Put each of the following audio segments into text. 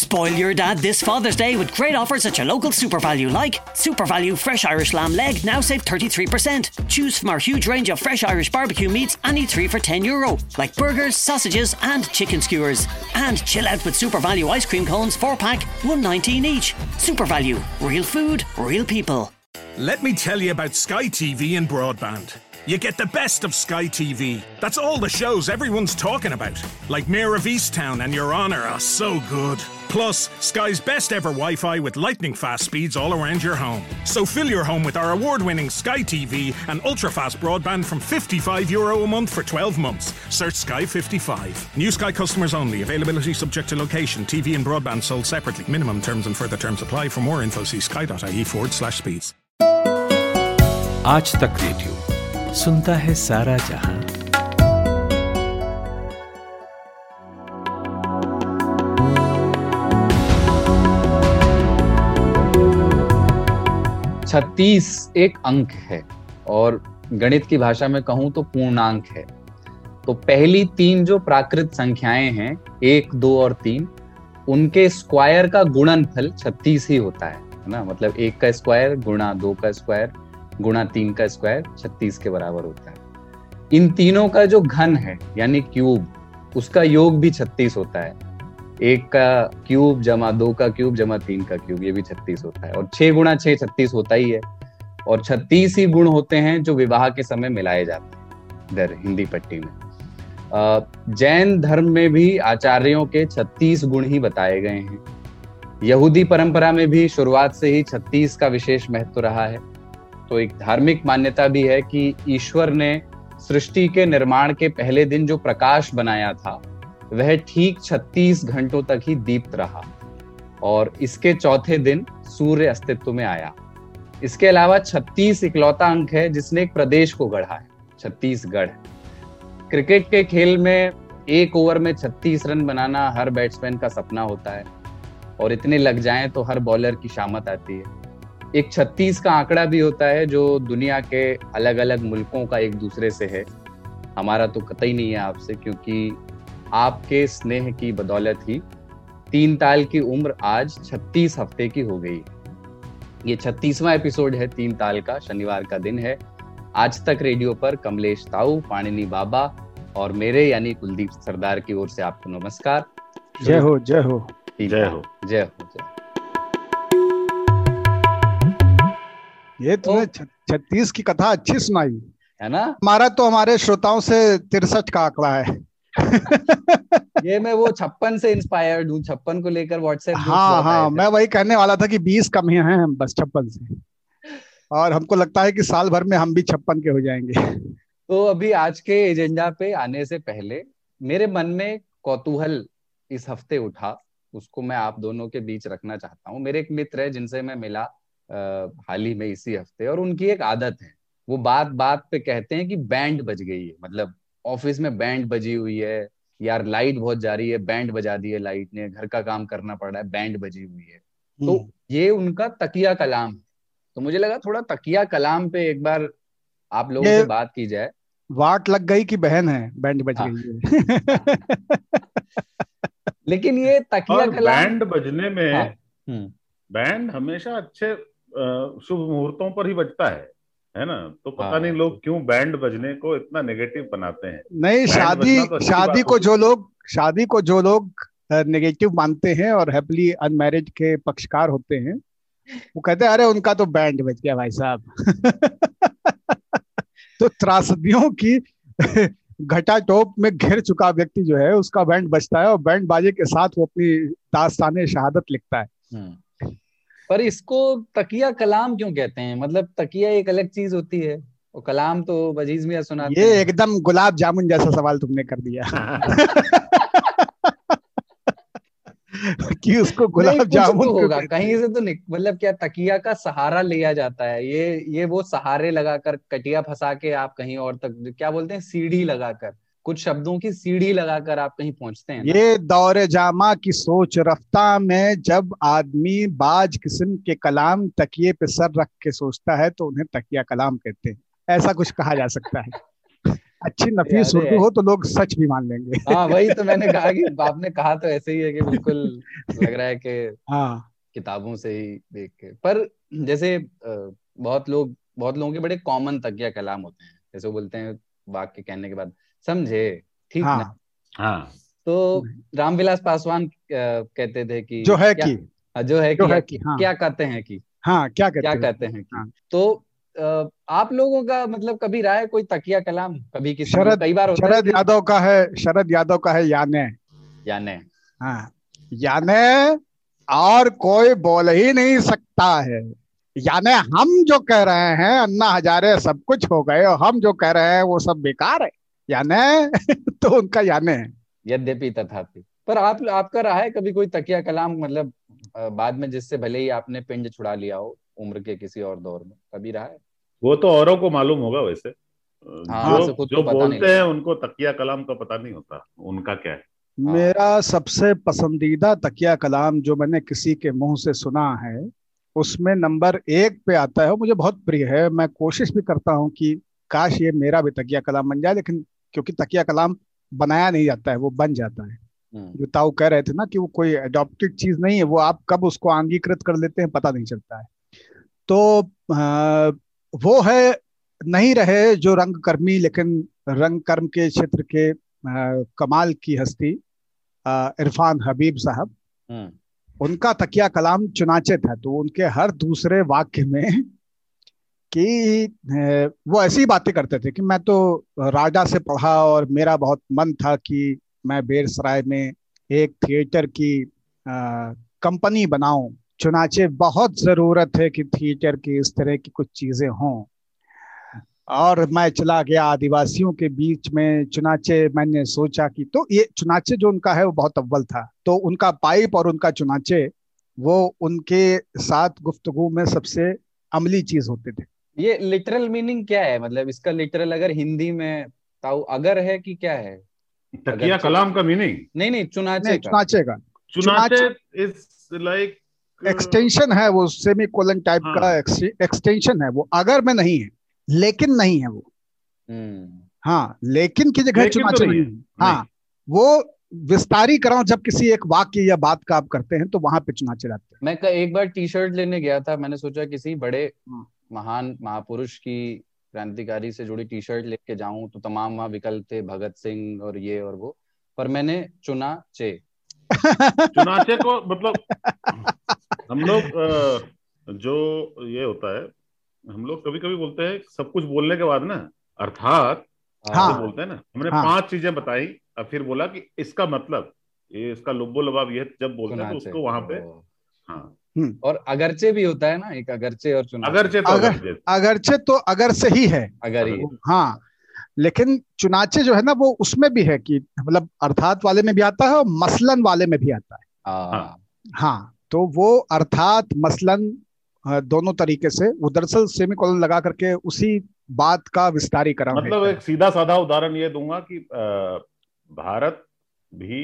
Spoil your dad this Father's Day with great offers at your local Super Value, like Super Value Fresh Irish Lamb Leg, now save 33%. Choose from our huge range of fresh Irish barbecue meats, any three for €10, like burgers, sausages and chicken skewers. And chill out with Super Value Ice Cream Cones 4-pack, $1.19 each. Super Value, real food, real people. Let me tell you about Sky TV and broadband. You get the best of Sky TV. That's all the shows everyone's talking about. Like Mayor of Easttown and Your Honor are so good. Plus, Sky's best ever Wi-Fi with lightning-fast speeds all around your home. So fill your home with our award-winning Sky TV and ultra-fast broadband from €55 a month for 12 months. Search Sky 55. New Sky customers only. Availability subject to location. TV and broadband sold separately. Minimum terms and further terms apply. For more info, see sky.ie/speeds. आज तक radio सुनता है सारा जहां। छत्तीस एक अंक है और गणित की भाषा में कहूं तो पूर्णांक है। तो पहली तीन जो प्राकृत संख्याएं हैं 1, 2 और 3, उनके स्क्वायर का गुणनफल 36 ही होता है ना। मतलब 1 का स्क्वायर गुणा 2 का स्क्वायर गुणा 3 का स्क्वायर 36 के बराबर होता है। इन तीनों का जो घन है यानी क्यूब, उसका योग भी 36 होता है। 1 का क्यूब जमा 2 का क्यूब जमा 3 का क्यूब, ये भी 36 होता है। और 6 गुणा 6 36 होता ही है। और 36 ही गुण होते हैं जो विवाह के समय मिलाए जाते हैं इधर हिंदी पट्टी में। जैन धर्म में भी आचार्यों के 36 गुण ही बताए गए हैं। यहूदी परंपरा में भी शुरुआत से ही 36 का विशेष महत्व रहा है। तो एक धार्मिक मान्यता भी है कि ईश्वर ने सृष्टि के निर्माण के पहले दिन जो प्रकाश बनाया था वह ठीक 36 घंटों तक ही दीप्त रहा और इसके चौथे दिन सूर्य अस्तित्व में आया। इसके अलावा 36 इकलौता अंक है जिसने एक प्रदेश को गढ़ा है, छत्तीसगढ़। क्रिकेट के खेल में 1 ओवर में 36 रन बनाना हर बैट्समैन का सपना होता है और इतने लग जाएं तो हर बॉलर की शामत आती है। एक 36 का आंकड़ा भी होता है जो दुनिया के अलग अलग मुल्कों का एक दूसरे से है। हमारा तो कतई नहीं है आपसे, क्योंकि आपके स्नेह की बदौलत ही 3 ताल की उम्र आज 36 हफ्ते की हो गई। ये 36वां एपिसोड है 3 ताल का। शनिवार का दिन है। आज तक रेडियो पर कमलेश ताऊ, पाणिनी बाबा और मेरे यानी कुलदीप सरदार की ओर से आपको नमस्कार। जय हो, जय हो, जय हो, जय हो, जय। ये तुमने 36 की कथा अच्छी सुनाई है ना। हमारा तो हमारे श्रोताओं से 63 का आंकड़ा है। ये मैं वो 56 से इंस्पायर्ड हूँ, 56 को लेकर व्हाट्सएप। हाँ, मैं वही कहने वाला था कि 20 कम ही हैं हम बस 56 से, और हमको लगता है कि साल भर में हम भी 56 के हो जाएंगे। तो अभी आज के एजेंडा पे आने से पहले मेरे मन में कौतूहल इस हफ्ते उठा, उसको मैं आप दोनों के बीच रखना चाहता हूँ। मेरे एक मित्र है जिनसे मैं मिला हाल ही में इसी हफ्ते, और उनकी एक आदत है, वो बात बात पे कहते हैं कि बैंड बज गई है। मतलब ऑफिस में बैंड बजी हुई है, यार लाइट बहुत जा रही है, बैंड बजा दी है लाइट ने, घर का काम करना पड़ रहा है, बैंड बजी हुई है। तो ये उनका तकिया कलाम। तो मुझे लगा थोड़ा तकिया कलाम पे एक बार आप लोगों से बात की जाए। वाट लग गई कि बहन है, बैंड बज गई है। लेकिन ये तकिया कलाम, बैंड बजने में बैंड हमेशा अच्छे शुभ मुहूर्तों पर ही बजता है ना। तो पता नहीं लोग क्यों बैंड बजने को इतना नेगेटिव बनाते हैं। नहीं, शादी को जो लोग नेगेटिव मानते हैं और हैप्पीली अनमैरिड के पक्षकार होते हैं, वो कहते हैं अरे उनका तो बैंड बज गया भाई साहब। तो त्रासदियों की घटा टोप में घिर चुका व्यक्ति जो है उसका बैंड बजता है और बैंड बाजे के साथ वो अपनी दास्ताने शहादत लिखता है। पर इसको तकिया कलाम क्यों कहते हैं? मतलब तकिया एक अलग चीज होती है और कलाम तो वजीज मियां सुनाते हैं। ये एकदम गुलाब जामुन जैसा सवाल तुमने कर दिया कि उसको गुलाब जामुन होगा कहीं से तो नहीं। मतलब क्या तकिया का सहारा लिया जाता है? ये वो सहारे लगाकर कटिया फंसा के आप कहीं और तक, क्या बोलते हैं, सीढ़ी लगाकर, कुछ शब्दों की सीढ़ी लगाकर आप कहीं पहुंचते हैं। ये दौरे जामा की सोच रफ्ता में जब आदमी बाज किस्म के कलाम तकिए पे सर रख के सोचता है तो उन्हें तकिया कलाम कहते हैं। ऐसा कुछ कहा जा सकता है। अच्छी नफीस उर्दू हो तो लोग सच भी मान लेंगे। हाँ, वही तो मैंने कहा कि आपने कहा तो ऐसे ही है कि बिल्कुल लग रहा है कि हाँ, किताबों से ही देख के। पर जैसे बहुत लोगों के बड़े कॉमन तकिया कलाम होते हैं, जैसे वो बोलते हैं वाक्य कहने के बाद, समझे ठीक हाँ, ना हाँ। तो रामविलास पासवान कहते थे कि क्या कहते हैं कि तो आप लोगों का मतलब कभी रहा है कोई तकिया कलाम? कभी किसी कई बार होता है। शरद यादव का है याने हाँ, याने और कोई बोल ही नहीं सकता है, याने हम जो कह रहे हैं अन्ना हजारे सब कुछ हो गए और हम जो कह रहे हैं वो सब बेकार है, याने। तो उनका याने है, यद्यपि तथापि। पर आपका रहा है कभी कोई तकिया कलाम, मतलब बाद में, जिससे भले ही आपने पिंड छुड़ा लिया हो उम्र के किसी और दौर में, कभी रहा है? वो तो औरों को मालूम होगा वैसे। हाँ, जो बोलते हैं उनको तकिया कलाम का पता नहीं होता उनका क्या है। मेरा सबसे पसंदीदा तकिया कलाम जो मैंने किसी के मुंह से सुना है उसमें नंबर 1 पे आता है, मुझे बहुत प्रिय है। मैं कोशिश भी करता हूँ कि काश ये मेरा भी तकिया कलाम बन जाए, लेकिन क्योंकि तकिया कलाम बनाया नहीं जाता है, वो बन जाता है। जो ताऊ कह रहे थे ना कि वो कोई अडॉप्टेड चीज नहीं है, वो आप कब उसको आंगीकृत कर लेते हैं पता नहीं चलता है। तो वो है नहीं रहे जो रंगकर्मी, लेकिन रंगकर्म के क्षेत्र के कमाल की हस्ती इरफान हबीब साहब, उनका तकिया कलाम चुनाचे था। तो उनके हर दूसरे वाक्य में कि वो ऐसी बातें करते थे कि मैं तो राजा से पढ़ा और मेरा बहुत मन था कि मैं बेरसराय में एक थिएटर की कंपनी बनाऊं, चुनाचे बहुत ज़रूरत है कि थिएटर की इस तरह की कुछ चीज़ें हों, और मैं चला गया आदिवासियों के बीच में, चुनाचे मैंने सोचा कि। तो ये चुनाचे जो उनका है वो बहुत अव्वल था। तो उनका पाइप और उनका चुनाचे वो उनके साथ गुफ्तगू में सबसे अमली चीज़ होते थे। ये लिटरल मीनिंग क्या है? मतलब इसका लिटरल अगर हिंदी में ताऊ अगर है कि क्या है तकिया कलाम का मीनिंग? नहीं, चुनाचे का इज लाइक एक्सटेंशन है, वो सेमी कोलन टाइप हाँ, का एक्सटेंशन है वो। अगर में नहीं है, लेकिन नहीं है वो हाँ, लेकिन की जगह चुनाचे नहीं है हाँ। वो विस्तारीकरण जब किसी एक वाक्य या बात का आप करते हैं तो वहां पे चुनाचे लाते हैं। मैं एक बार टी शर्ट लेने गया था, मैंने सोचा किसी बड़े महान महापुरुष की क्रांतिकारी से जुड़ी टी शर्ट लेके जाऊं, तो तमाम वहां विकल्प थे, भगत सिंह और ये और वो, पर मैंने चुनाचे चुनाचे को मतलब हम लोग जो ये होता है, हम लोग कभी कभी बोलते हैं सब कुछ बोलने के बाद ना, अर्थात हाँ, तो बोलते हैं ना, हमने हाँ, 5 चीजें बताई और फिर बोला कि इसका मतलब ये, इसका लुब्बो लबाब ये, जब बोलते हैं तो उसको वहां पे हाँ। और अगरचे भी होता है ना, एक अगरचे और चुनाचे। अगरचे तो अगर से ही है अगर ही हाँ, लेकिन चुनाचे जो है ना वो उसमें भी है कि मतलब अर्थात वाले में भी आता है और मसलन वाले में भी आता है हाँ। तो वो अर्थात मसलन दोनों तरीके से वो दरअसल सेमीकोलन लगा करके उसी बात का विस्तारीकरण। मतलब एक सीधा साधा उदाहरण ये दूंगा कि भारत भी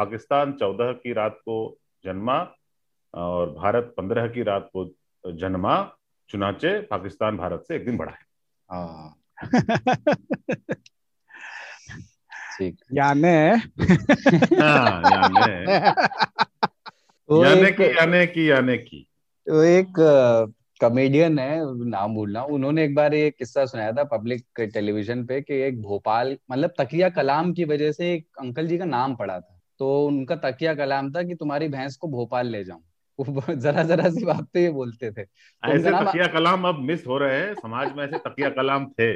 पाकिस्तान 14 की रात को जन्मा और भारत 15 की रात को जन्मा, चुनाचे पाकिस्तान भारत से एक दिन बड़ा है। याने की तो एक कॉमेडियन है, नाम भूलना, उन्होंने एक बार ये किस्सा सुनाया था पब्लिक टेलीविजन पे कि एक भोपाल मतलब तकिया कलाम की वजह से एक अंकल जी का नाम पड़ा था, तो उनका तकिया कलाम था कि तुम्हारी भैंस को भोपाल ले जाऊं, जरा जरा सी बात पे ये बोलते थे। तो ऐसे तकिया कलाम अब मिस हो रहे हैं समाज में, ऐसे तकिया कलाम थे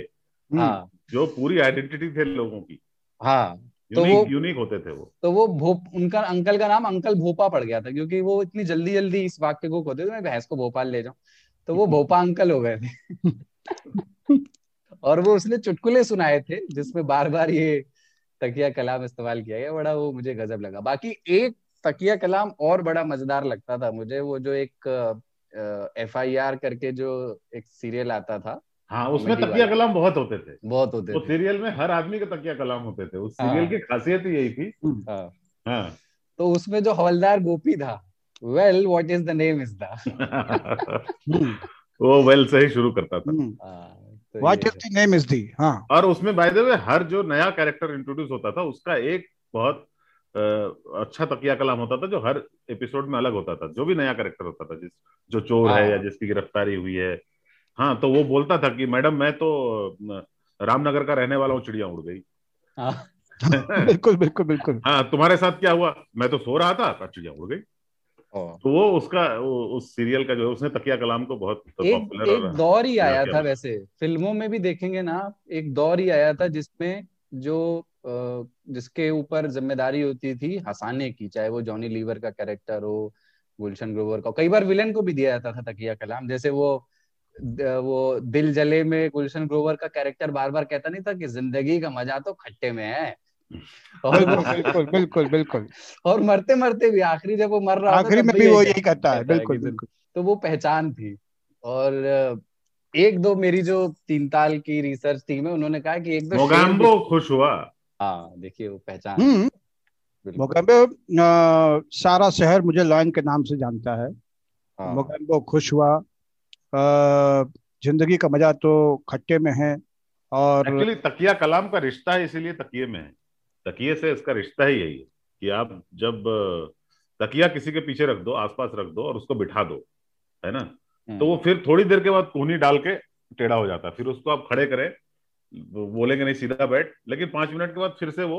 हाँ, जो पूरी आइडेंटिटी थे लोगों की, हाँ तो यूनिक होते थे वो। तो वो उनका अंकल का नाम अंकल भोपा पड़ गया था क्योंकि वो इतनी जल्दी जल्दी इस वाक्य को खोते थे, मैं भैंस को भोपाल ले जाऊं, तो वो भोपा अंकल हो गए थे। और वो उसने चुटकुले सुनाए थे जिसमें बार बार ये तकिया कलाम इस्तेमाल किया गया, बड़ा वो मुझे गजब लगा। बाकी एक तकिया कलाम और बड़ा मजेदार लगता था मुझे, वो जो एक FIR करके जो एक सीरियल आता था, हाँ उसमें तकिया कलाम बहुत होते थे। उस सीरियल में हर आदमी के तकिया कलाम होते थे, उस सीरियल की खासियत ही यही थी। हाँ तो उसमें जो हवलदार गोपी था, well what is the name is the, वो वेल से ही शुरू करता था, what is the name is the. हाँ और उसमें बाय द वे हर जो नया कैरेक्टर इंट्रोड्यूस होता था उसका एक बहुत अच्छा तकिया कलाम होता था जो हर एपिसोड में अलग होता था। जो भी नया कैरेक्टर होता था, जिस जो चोर है या जिसकी गिरफ्तारी हुई है, हाँ तो वो बोलता था कि मैडम मैं तो रामनगर का रहने वाला हूँ, चिड़िया उड़ गई। बिल्कुल बिल्कुल बिल्कुल। हाँ तुम्हारे साथ क्या हुआ? मैं तो सो रहा था, चिड़िया उड़ गई। तो वो उसका उस सीरियल का जो उसने तकिया कलाम को बहुत पॉपुलर एक दौर ही आया था। वैसे फिल्मों में भी देखेंगे ना, एक दौर ही आया था जिसमें जो जिसके ऊपर जिम्मेदारी होती थी हंसाने की, चाहे वो जॉनी लीवर का कैरेक्टर हो, गुलशन ग्रोवर का, कई बार विलेन को भी दिया जाता था तकिया कलाम। जैसे वो दिल जले में गुलशन ग्रोवर का कैरेक्टर बार बार कहता नहीं था कि जिंदगी का मजा तो खट्टे में है, और बिल्कुल बिल्कुल बिल्कुल, और मरते मरते भी आखिरी जब वो मर रहा आखिरी में भी वो यही कहता है, बिल्कुल बिल्कुल। तो वो पहचान थी। और एक दो मेरी जो तीन ताल की रिसर्च टीम है उन्होंने कहा कि एक दो मोगैम्बो खुश हुआ, हाँ देखिए वो पहचान। मोगैम्बो सारा शहर मुझे लॉयन के नाम से जानता है, मोगैम्बो खुश हुआ, जिंदगी का मजा तो खट्टे में है। और एक्चुअली तकिया कलाम का रिश्ता है, इसीलिए तकिए में है, तकिए से इसका रिश्ता ही यही है कि आप जब तकिया किसी के पीछे रख दो, आसपास रख दो और उसको बिठा दो, है ना, तो वो फिर थोड़ी देर के बाद कोहनी डाल के टेढ़ा हो जाता है। फिर उसको आप खड़े करें, बोलेंगे नहीं सीधा बैठ, लेकिन 5 मिनट के बाद फिर से वो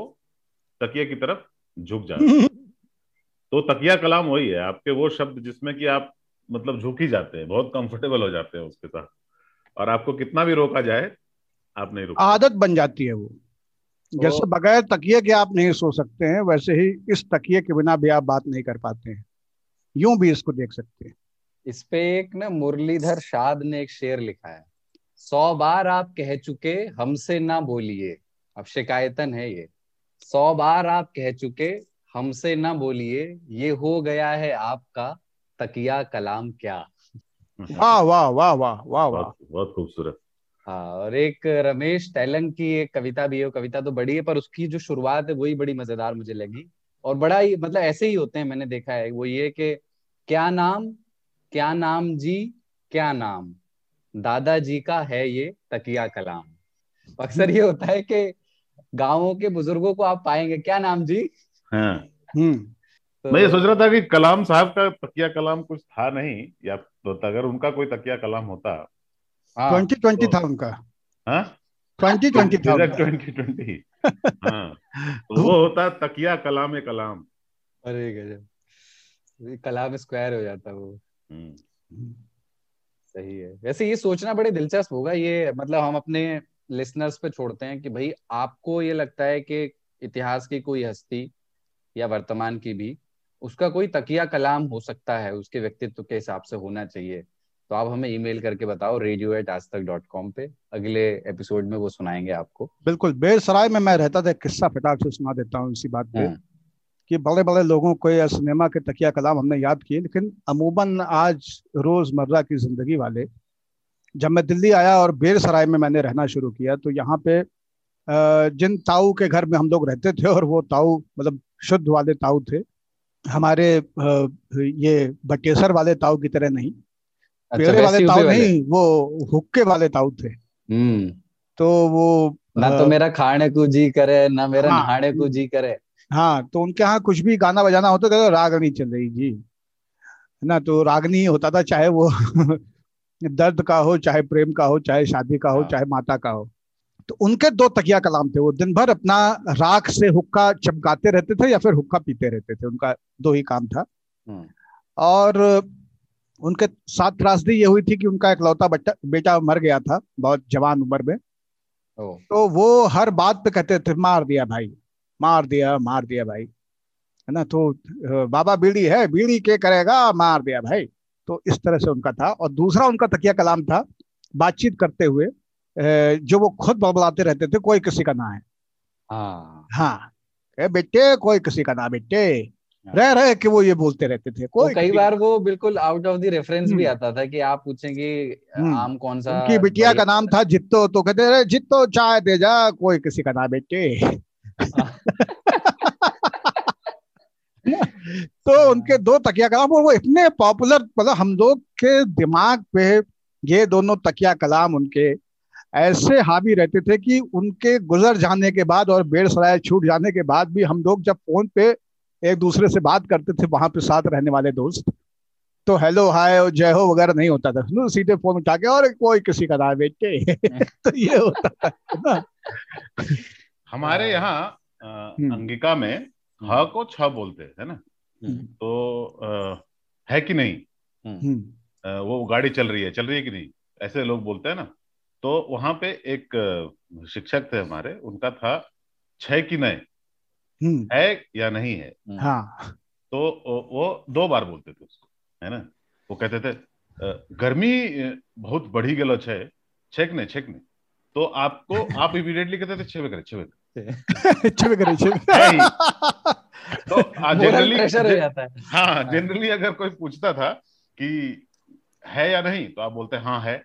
तकिए की तरफ झुक जाता है। तो तकिया कलाम वही है, आपके वो शब्द जिसमें कि आप मतलब झुक ही जाते हैं, बहुत कंफर्टेबल हो जाते हैं उसके साथ, और आपको कितना भी रोका जाए आप नहीं रुकते, आदत बन जाती है वो। जैसे बगैर तकिए के आप नहीं सो सकते हैं, वैसे ही इस तकिए के बिना भी आप बात नहीं कर पाते हैं, यूं भी इसको देख सकते हैं। इस पे एक ना मुरलीधर शाद ने एक शेर लिखा है, 100 बार आप कह चुके हमसे ना बोलिए, अब शिकायतन है ये, 100 बार आप कह चुके हमसे ना बोलिए, ये हो गया है आपका तकिया कलाम क्या। वाह वाह वाह वाह वाह वाह, बहुत खूबसूरत। हाँ और एक रमेश तैलंग की एक कविता भी है, कविता तो बड़ी है पर उसकी जो शुरुआत है वही बड़ी मजेदार मुझे लगी, और बड़ा ही मतलब ऐसे ही होते हैं मैंने देखा है। वो ये कि क्या नाम जी क्या नाम, दादाजी का है ये तकिया कलाम। अक्सर ये होता है कि गाँवों के बुजुर्गों को आप पाएंगे, क्या नाम जी। हाँ तो मैं ये सोच रहा था कि कलाम साहब का तकिया कलाम कुछ था नहीं, या तो अगर उनका कोई तकिया कलाम होता, 2020 था उनका, हाँ 2020 था, 2020 वो होता तकिया कलाम ए कलाम, अरे गजब, कलाम स्क्वायर हो जाता वो। सही है। वैसे ये सोचना बड़े दिलचस्प होगा, ये मतलब हम अपने लिसनर्स पे छोड़ते हैं कि भाई आपको ये लगता है कि इतिहास की कोई हस्ती या वर्तमान की भी, उसका कोई तकिया कलाम हो सकता है, उसके व्यक्तित्व के हिसाब से होना चाहिए, तो आप हमें ईमेल करके बताओ radio@aajtak.com पे, अगले एपिसोड में वो सुनाएंगे आपको। बिल्कुल, बेरसराय में मैं रहता था, किस्सा फटाक से सुना देता हूँ इसी बात पे कि बड़े बड़े लोगों को या सिनेमा के तकिया कलाम हमने याद किए, लेकिन अमूमन आज रोजमर्रा की जिंदगी वाले। जब मैं दिल्ली आया और बेरसराय में मैंने रहना शुरू किया तो यहाँ पे जिन ताऊ के घर में हम लोग रहते थे, और वो ताऊ मतलब शुद्ध वाले ताऊ थे, हमारे ये बटेसर वाले ताऊ की तरह नहीं, पेड़े वाले ताऊ नहीं, वो हुक्के वाले ताऊ थे। तो वो ना तो मेरा खाने को जी करे ना मेरा नहाने को जी करे। हाँ, तो उनके यहाँ कुछ भी गाना बजाना होता था, रागनी चल रही जी ना, तो रागनी होता था, चाहे वो दर्द का हो, चाहे प्रेम का हो, चाहे शादी का हो, चाहे माता का हो। तो उनके दो तकिया कलाम थे, वो दिन भर अपना राख से हुक्का चमकाते रहते थे या फिर हुक्का पीते रहते थे, उनका दो ही काम था। और उनके साथ त्रासदी ये हुई थी कि उनका इकलौता बेटा मर गया था बहुत जवान उम्र में। तो वो हर बात पे कहते थे मार दिया भाई, मार दिया भाई, है ना, तो बाबा बीड़ी है, बीड़ी के करेगा, मार दिया भाई। तो इस तरह से उनका था। और दूसरा उनका तकिया कलाम था बातचीत करते हुए, जो वो खुद बबलाते रहते थे, कोई किसी का ना है, हाँ बेटे, कोई किसी का ना बेटे, रह रहे कि वो ये बोलते रहते थे। कोई कई बार वो बिल्कुल आउट ऑफ द रेफरेंस भी आता था कि आप पूछेंगे आम कौन सा, उनकी बिटिया का नाम था जित्तो, तो कहते रहे जित्तो चाय दे जा, कोई किसी का ना बेटे। तो उनके दो तकिया कलाम, और वो इतने पॉपुलर, मतलब हम लोग के दिमाग पे ये दोनों तकिया कलाम उनके ऐसे हावी रहते थे कि उनके गुजर जाने के बाद और बेड़सराय छूट जाने के बाद भी हम लोग जब फोन पे एक दूसरे से बात करते थे, वहां पे साथ रहने वाले दोस्त, तो हेलो हाय और जय हो वगैरह नहीं होता था, सीधे फोन उठा के और कोई किसी का ना बेटे। तो ये होता था ना। हमारे यहाँ अंगिका में ह को छ बोलते है ना, तो है कि नहीं, वो गाड़ी चल रही है कि नहीं, ऐसे लोग बोलते हैं ना। तो वहां पे एक शिक्षक थे हमारे, उनका था छह कि नहीं, है या नहीं है। हाँ। तो वो दो बार बोलते थे उसको, है ना। वो कहते थे गर्मी बहुत बढ़ी गलो छे, छेक नहीं। तो आपको आप इमीडिएटली कहते थे छे में करे। तो जनरली हाँ, जनरली अगर कोई पूछता था कि है या नहीं, तो आप बोलते हाँ है।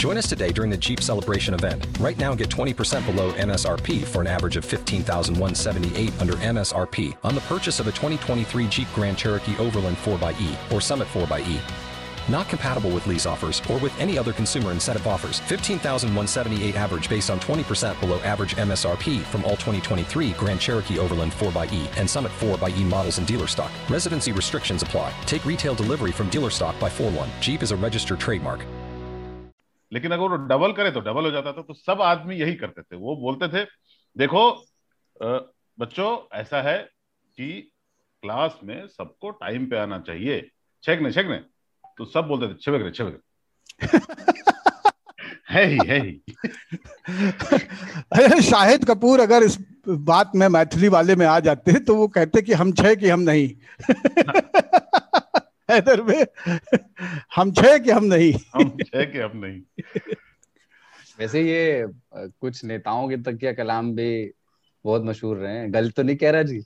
Join us today during the Jeep Celebration event. Right now, get 20% below MSRP for an average of $15,178 under MSRP on the purchase of a 2023 Jeep Grand Cherokee Overland 4xe or Summit 4xe. Not compatible with lease offers or with any other consumer incentive offers. $15,178 average based on 20% below average MSRP from all 2023 Grand Cherokee Overland 4xe and Summit 4xe models in dealer stock. Residency restrictions apply. Take retail delivery from dealer stock by 4/1. Jeep is a registered trademark. लेकिन अगर वो double करे तो double हो जाता था। तो सब आदमी यही करते थे, वो बोलते थे देखो बच्चों, ऐसा है कि क्लास में सबको टाइम पे आना चाहिए, छेकने। तो सब बोलते थे छेकने। है ही। शाहिद कपूर अगर इस बात में मैथिली वाले में आ जाते तो वो कहते कि हम छे कि हम नहीं। हम छे कि हम नहीं। वैसे ये कुछ नेताओं के तकिया कलाम भी बहुत मशहूर रहे हैं, गलत तो नहीं कह रहा जी।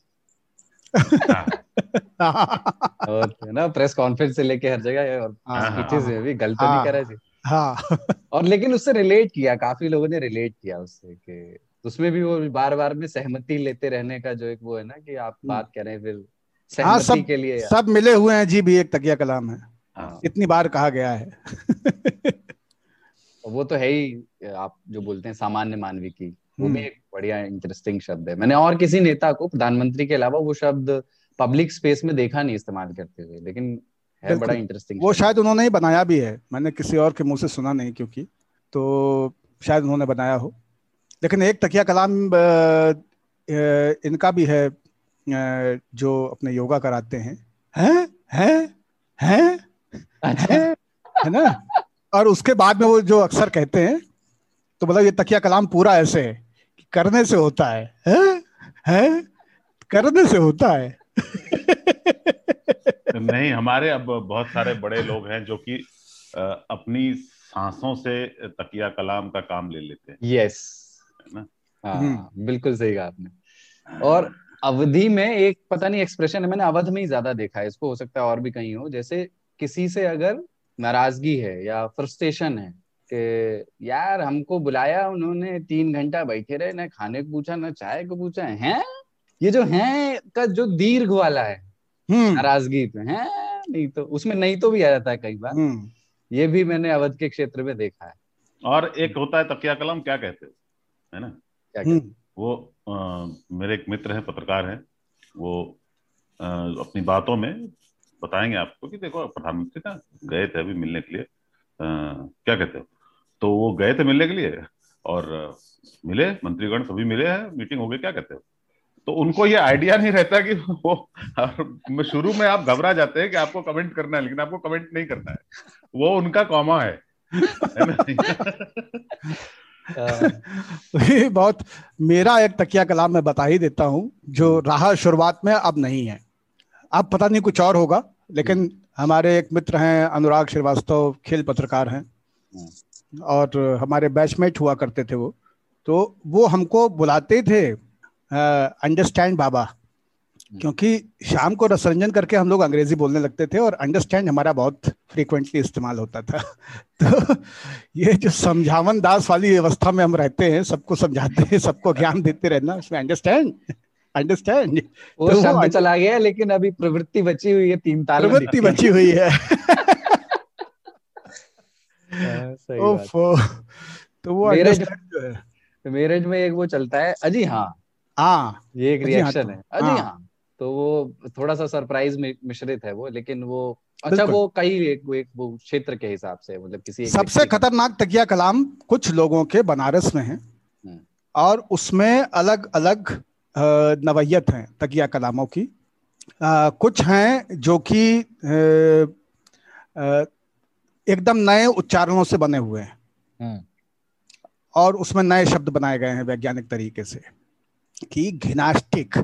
और ना प्रेस कॉन्फ्रेंस से लेके हर जगह और स्पीचेस में भी गलत तो नहीं कह रहा जी। हाँ। और लेकिन उससे रिलेट किया, काफी लोगों ने रिलेट किया उससे कि उसमें भी वो बार बार में सहमति लेते रहने का जो एक वो है ना कि आप बात कर रहे हैं फिर हाँ, सब मिले हुए हैं जी भी एक तकिया कलाम है। हाँ। इतनी बार कहा गया है। वो तो है ही। आप जो बोलते हैं सामान्य मानवी की, वो भी एक बढ़िया इंटरेस्टिंग शब्द है। मैंने और किसी नेता को प्रधानमंत्री के अलावा वो शब्द पब्लिक स्पेस में देखा नहीं इस्तेमाल करते हुए, लेकिन है बड़ा इंटरेस्टिंग। वो शायद उन्होंने ही बनाया भी है, मैंने किसी और के मुंह से सुना नहीं, क्योंकि तो शायद उन्होंने बनाया हो। लेकिन एक तकिया कलाम इनका भी है जो अपने योगा कराते हैं, है ना। और उसके बाद में वो जो अक्सर कहते हैं, तो मतलब ये तकिया कलाम पूरा ऐसे है कि करने से होता है, करने से होता है। नहीं, हमारे अब बहुत सारे बड़े लोग हैं जो कि अपनी सांसों से तकिया कलाम का काम ले लेते हैं। यस, है ना। हाँ, बिल्कुल सही कहा आपने। और अवधि में एक पता नहीं एक्सप्रेशन है, मैंने अवध में ही ज्यादा देखा है इसको, हो सकता है और भी कहीं हो। जैसे किसी से अगर नाराजगी है या फ्रस्ट्रेशन है यार हमको बुलाया उन्होंने, 3 घंटा बैठे रहे, ना खाने को पूछा ना चाय को पूछा। हैं ये जो हैं का जो दीर्घ वाला है नाराजगी पे, हैं नहीं तो उसमें नहीं तो भी आ जाता है कई बार। ये भी मैंने अवध के क्षेत्र में देखा है। और एक होता है तकिया कलम, क्या कहते है ना, क्या कहते? वो मेरे एक मित्र है, पत्रकार है, वो अपनी बातों में बताएंगे आपको कि देखो प्रधानमंत्री ना गए थे अभी मिलने के लिए, क्या कहते हो, तो वो गए थे मिलने के लिए और मिले, मंत्रीगण सभी मिले हैं, मीटिंग हो गई, क्या कहते हो। तो उनको ये आइडिया नहीं रहता कि वो शुरू में आप घबरा जाते हैं कि आपको कमेंट करना है, लेकिन आपको कमेंट नहीं करना है, वो उनका कॉमा है, है बहुत। मेरा एक तकिया कलाम मैं बता ही देता हूँ, जो रहा शुरुआत में अब नहीं है, अब पता नहीं कुछ और होगा। लेकिन हमारे एक मित्र हैं अनुराग श्रीवास्तव, खेल पत्रकार हैं और हमारे बैचमेट हुआ करते थे वो, तो वो हमको बुलाते थे अंडरस्टैंड बाबा, क्योंकि शाम को रसरंजन करके हम लोग अंग्रेजी बोलने लगते थे और अंडरस्टैंड हमारा बहुत फ्रीक्वेंटली इस्तेमाल होता था। तो ये जो समझावन दास वाली व्यवस्था में हम रहते हैं, सबको समझाते हैं, सबको ज्ञान देते रहना, उसमें अंडरस्टैंड वो तो शब्द चला गया, लेकिन अभी प्रवृत्ति बची हुई है, 3 ताल प्रवृत्ति बची हुई है। सही बात। तो वो मेरिज में एक वो चलता है, अजी हाँ, ये एक रिएक्शन है, अजी हाँ, तो वो थोड़ा सा सरप्राइज मिश्रित है वो, लेकिन वो अच्छा, वो कई एक वो क्षेत्र के हिसाब से, मतलब किसी सबसे खतरनाक तकिया कलाम कुछ लोगों के बनारस में है और उसमें अलग अलग नवैयत हैं तकिया कलामों की। कुछ हैं जो कि एकदम नए उच्चारणों से बने हुए हैं और उसमें नए शब्द बनाए गए हैं वैज्ञानिक तरीके से कि घिनास्टिक,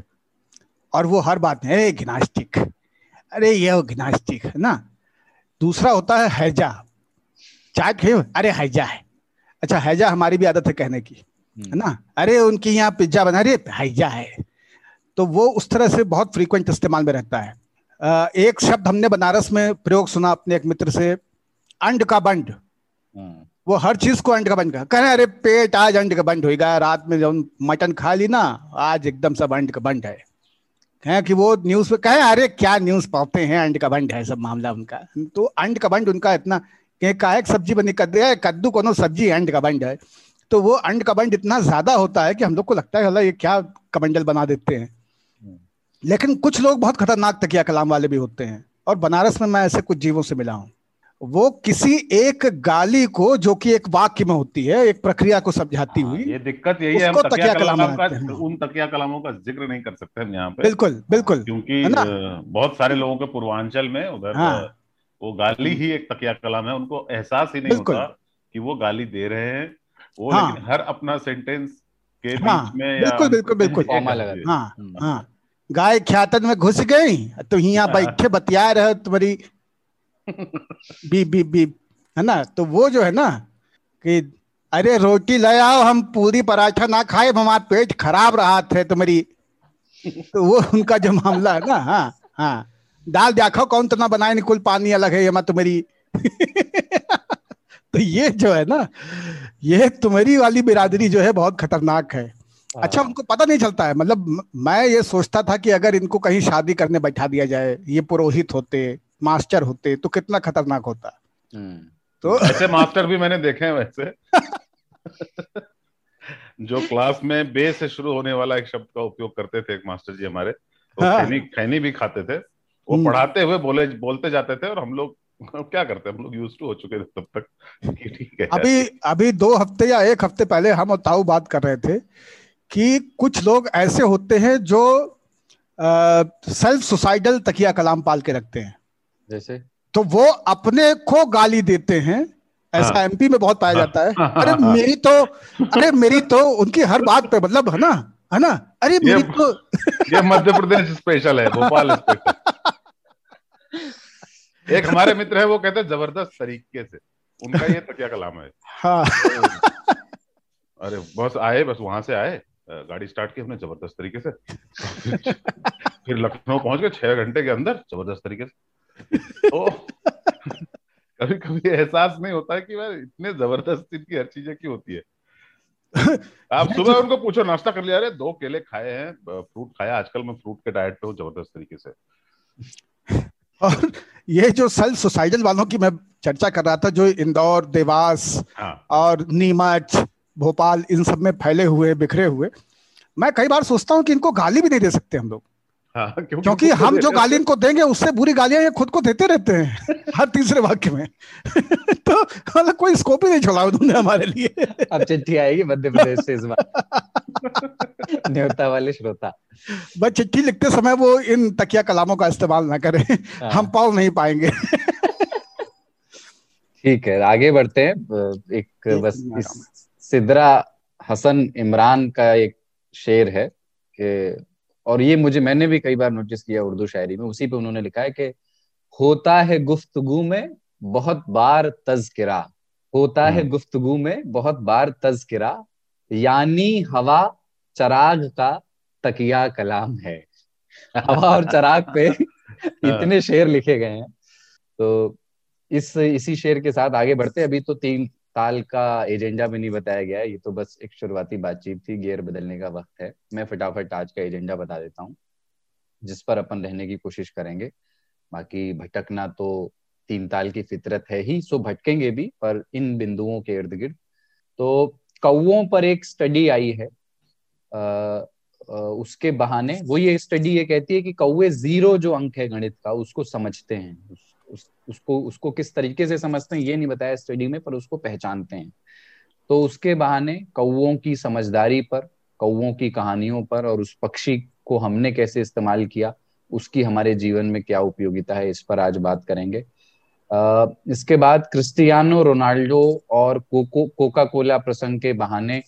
और वो हर बात में अरे घिनास्टिक, अरे ये घिनास्टिक है ना। दूसरा होता है हैजा, चाय खेव, अरे हैजा है, अच्छा हैजा हमारी भी आदत है कहने की, है ना, अरे उनकी यहाँ पिज्जा बना रही है हैजा है। तो वो उस तरह से बहुत फ्रीक्वेंट इस्तेमाल में रहता है। एक शब्द हमने बनारस में प्रयोग सुना अपने एक मित्र से, अंड का बंड, वो हर चीज को अंड का बंड कह रहे हैं, अरे पेट आज अंड का बंड होगा, रात में जब मटन खा ली ना, आज एकदम सब अंड का बंड है। कहें कि वो न्यूज पे कहें, अरे क्या न्यूज पाते हैं, अंड का बंड है सब मामला उनका, तो अंड का बंड उनका इतना कहा एक सब्जी बनी कद्दू, कद्दू कोनो सब्जी अंड का बंड है। तो वो अंड कबंड इतना ज्यादा होता है कि हम लोग को लगता है हला ये क्या कबंडल बना देते हैं। लेकिन कुछ लोग बहुत खतरनाक तकिया कलाम वाले भी होते हैं और बनारस में मैं ऐसे कुछ जीवों से मिला हूँ। वो किसी एक गाली को जो कि एक वाक्य में होती है, एक प्रक्रिया को समझाती हुई, ये दिक्कत यही है, हम तकिया कलाम का, उन तकिया कलामों का जिक्र नहीं कर सकते हम यहाँ पे, बिल्कुल बिल्कुल, क्योंकि बहुत सारे लोगों के पूर्वांचल में उधर वो गाली ही एक तकिया कलाम है, उनको एहसास ही नहीं होता कि वो गाली दे रहे हैं वो। लेकिन हर अपना सेंटेंस के बीच में बिल्कुल बिल्कुल बिल्कुल कॉमा लगा दे। गाय ख्यातन में घुस गई तो यहाँ बैठे बतिया रहे तुम्हारी बी बी बी, है ना। तो वो जो है ना कि अरे रोटी ले आओ, हम पूरी पराठा ना खाए, हमारा पेट खराब रहा थे तुम्हारी। तो वो उनका जो मामला है ना, हाँ हाँ, दाल देखो कौन तना बनाए निकुल पानी अलग है हमारा तुम्हारी। तो ये जो है ना, ये तुम्हारी वाली बिरादरी जो है बहुत खतरनाक है। अच्छा, उनको पता नहीं चलता है, मतलब मैं ये सोचता था कि अगर इनको कहीं शादी करने बैठा दिया जाए, ये पुरोहित होते, मास्टर होते, तो कितना खतरनाक होता। तो ऐसे मास्टर भी मैंने देखे हैं वैसे। जो क्लास में बे से शुरू होने वाला एक शब्द का उपयोग करते थे, एक मास्टर जी हमारे, वो खैनी भी खाते थे, वो पढ़ाते हुए बोलते जाते थे और हम लोग क्या करते हैं, हम लोग यूज्ड टू हो चुके थे तब तक, ठीक है। अभी 2 हफ्ते या 1 हफ्ते पहले हम और ताऊ बात कर रहे थे कि कुछ लोग ऐसे होते हैं जो सेल्फ सुसाइडल तकिया कलाम पाल के रखते हैं, जैसे तो वो अपने को गाली देते हैं, ऐसा एमपी में बहुत पाया जाता है। अरे मेरी तो उनकी हर बात पे, मतलब है ना अरे मेरी तो, ये मध्य प्रदेश स्पेशल है, भोपाल स्पेशल। एक हमारे मित्र है, वो कहते हैं जबरदस्त तरीके से, उनका ये तकिया कलाम है। अरे बस वहां से आए, गाड़ी स्टार्ट की हमने जबरदस्त तरीके से, फिर लखनऊ पहुंच गए 6 घंटे के अंदर जबरदस्त तरीके से। कभी कभी एहसास नहीं होता कि यार इतने जबरदस्त इनकी हर चीजें क्यों होती है। आप सुबह उनको पूछो नाश्ता कर लिया, अरे 2 केले खाए हैं, फ्रूट खाया, आजकल मैं फ्रूट के डाइट पे हूँ जबरदस्त तरीके से। और ये जो सेल्फ सोसाइटल वालों की मैं चर्चा कर रहा था, जो इंदौर, देवास और नीमच, भोपाल, इन सब में फैले हुए बिखरे हुए, मैं कई बार सोचता हूँ कि इनको गाली भी नहीं दे सकते हम लोग। क्योंकि हम जो गाली इनको देंगे उससे बुरी गालियां ये खुद को देते रहते हैं हर तीसरे वाक्य में। तो मतलब कोई स्कोप ही नहीं छोड़ा उन्होंने हमारे लिए। अब चिट्ठी आएगी मध्य प्रदेश से इस बार न्योता वाले श्रोता, बस चिट्ठी लिखते समय वो इन तकिया कलामों का इस्तेमाल ना करें, हम पाल नहीं पाएंगे। ठीक है, आगे बढ़ते हैं। एक बस सिद्रा हसन इमरान का एक शेर है कि, और ये मैंने भी कई बार नोटिस किया उर्दू शायरी में, उसी पे उन्होंने लिखा है कि होता है गुफ्तगू में बहुत बार तज़किरा, होता है गुफ्तगू में बहुत बार तज़किरा, यानी हवा चराग का तकिया कलाम है। हवा और चराग पे इतने शेर लिखे गए हैं। तो इसी शेर के साथ आगे बढ़ते हैं। अभी तो 3 साल का एजेंडा भी नहीं बताया गया है, ये तो बस एक शुरुआती बातचीत थी, गियर बदलने का वक्त है। मैं फटाफट आज का एजेंडा बता देता हूँ जिस पर अपन रहने की कोशिश करेंगे। बाकी भटकना तो 3 साल की फितरत है ही, सो भटकेंगे भी, पर इन बिंदुओं के इर्द गिर्द। तो कौओं पर एक स्टडी आई है, उसके बहाने वो ये स्टडी ये कहती है कि कौए 0 जो अंक है गणित का उसको समझते हैं, उसको किस तरीके से समझते हैं ये नहीं बताया स्टडी में, पर उसको पहचानते हैं। तो उसके बहाने कौओं की समझदारी पर, कौओं की कहानियों पर, और उस पक्षी को हमने कैसे इस्तेमाल किया, उसकी हमारे जीवन में क्या उपयोगिता है, इस पर आज बात करेंगे। इसके बाद क्रिस्टियानो रोनाल्डो और कोका कोला प्रसंग के बहाने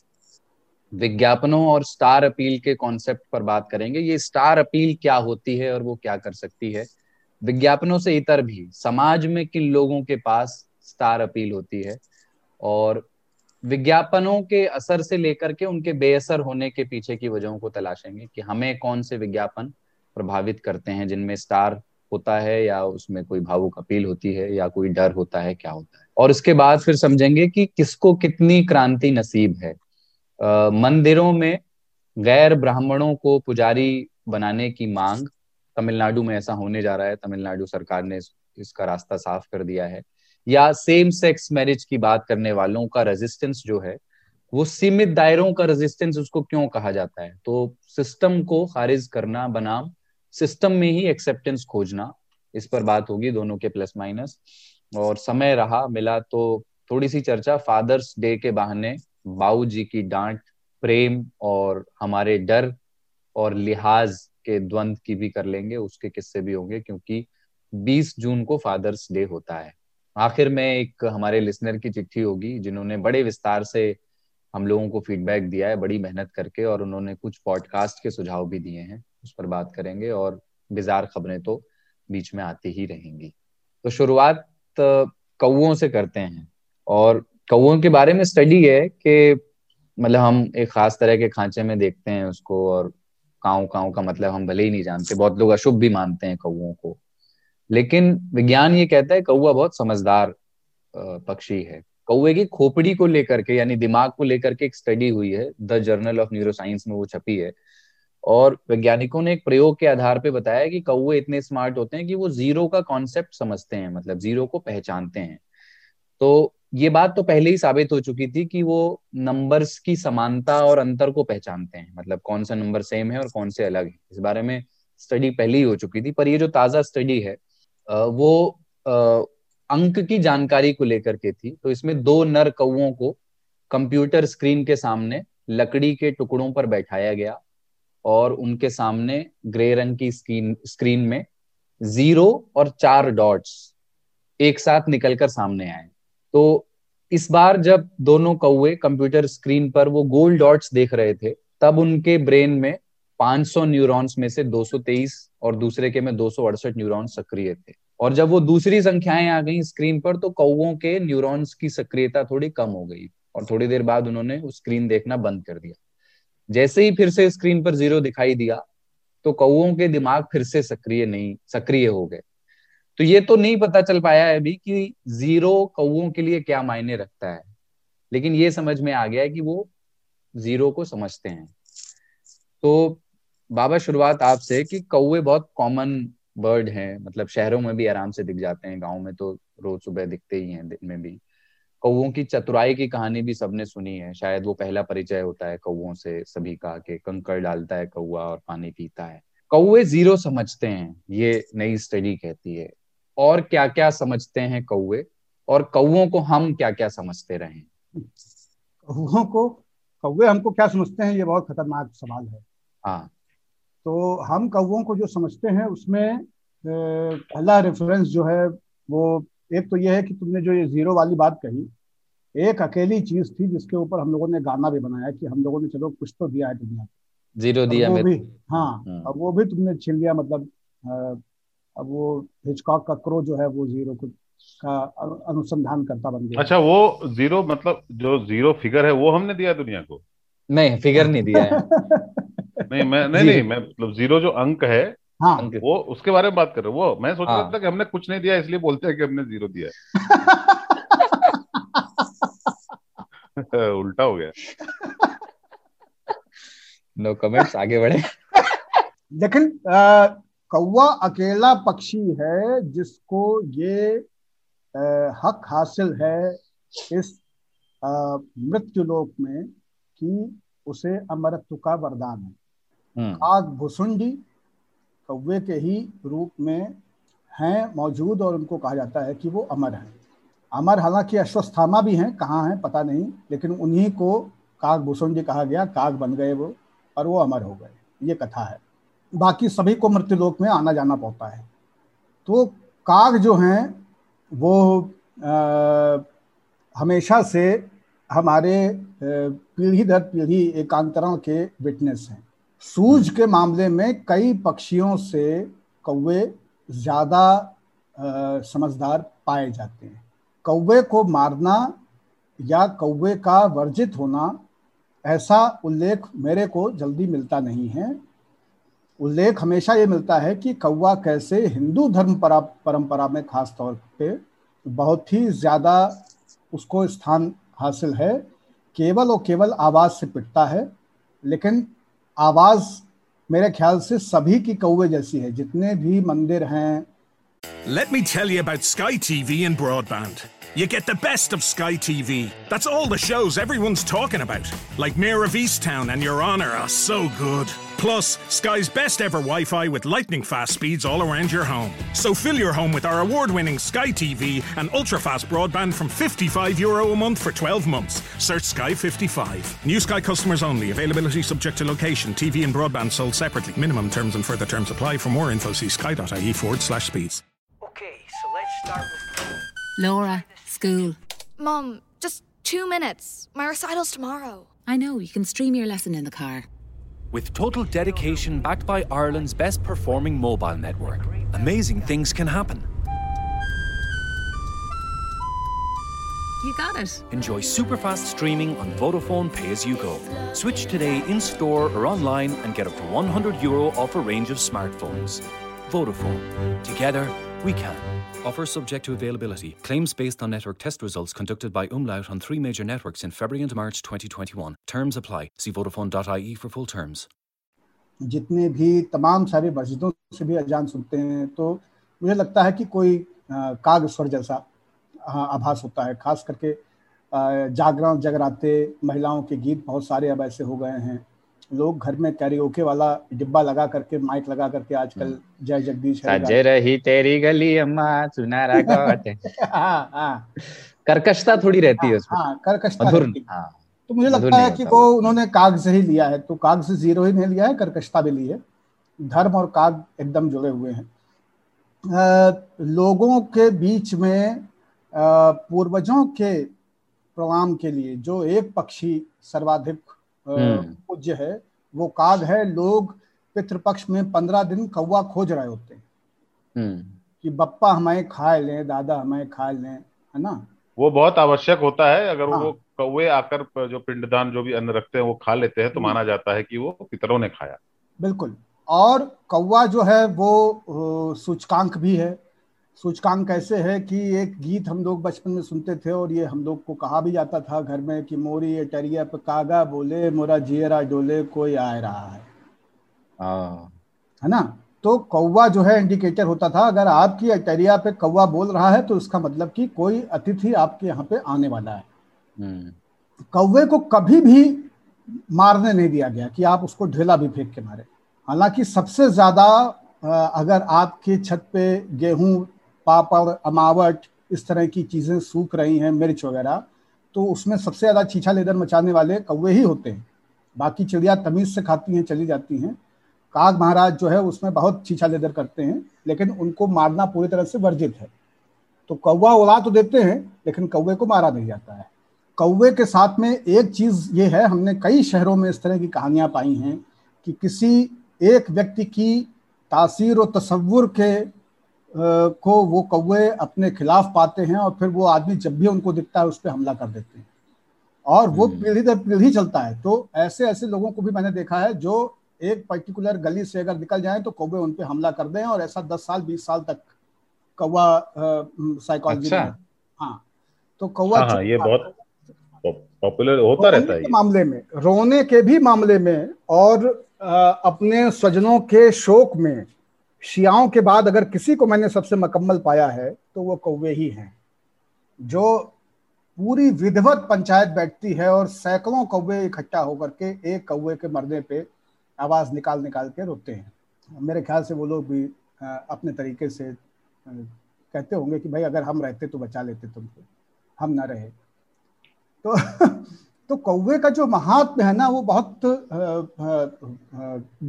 विज्ञापनों और स्टार अपील के कॉन्सेप्ट पर बात करेंगे। ये स्टार अपील क्या होती है और वो क्या कर सकती है। विज्ञापनों से इतर भी समाज में किन लोगों के पास स्टार अपील होती है, और विज्ञापनों के असर से लेकर के उनके बेअसर होने के पीछे की वजहों को तलाशेंगे कि हमें कौन से विज्ञापन प्रभावित करते हैं जिनमें स्टार होता है, या उसमें कोई भावुक अपील होती है, या कोई डर होता है, क्या होता है। और इसके बाद फिर समझेंगे कि किसको कितनी क्रांति नसीब है। मंदिरों में गैर ब्राह्मणों को पुजारी बनाने की मांग, तमिलनाडु में ऐसा होने जा रहा है, तमिलनाडु सरकार ने इसका रास्ता साफ कर दिया है। या सेम सेक्स मैरिज की बात करने वालों का रेजिस्टेंस जो है वो सीमित दायरों का रेजिस्टेंस उसको क्यों कहा जाता है। तो सिस्टम को खारिज करना बनाम सिस्टम में ही एक्सेप्टेंस खोजना, इस पर बात होगी, दोनों के प्लस माइनस। और समय रहा मिला तो थोड़ी सी चर्चा फादर्स डे के बहाने बाऊ जी की डांट, प्रेम और हमारे डर और लिहाज के द्वंद की भी कर लेंगे, उसके किस्से भी होंगे क्योंकि 20 जून को फादर्स डे होता है। आखिर में एक हमारे लिसनर की चिट्ठी होगी जिन्होंने बड़े विस्तार से हम लोगों को फीडबैक दिया है बड़ी मेहनत करके, और उन्होंने कुछ पॉडकास्ट के सुझाव भी दिए हैं, उस पर बात करेंगे। और बिजार खबरें तो बीच में आती ही रहेंगी। तो शुरुआत कौओं से करते हैं, और कौओं के बारे में स्टडी है कि मतलब हम एक खास तरह के खांचे में देखते हैं उसको, और काऊ काऊ का मतलब हम भले ही नहीं जानते, बहुत लोग अशुभ भी मानते हैं कौओं को, लेकिन विज्ञान ये कहता है कौआ बहुत समझदार पक्षी है। कौए की खोपड़ी को लेकर के, यानी दिमाग को लेकर के एक स्टडी हुई है, द जर्नल ऑफ न्यूरोसाइंस में वो छपी है, और वैज्ञानिकों ने एक प्रयोग के आधार पे बताया कि कौए इतने स्मार्ट होते हैं कि वो 0 का कॉन्सेप्ट समझते हैं, मतलब 0 को पहचानते हैं। तो ये बात तो पहले ही साबित हो चुकी थी कि वो नंबर्स की समानता और अंतर को पहचानते हैं, मतलब कौन सा नंबर सेम है और कौन से अलग है, इस बारे में स्टडी पहले ही हो चुकी थी। पर ये जो ताजा स्टडी है वो अंक की जानकारी को लेकर के थी। तो इसमें 2 नर कौओं को कंप्यूटर स्क्रीन के सामने लकड़ी के टुकड़ों पर बैठाया गया, और उनके सामने ग्रे रंग की स्क्रीन में 0 और 4 डॉट्स एक साथ निकलकर सामने आए। तो इस बार जब दोनों कौए कंप्यूटर स्क्रीन पर वो गोल डॉट्स देख रहे थे, तब उनके ब्रेन में 500 न्यूरॉन्स में से 223 और दूसरे के में 268 न्यूरॉन्स सक्रिय थे। और जब वो दूसरी संख्याएं आ गई स्क्रीन पर, तो कौओं के न्यूरॉन्स की सक्रियता थोड़ी कम हो गई, और थोड़ी देर बाद उन्होंने उस स्क्रीन देखना बंद कर दिया। जैसे ही फिर से स्क्रीन पर 0 दिखाई दिया, तो कौओं के दिमाग फिर से सक्रिय हो गए। तो ये तो नहीं पता चल पाया है अभी कि जीरो कौओं के लिए क्या मायने रखता है, लेकिन ये समझ में आ गया है कि वो जीरो को समझते हैं। तो बाबा शुरुआत आपसे कि कौवे बहुत कॉमन बर्ड हैं, मतलब शहरों में भी आराम से दिख जाते हैं, गाँव में तो रोज सुबह दिखते ही हैं, दिन में भी। कौओं की चतुराई की कहानी भी सबने सुनी है, शायद वो पहला परिचय होता है कौओं से सभी का, कि कंकड़ डालता है कौआ और पानी पीता है। कौवे जीरो समझते हैं, ये नई स्टडी कहती है। और क्या क्या समझते हैं कौवे, और कौओं को हम क्या क्या समझते रहे? कौवे हमको क्या समझते हैं, ये बहुत खतरनाक सवाल है। हाँ, तो हम कौओं को जो समझते हैं उसमें पहला रेफरेंस जो है वो एक तो ये है कि तुमने जो ये जीरो वाली बात कही, एक अकेली चीज थी जिसके ऊपर हम लोगों ने गाना भी बनाया कि हम लोगों ने चलो कुछ तो दिया है दुनिया को, जीरो दिया वो भी। हाँ, अब वो भी तुमने छीन लिया, मतलब अब वो हिचकॉक का क्रो जो है वो जीरो का अनुसंधान करता बन गया। अच्छा, वो जीरो मतलब जो जीरो फिगर है वो हमने दिया दुनिया को? नहीं, फिगर नहीं दिया है। नहीं मैं मतलब जीरो जो अंक है, हाँ, वो उसके बारे में बात कर रहे हो। वो मैं सोच रहा था कि हमने कुछ नहीं दिया इसलिए बोलते हैं कि हमने जीरो दिया है। उल्टा हो गया। नो कमेंट्स, आगे बढ़े। लेकिन कौवा अकेला पक्षी है जिसको ये हक हासिल है इस मृत्युलोक में कि उसे अमरत्व का वरदान है। आग भुसुंडी कौवे के ही रूप में हैं मौजूद और उनको कहा जाता है कि वो अमर हैं। अमर हालांकि अश्वस्थामा भी हैं, कहाँ हैं पता नहीं, लेकिन उन्हीं को काग भुसुंडी कहा गया। काग बन गए वो और वो अमर हो गए, ये कथा है। बाकी सभी को मृत्युलोक में आना जाना पड़ता है। तो काग जो हैं वो हमेशा से हमारे पीढ़ी दर पीढ़ी एकांतरण के विटनेस हैं। सूझ के मामले में कई पक्षियों से कौवे ज़्यादा समझदार पाए जाते हैं। कौवे को मारना या कौवे का वर्जित होना ऐसा उल्लेख मेरे को जल्दी मिलता नहीं है। उल्लेख हमेशा ये मिलता है कि कौवा कैसे हिंदू धर्म परंपरा में खास तौर पे बहुत ही ज़्यादा उसको स्थान हासिल है। केवल और केवल आवाज़ से पिटता है, लेकिन आवाज मेरे ख्याल से सभी की कौवे जैसी है, जितने भी मंदिर हैं। Let me tell you about Sky TV and broadband. You get the best of Sky TV. That's all the shows everyone's talking about. Like Mayor of Easttown and Your Honor are so good. Plus, Sky's best ever Wi-Fi with lightning fast speeds all around your home. So fill your home with our award-winning Sky TV and ultra-fast broadband from €55 a month for 12 months. Search Sky 55. New Sky customers only. Availability subject to location. TV and broadband sold separately. Minimum terms and further terms apply. For more info, see sky.ie/speeds. Okay, so let's start with Laura, school. Mom, just 2 minutes. My recital's tomorrow. I know. You can stream your lesson in the car. With total dedication backed by Ireland's best performing mobile network, amazing things can happen. You got it. Enjoy super fast streaming on Vodafone Pay as you go. Switch today in store or online and get up to €100 off a range of smartphones. Vodafone. Together, we can. Offer subject to availability. Claims based on network test results conducted by Umlaut on 3 major networks in February and March 2021. Terms apply. See Vodafone.ie for full terms. जितने भी तमाम सारे मस्जिदों से भी अजान सुनते हैं तो मुझे लगता है कि कोई काग स्वर जैसा आभास होता है। खास करके जागरण, जगराते, महिलाओं के गीत बहुत सारे अब ऐसे हो गए हैं। लोग घर में कैरियोके वाला डिब्बा लगा करके, माइक लगा करके आजकल जय जगदीश रही तेरी गली अम्मा सुनारा गाट कर्कशता थोड़ी रहती है उसमें। हाँ, कर्कशता। तो मुझे लगता है कि वो उन्होंने काग से ही लिया है। तो काग से जीरो ही नहीं लिया है, कर्कशता भी ली है। धर्म और काग एकदम जुड़े हुए हैं। लोगों के बीच में पूर्वजों के प्रणाम के लिए जो एक पक्षी सर्वाधिक पूज्य है वो काग है। लोग पितृपक्ष में 15 दिन कौवा खोज रहे होते हैं कि बप्पा हमें खा लें, दादा हमें खा लें, है ना। वो बहुत आवश्यक होता है। अगर हाँ, वो कौवे आकर जो पिंडदान जो भी अन्न रखते हैं वो खा लेते हैं तो माना जाता है कि वो पितरों ने खाया। बिल्कुल। और कौवा जो है वो सूचकांक भी है। सूचकांक कैसे है कि एक गीत हम लोग बचपन में सुनते थे और ये हम लोग को कहा भी जाता था घर में कि मोरी टरिया पे कागा बोले मोरा जियरा डोले कोई आ रहा है, है ना। तो कौवा जो है इंडिकेटर होता था, अगर आपकी टरिया पे कौवा बोल रहा है तो उसका मतलब कि कोई अतिथि आपके यहाँ पे आने वाला है। कौवे को कभी भी मारने नहीं दिया गया कि आप उसको ढेला भी फेंक के मारे। हालांकि सबसे ज्यादा अगर आपके छत पे गेहूं, पापड़, अमावट इस तरह की चीजें सूख रही हैं, मिर्च वगैरह, तो उसमें सबसे ज्यादा छीछा लेदर मचाने वाले कौवे ही होते हैं। बाकी चिड़िया तमीज से खाती हैं, चली जाती हैं। काग महाराज जो है उसमें बहुत छीछा लेदर करते हैं, लेकिन उनको मारना पूरी तरह से वर्जित है। तो कौवा उड़ा तो देते हैं लेकिन कौवे को मारा नहीं जाता है। कौवे के साथ में एक चीज ये है, हमने कई शहरों में इस तरह की कहानियां पाई हैं कि किसी एक व्यक्ति की तासीर और तसव्वुर के को वो कौवे अपने खिलाफ पाते हैं और फिर वो आदमी जब भी उनको दिखता है उस पर हमला कर देते हैं और वो पीढ़ी दर पीढ़ी चलता है। तो ऐसे ऐसे लोगों को भी मैंने देखा है जो एक पर्टिकुलर गली से अगर निकल जाएं तो कौवे उन पे हमला कर दें, और ऐसा 10 साल 20 साल तक कौवा साइकोलॉजी में। हाँ, तो कौवा ये बहुत पॉपुलर होता रहता है मामले में, रोने के भी मामले में, और अपने स्वजनों के शोक में। शियाओं के बाद अगर किसी को मैंने सबसे मकम्मल पाया है तो वो कौवे ही हैं, जो पूरी विधिवत पंचायत बैठती है और सैकड़ों कौवे इकट्ठा होकर के एक कौवे के मरने पे आवाज निकाल निकाल के रोते हैं। मेरे ख्याल से वो लोग भी अपने तरीके से कहते होंगे कि भाई अगर हम रहते तो बचा लेते तुमको, हम ना रहे तो तो कौवे का जो महात्म्य है ना वो बहुत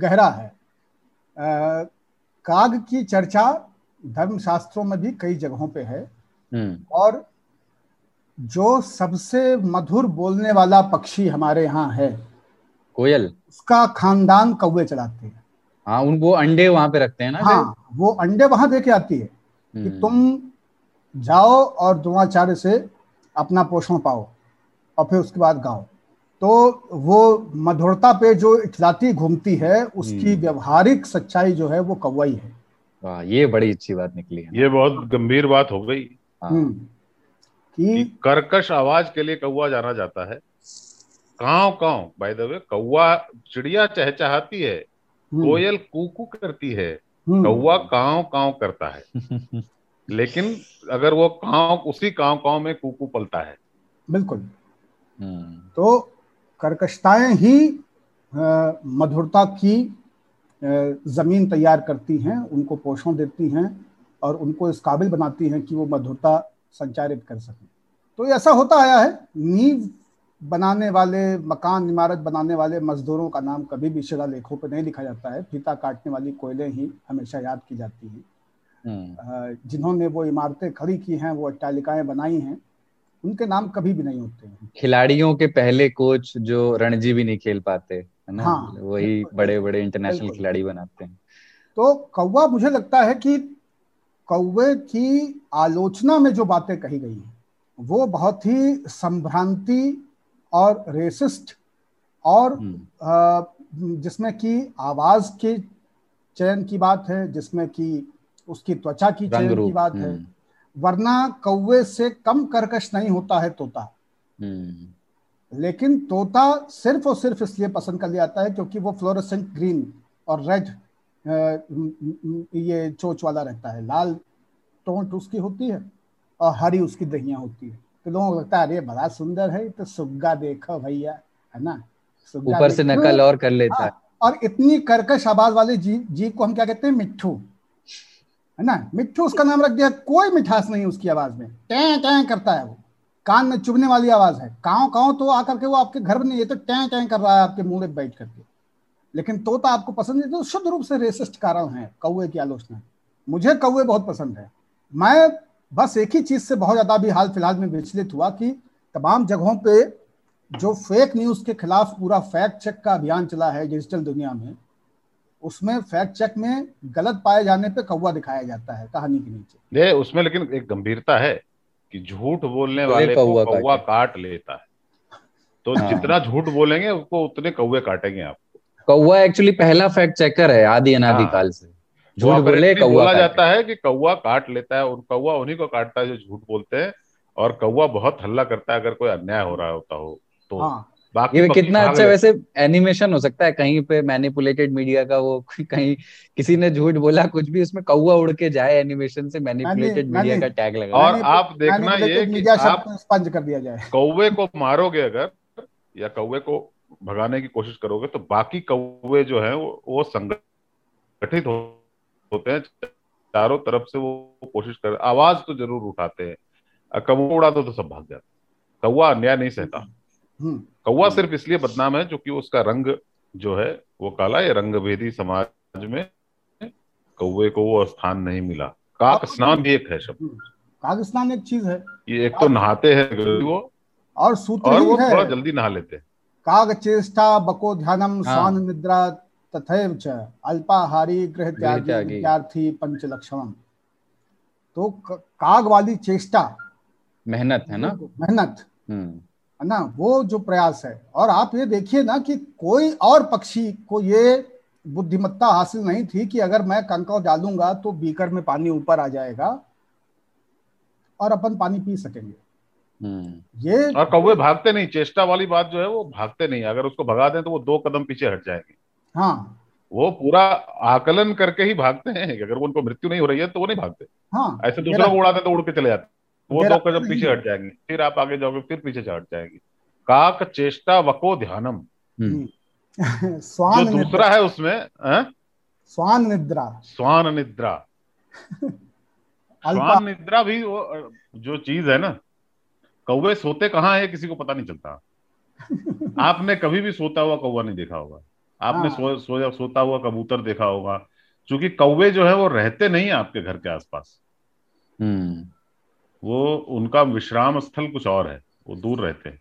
गहरा है। काग की चर्चा धर्मशास्त्रों में भी कई जगहों पे है। और जो सबसे मधुर बोलने वाला पक्षी हमारे यहाँ है कोयल, उसका खानदान कौवे चलाते हैं। हाँ, उनको अंडे वहां पे रखते हैं ना। हाँ, वो अंडे वहां देके आती है कि तुम जाओ और द्रोणाचार्य से अपना पोषण पाओ और फिर उसके बाद गाओ। तो वो मधुरता पे जो इठलाती घूमती है उसकी व्यवहारिक सच्चाई जो है वो कौवा ही है। वाह, ये बड़ी अच्छी बात निकली है। ये बहुत गंभीर बात हो गई कि कर्कश आवाज के लिए कौवा जाना जाता है। काव काव, बाय द वे, कौवा चिड़िया चहचहाती है, कोयल कूकू करती है, कौवा काव काव करता है। लेकिन अगर वो काव, उसी काव काव में कूकू पलता है। बिल्कुल। तो कर्कशताएं ही मधुरता की जमीन तैयार करती हैं, उनको पोषण देती हैं और उनको इस काबिल बनाती हैं कि वो मधुरता संचारित कर सकें। तो ऐसा होता आया है। नींव बनाने वाले, मकान इमारत बनाने वाले मजदूरों का नाम कभी भी शिलालेखों पर नहीं लिखा जाता है। फीता काटने वाली कोयलें ही हमेशा याद की जाती हैं। जिन्होंने वो इमारतें खड़ी की हैं, वो अट्टालिकाएं बनाई हैं, उनके नाम कभी भी नहीं होते हैं। खिलाड़ियों के पहले कोच जो रणजी भी नहीं खेल पाते, है ना? हाँ, वही बड़े बड़े इंटरनेशनल खिलाड़ी बनाते हैं। तो कौवा, मुझे लगता है कि कौवे की आलोचना में जो बातें कही गई हैं वो बहुत ही संभ्रांति और रेसिस्ट, और जिसमें कि आवाज के चयन की बात है, जिसमें कि उसकी त्वचा की चयन की बात है। वरना कौवे से कम कर्कश नहीं होता है तोता। लेकिन तोता सिर्फ और सिर्फ इसलिए पसंद कर लिया जाता है क्योंकि वो फ्लोरोसेंट ग्रीन और रेड ये चोच वाला रहता है, लाल टोंट उसकी होती है और हरी उसकी दहियां होती है। तो लोगों को लगता है अरे बड़ा सुंदर है, तो सुग्गा देखो भैया, है ना, ऊपर से नकल और कर लेता है। और इतनी कर्कश आवाज वाले जीव को हम क्या कहते हैं? मिट्ठू, है ना। मिट्ठू उसका नाम रख दिया। कोई मिठास नहीं उसकी आवाज में, टैं टैं करता है, वो कान में चुभने वाली आवाज है। काव काव तो आकर के वो आपके घर में नहीं है, तो टैं टैं कर रहा है आपके मुंह में बैठ करके। लेकिन तोता आपको पसंद है। तो शुद्ध रूप से रेसिस्ट कारण है कौवे की आलोचना। मुझे कौवे बहुत पसंद है। मैं बस एक ही चीज से बहुत ज्यादा भी हाल फिलहाल में विचलित हुआ कि तमाम जगहों पे जो फेक न्यूज के खिलाफ पूरा फैक्ट चेक का अभियान चला है डिजिटल दुनिया में, उसमें फैक्ट चेक में गलत पाए जाने पे कौवा दिखाया जाता है कहानी के नीचे। ये उसमें लेकिन एक गंभीरता है कि झूठ बोलने वाले को कौवा काट लेता है। तो जितना झूठ बोलेंगे उसको उतने कौवे काटेंगे आपको। कौवा एक्चुअली पहला फैक्ट चेकर है आदि अनादि काल से। झूठ बोले कौआ जाता है कि कौआ काट लेता है, और कौआ उन्हीं को काटता है जो झूठ बोलते हैं, और कौवा बहुत हल्ला करता है अगर कोई अन्याय हो रहा होता हो तो। हाँ, ये कितना अच्छा वैसे एनिमेशन हो सकता है कहीं पे मैनिपुलेटेड मीडिया का, वो कहीं किसी ने झूठ बोला कुछ भी, उसमें कौवा उड़ के जाए, एनिमेशन से मैनिपुलेटेड मीडिया का टैग लगा। और आप देखना ये कि आप स्पंज कर दिया जाए, कौवे को मारोगे अगर या कौवे को भगाने की कोशिश करोगे तो बाकी कौवे जो है वो संगठित होते हैं, चारों तरफ से वो कोशिश कर, आवाज तो जरूर उठाते हैं। कौवा उड़ा तो सब भाग जाते, कौवा अन्याय नहीं सहता। कौवा सिर्फ इसलिए बदनाम है जो कि उसका रंग जो है वो काला है, रंगभेदी समाज में कौवे को वो स्थान नहीं मिला। काक स्नान भी एक है शब्द, काक स्नान एक चीज है ये, एक तो नहाते हैं वो और सूत्रहीन है, थोड़ा जल्दी नहा लेते हैं। काक चेष्टा बको ध्यानम स्वान निद्रा तथैव च अल्पाहारी गृह त्यागी विद्यार्थी पंचलक्षणम। तो काग वाली चेष्टा मेहनत है ना, मेहनत ना, वो जो प्रयास है। और आप ये देखिए ना कि कोई और पक्षी को ये बुद्धिमत्ता हासिल नहीं थी कि अगर मैं कंकाव डालूंगा तो बीकर में पानी ऊपर आ जाएगा और अपन पानी पी सकेंगे। ये और कौवे भागते नहीं, चेष्टा वाली बात जो है वो भागते नहीं, अगर उसको भगा दें तो वो 2 कदम पीछे हट जाएंगे। हाँ, वो पूरा आकलन करके ही भागते हैं, अगर उनको मृत्यु नहीं हो रही है तो वो नहीं भागते। हाँ, ऐसे दूसरों को उड़ाते तो उड़ के चले जाते, वो 2 कदम पीछे हट जाएंगे, फिर आप आगे जाओगे फिर पीछे हट जाएंगे। काक चेष्टा वको ध्यानम, स्वान जो दूसरा है उसमें स्वान निद्रा, स्वान निद्रा स्वान निद्रा भी वो जो चीज है ना, कौवे सोते कहाँ है किसी को पता नहीं चलता। आपने कभी भी सोता हुआ कौवा नहीं देखा होगा, आपने सोता हुआ कबूतर देखा होगा, क्योंकि कौवे जो है वो रहते नहीं आपके घर के आसपास, वो उनका विश्राम स्थल कुछ और है, वो दूर रहते हैं।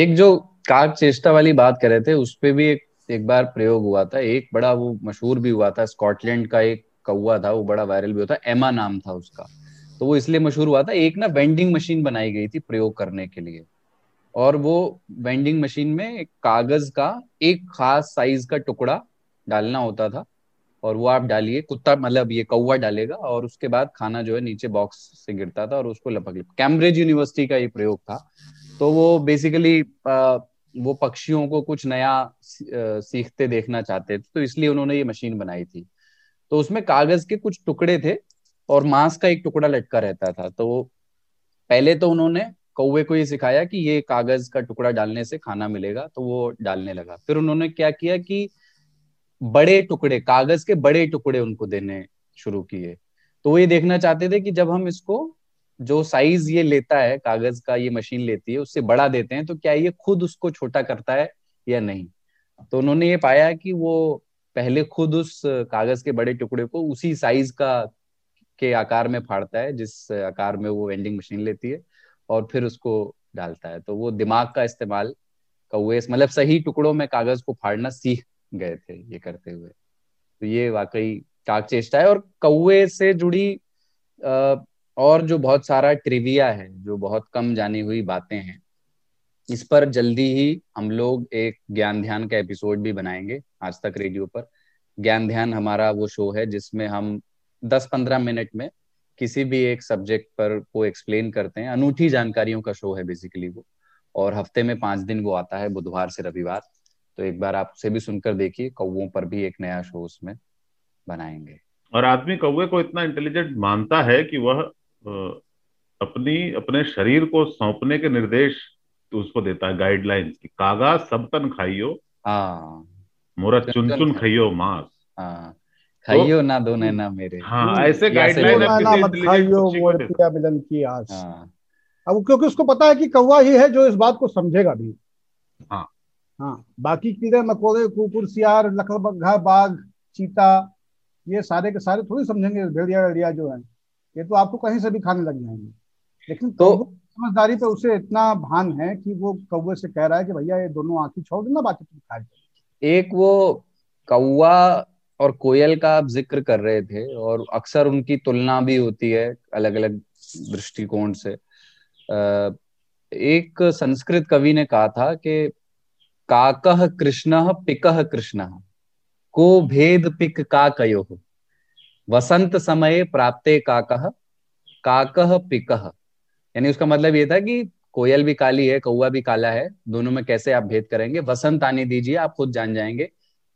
एक जो काक चेष्टा वाली बात कर रहे थे उस पे भी एक बार प्रयोग हुआ था, एक बड़ा वो मशहूर भी हुआ था। स्कॉटलैंड का एक कौवा था, वो बड़ा वायरल भी होता, एमा नाम था उसका, तो वो इसलिए मशहूर हुआ था। एक ना वेंडिंग मशीन बनाई गई थी प्रयोग करने के लिए, और वो वेंडिंग मशीन में कागज का एक खास साइज का टुकड़ा डालना होता था, और वो आप डालिए, कुत्ता मतलब ये कौवा डालेगा, और उसके बाद खाना जो है नीचे बॉक्स से गिरता था और उसको लपक लिया। कैम्ब्रिज यूनिवर्सिटी का ये प्रयोग था। तो वो बेसिकली वो पक्षियों को कुछ नया सीखते देखना चाहते थे, तो इसलिए उन्होंने ये मशीन बनाई थी। तो उसमें कागज के कुछ टुकड़े थे और मांस का एक टुकड़ा लटका रहता था। तो पहले तो उन्होंने कौवे को ये सिखाया कि ये कागज का टुकड़ा डालने से खाना मिलेगा, तो वो डालने लगा। फिर उन्होंने क्या किया कि बड़े टुकड़े, कागज के बड़े टुकड़े उनको देने शुरू किए। तो वो ये देखना चाहते थे कि जब हम इसको जो साइज ये लेता है, कागज का ये मशीन लेती है, उससे बड़ा देते हैं तो क्या ये खुद उसको छोटा करता है या नहीं। तो उन्होंने ये पाया कि वो पहले खुद उस कागज के बड़े टुकड़े को उसी साइज के आकार में फाड़ता है जिस आकार में वो वेंडिंग मशीन लेती है, और फिर उसको डालता है। तो वो दिमाग का इस्तेमाल कौवे, मतलब सही टुकड़ों में कागज को फाड़ना सीख गए थे ये करते हुए। तो ये वाकई काक चेष्टा है। और कौवे से जुड़ी और जो बहुत सारा ट्रिविया है, जो बहुत कम जानी हुई बातें हैं, इस पर जल्दी ही हम लोग एक ज्ञान ध्यान का एपिसोड भी बनाएंगे। आज तक रेडियो पर ज्ञान ध्यान हमारा वो शो है जिसमें हम 10-15 मिनट में किसी भी एक सब्जेक्ट पर को एक्सप्लेन करते हैं। अनूठी जानकारियों का शो है बेसिकली वो, और हफ्ते में 5 दिन वो आता है, बुधवार से रविवार। तो एक बार आप उसे भी सुनकर देखिए, कौवों पर भी एक नया शो उसमें बनाएंगे। और आदमी कौवे को इतना इंटेलिजेंट मानता है कि वह अपने शरीर को सौंपने के निर्देश तो उसको देता है, गाइडलाइंस की कागा सब तन खाइयो, मोरा चुन चुन खाइयो मांस, खाइयो ना दो नैना मेरे। हाँ, ऐसे गाइडलाइन। अब क्योंकि उसको पता है कि कौवा ही है जो इस बात को समझेगा भी। हाँ हाँ, बाकी कीड़े मकोड़े, कुकुर, सियार, लकड़बग्घा, बाघ, चीता, ये सारे के सारे थोड़ी समझेंगे। भेड़िया वेड़िया जो है ये तो आपको कहीं से भी खाने लग जाएंगे, लेकिन तो समझदारी पे उसे इतना भान है कि वो कौवे से कह रहा है कि भैया ये दोनों आंखें छोड़ देना, बाकी तुम खा जाओ। एक वो कौवा और कोयल का आप जिक्र कर रहे थे, और अक्सर उनकी तुलना भी होती है अलग अलग दृष्टिकोण से। एक संस्कृत कवि ने कहा था कि काकह कृष्णः पिकह कृष्णः को भेद पिक काकयोः। वसंत समय प्राप्ते काकः काकः पिकः, यानी उसका मतलब ये था कि कोयल भी काली है, कौआ भी काला है, दोनों में कैसे आप भेद करेंगे। वसंत आने दीजिए, आप खुद जान जाएंगे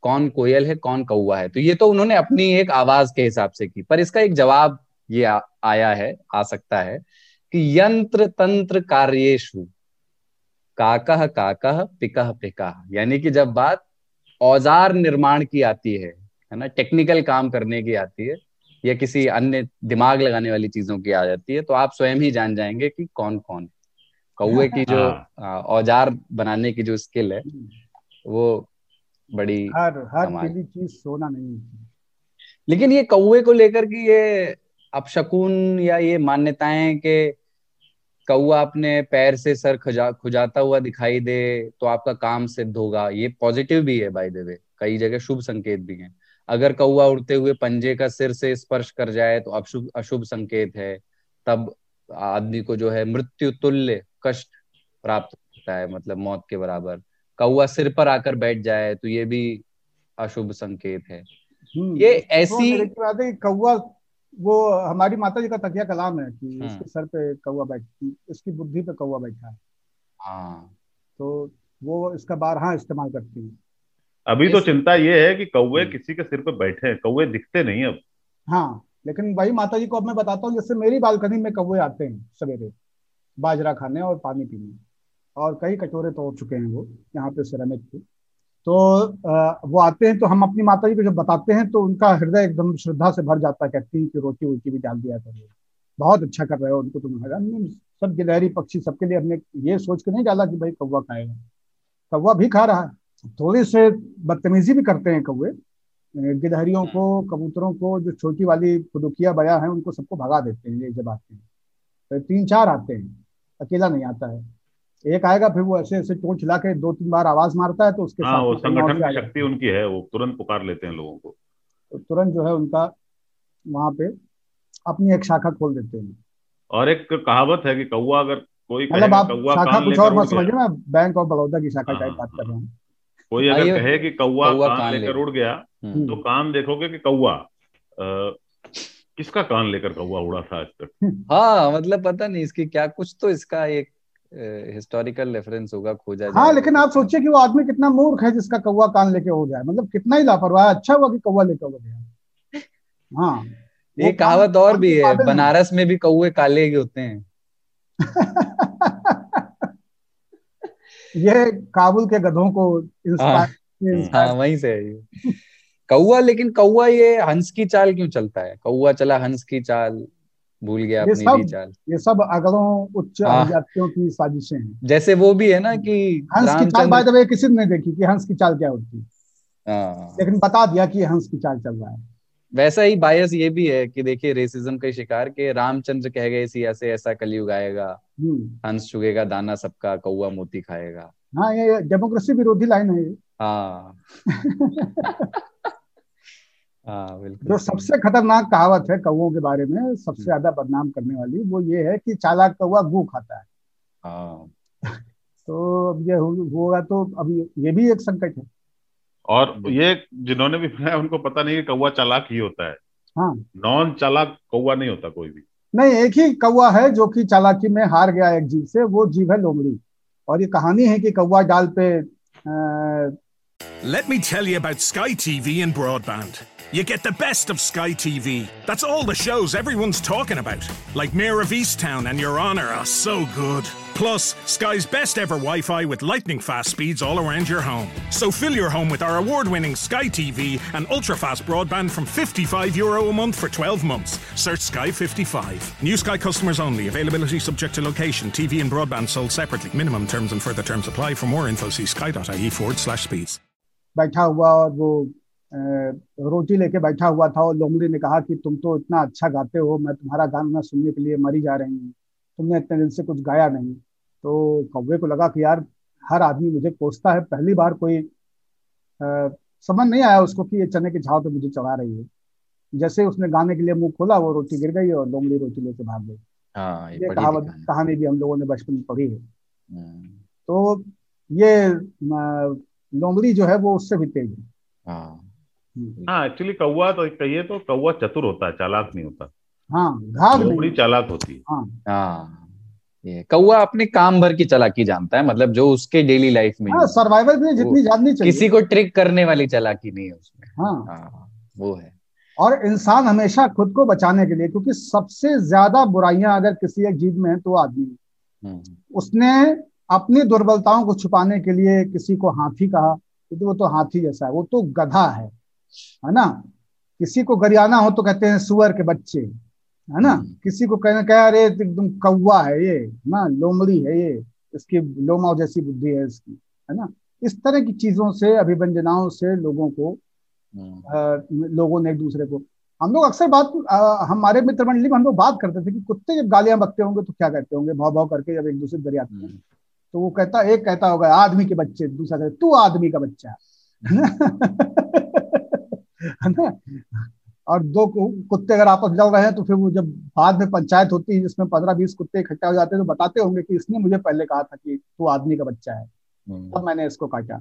कौन कोयल है कौन कौआ है। तो ये तो उन्होंने अपनी एक आवाज के हिसाब से की, पर इसका एक जवाब ये आया है, आ सकता है कि यंत्र तंत्र कार्येषु काकः काकः पिकः पिकः, यानी कि जब बात औजार निर्माण की आती है ना, टेक्निकल काम करने की आती है या किसी अन्य दिमाग लगाने वाली चीजों की आ जाती है, तो आप स्वयं ही जान जाएंगे कि कौन कौन। कौए की जो औजार बनाने की जो स्किल है वो बड़ी, हर पीली चीज सोना नहीं। लेकिन ये कौए को लेकर कि ये अपशकुन या ये मान्यताएं के कौआ अपने पैर से सर खुजाता हुआ दिखाई दे तो आपका काम सिद्ध होगा, ये पॉजिटिव भी है बाय द वे, कई जगह शुभ संकेत भी हैं। अगर कौआ उड़ते हुए पंजे का सिर से स्पर्श कर जाए तो अशुभ अशुभ संकेत है, तब आदमी को जो है मृत्यु तुल्य कष्ट प्राप्त होता है, मतलब मौत के बराबर। कौआ सिर पर आकर बैठ जाए तो ये भी अशुभ संकेत है। ये ऐसी कौआ, वो हमारी माता जी का तकिया कलाम है कि उसके सर पे कौआ बैठी, उसकी बुद्धि पे कौआ बैठा है। हाँ, तो वो इसका बारहा इस्तेमाल करती है। अभी तो चिंता ये है कि कौए किसी के सिर पे बैठे हैं, कौए दिखते नहीं अब। हाँ, लेकिन वही माता जी को अब मैं बताता हूँ, जैसे मेरी बालकनी में कौए आते हैं सवेरे बाजरा खाने और पानी पीने, और कई कटोरे तोड़ चुके हैं वो यहाँ पे सिरेमिक के। तो वो आते हैं तो हम अपनी माता जी को जब बताते हैं तो उनका हृदय एकदम श्रद्धा से भर जाता है, कहती है कि रोटी वोटी भी डाल दिया करो, बहुत अच्छा कर रहे हो उनको तुम। हराम सब गिलहरी पक्षी सबके लिए हमने ये सोच के नहीं डाला कि भाई कौवा खाएगा, कौवा भी खा रहा है। थोड़ी से बदतमीजी भी करते हैं कौए, गिलहरियों को कबूतरों को, जो छोटी वाली फुदुकिया बया है उनको सबको भगा देते हैं। ये जब आते हैं तो 3-4 आते हैं, अकेला नहीं आता है, एक आएगा फिर वो ऐसे ऐसे टोन चिल्ला के 2-3 बार आवाज मारता है तो उसके साथ वो संगठन की शक्ति उनकी है, वो तुरंत पुकार लेते हैं लोगों को, तो तुरंत जो है उनका वहां पे अपनी एक शाखा खोल देते हैं। और एक कहावत है कि कौवा अगर कोई कहेगा कौवा शाखा कुछ और मत समझिए, मैं बैंक ऑफ बड़ौदा की शाखा टाइप बात कर रहा हूँ। कोई अगर कहे कि कौवा कान लेकर उड़ गया तो कान देखोगे कि कौवा किसका कान लेकर कौवा उड़ा था आज तक। हाँ, मतलब पता नहीं इसकी क्या, कुछ तो इसका एक हिस्टोरिकल रेफरेंस होगा, खोजा जाए। हाँ, लेकिन आप सोचिए कि वो आदमी कितना मूर्ख है जिसका कौवा कान लेके हो जाए, मतलब कितना ही लापरवाह। अच्छा हुआ कि कौवा लेके हो गया। हाँ, ये कहावत और भी है, बनारस में भी कौवे काले के होते हैं। ये काबुल के गधों को वहीं से है कौवा। लेकिन कौवा ये हंस की चाल क्यों चलता है? कौवा चला हंस की चाल, भूल गया अपनी भी चाल। ये सब अगलों उच्च जातियों की साजिशें हैं। जैसे वो भी है ना कि हंस की चाल, बाय द वे किसी ने देखी कि हंस की चाल क्या होती है, लेकिन बता दिया कि हंस की चाल चल रहा है। वैसा ही बायस ये भी है कि देखिए रेसिज्म के शिकार के रामचंद्र कह गए सिया से ऐसा कलयुग आएगा, हंस चुगेगा दाना सबका, कौआ मोती खाएगा। हाँ, ये डेमोक्रेसी विरोधी लाइन है। हाँ बिल्कुल। जो सबसे खतरनाक कहावत है कौओं के बारे में, सबसे ज्यादा बदनाम करने वाली, वो ये है कि चालाक कौआ गू खाता है। तो अब ये होगा तो अब ये भी एक संकट है। और ये जिन्होंने भी बनाया उनको पता नहीं कि कौआ चालाक ही होता है। हाँ, नॉन चालाक कौआ नहीं होता कोई भी। नहीं, एक ही कौआ है जो कि चालाकी में हार गया एक जीव से, वो जीव है लोमड़ी। और ये कहानी है कि कौआ डाल पे। Let me tell you about Sky TV and broadband. You get the best of Sky TV. That's all the shows everyone's talking about. Like Mayor of Easttown and Your Honor are so good. Plus, Sky's best ever Wi-Fi with lightning fast speeds all around your home. So fill your home with our award-winning Sky TV and ultra-fast broadband from €55 a month for 12 months. Search Sky 55. New Sky customers only. Availability subject to location. TV and broadband sold separately. Minimum terms and further terms apply. For more info, see sky.ie/speeds. बैठा हुआ और वो रोटी लेके बैठा हुआ था और लोमड़ी ने कहा कि तुम तो इतना अच्छा गाते हो, मैं तुम्हारा गाना सुनने के लिए मरी जा रही हूँ, तुमने इतने दिन से कुछ गाया नहीं। तो कौवे को लगा कि यार हर आदमी मुझे कोसता है, पहली बार कोई समझ नहीं आया उसको कि ये चने के झाव पे मुझे चढ़ा रही है। जैसे उसने गाने के लिए मुंह खोला वो रोटी गिर गई और लोमड़ी रोटी लेके भाग गई। ये कहानी भी हम लोगों ने बचपन में पढ़ी है। तो ये लोमड़ी जो है वो उससे भी तेज है। हाँ एक्चुअली कौवा तो कहिए तो कौवा चतुर होता है, चालाक नहीं होता। हाँ घोड़ी चालाक होती है। हाँ ये कौवा अपने काम भर की चालाकी जानता है, मतलब जो उसके डेली लाइफ में सर्वाइवल में जितनी जाननी चाहिए, किसी को ट्रिक करने वाली चालाकी नहीं है उसमें। हाँ वो है। और इंसान हमेशा खुद को बचाने के लिए, क्योंकि सबसे ज्यादा बुराइयां अगर किसी एक जीव में है तो आदमी, उसने अपनी दुर्बलताओं को छुपाने के लिए किसी को हाथी कहा, क्योंकि वो तो हाथी जैसा है, वो तो गधा है ना। किसी को गरियाना हो तो कहते हैं सुअर के बच्चे, है ना। किसी को कहना कह अरे एकदम कौवा है ये ना, लोमड़ी है ये, इसकी लोमाओं जैसी बुद्धि है इसकी, है ना। इस तरह की चीजों से, अभिव्यंजनाओं से लोगों को लोगों ने एक दूसरे को, हम लोग अक्सर बात हमारे मित्र मंडली में हम लोग बात करते थे कि कुत्ते जब गालियां बकते होंगे तो क्या कहते होंगे, भाव भाव करके जब एक दूसरे गरियाते हैं तो वो कहता, एक कहता होगा आदमी के बच्चे, दूसरा कहता तू आदमी का बच्चा है ना। और दो कुत्ते अगर आपस में लड़ रहे हैं तो फिर वो जब बाद में पंचायत होती है जिसमें 15-20 कुत्ते इकट्ठा हो जाते हैं तो बताते होंगे कि इसने मुझे पहले कहा था कि तू आदमी का बच्चा है और मैंने इसको काटा।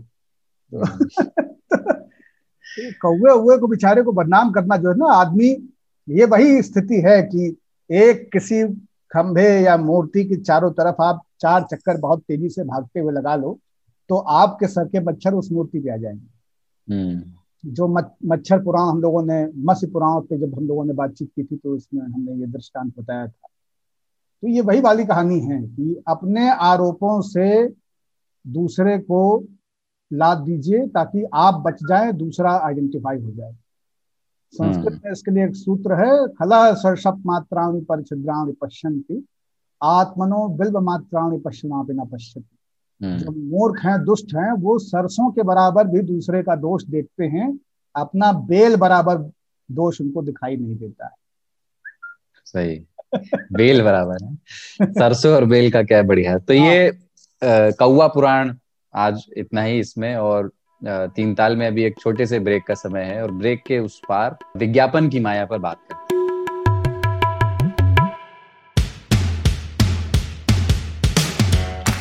कौवे को बेचारे को बदनाम करना जो है ना आदमी, ये वही स्थिति है कि एक किसी खंभे या मूर्ति की चारों तरफ आप 4 चक्कर बहुत तेजी से भागते हुए लगा लो तो आपके सर के मच्छर उस मूर्ति पे आ जाएंगे। जो मच्छर पुराण हम लोगों ने मत्स्य पुराण पे जब हम लोगों ने बातचीत की थी तो उसमें हमने ये दृष्टांत बताया था। तो ये वही वाली कहानी है कि अपने आरोपों से दूसरे को लाद दीजिए ताकि आप बच जाए, दूसरा आइडेंटिफाई हो जाए। संस्कृत में इसके लिए एक सूत्र है, खलः सर्षप मात्राणि परिच्छिद्राणि पश्यन्ति आत्मनो बिल्व मात्राणि पश्यन्ति न पश्यन्ति। जो मूर्ख हैं, दुष्ट हैं, वो सरसों के बराबर भी दूसरे का दोष देखते हैं, अपना बेल बराबर दोष उनको दिखाई नहीं देता है। सही बेल बराबर है, सरसों और बेल का क्या बढ़िया। तो ये कौवा पुराण आज इतना ही इसमें, और 3 ताल में अभी एक छोटे से ब्रेक का समय है और ब्रेक के उस पार विज्ञापन की माया पर बात करते हैं।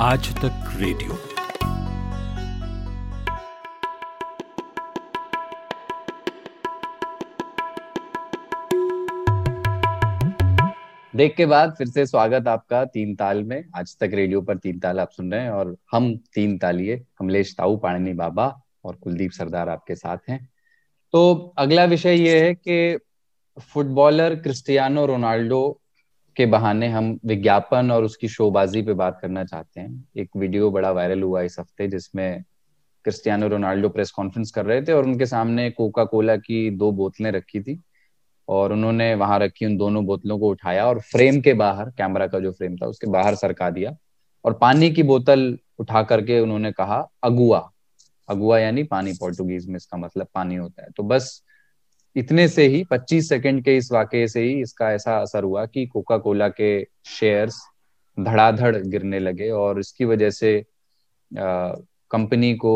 आज तक रेडियो। ब्रेक के बाद फिर से स्वागत आपका 3 ताल में। आज तक रेडियो पर 3 ताल आप सुन रहे हैं और हम 3 तालिये कमलेश ताऊ, पाणिनी बाबा और कुलदीप सरदार आपके साथ हैं। तो अगला विषय ये है कि फुटबॉलर क्रिस्टियानो रोनाल्डो के बहाने हम विज्ञापन और उसकी शोबाजी पे बात करना चाहते हैं। एक वीडियो बड़ा वायरल हुआ इस हफ्ते जिसमें क्रिस्टियानो रोनाल्डो प्रेस कॉन्फ्रेंस कर रहे थे और उनके सामने कोका कोला की 2 बोतलें रखी थी और उन्होंने वहां रखी उन दोनों बोतलों को उठाया और फ्रेम के बाहर, कैमरा का जो फ्रेम था उसके बाहर सरका दिया और पानी की बोतल उठा करके उन्होंने कहा अगुआ। अगुआ यानी पानी, पोर्टुगीज में इसका मतलब पानी होता है। तो बस इतने से ही 25 सेकंड के इस वाकये से ही इसका ऐसा असर हुआ कि कोका कोला के शेयर्स धड़ाधड़ गिरने लगे और इसकी वजह से कंपनी को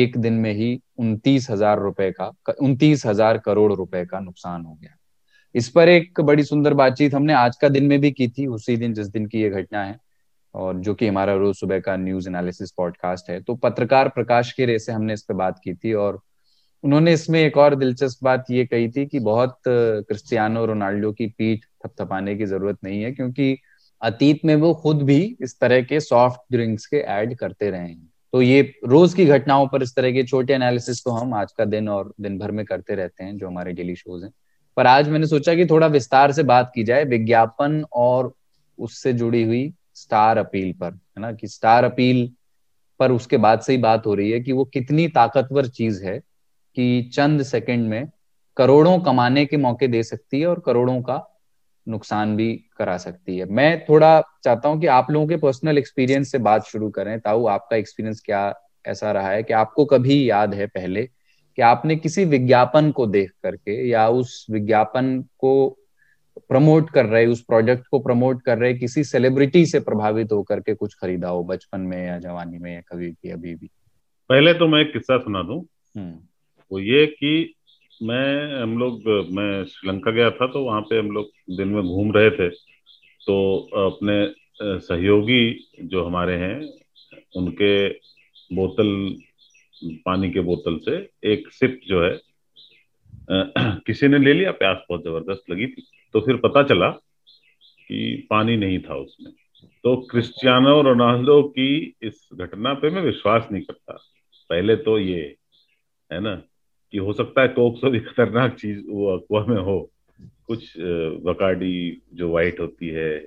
एक दिन में ही 29,000 करोड़ रुपए का नुकसान हो गया। इस पर एक बड़ी सुंदर बातचीत हमने आज का दिन में भी की थी, उसी दिन जिस दिन की ये घटना है, और जो कि हमारा रोज सुबह का न्यूज एनालिसिस पॉडकास्ट है। तो पत्रकार प्रकाश खेरे से हमने इस पर बात की थी और उन्होंने इसमें एक और दिलचस्प बात ये कही थी कि बहुत क्रिस्टियानो रोनाल्डो की पीठ थपथपाने की जरूरत नहीं है, क्योंकि अतीत में वो खुद भी इस तरह के सॉफ्ट ड्रिंक्स के ऐड करते रहे हैं। तो ये रोज की घटनाओं पर इस तरह के छोटे एनालिसिस तो हम आज का दिन और दिन भर में करते रहते हैं जो हमारे डेली शोज हैं, पर आज मैंने सोचा कि थोड़ा विस्तार से बात की जाए विज्ञापन और उससे जुड़ी हुई स्टार अपील पर, है ना। कि स्टार अपील पर उसके बाद से ही बात हो रही है कि वो कितनी ताकतवर चीज है कि चंद सेकंड में करोड़ों कमाने के मौके दे सकती है और करोड़ों का नुकसान भी करा सकती है। मैं थोड़ा चाहता हूं कि आप लोगों के पर्सनल एक्सपीरियंस से बात शुरू करें। ताऊ, आपका एक्सपीरियंस क्या ऐसा रहा है कि आपको कभी याद है पहले कि आपने किसी विज्ञापन को देख करके या उस विज्ञापन को प्रमोट कर रहे, उस प्रोडक्ट को प्रमोट कर रहे किसी सेलिब्रिटी से प्रभावित होकर के कुछ खरीदा हो बचपन में या जवानी में या कभी भी अभी भी। पहले तो मैं एक किस्सा सुना दूं, वो ये कि मैं श्रीलंका गया था, तो वहां पे हम लोग दिन में घूम रहे थे, तो अपने सहयोगी जो हमारे हैं उनके पानी के बोतल से एक सिप जो है किसी ने ले लिया, प्यास बहुत जबरदस्त लगी थी, तो फिर पता चला कि पानी नहीं था उसमें। तो क्रिस्टियानो रोनाल्डो की इस घटना पे मैं विश्वास नहीं करता। पहले तो ये है ना कि हो सकता है कोक से भी खतरनाक चीज वो अक्वा में हो, कुछ बकार्डी जो वाइट होती है,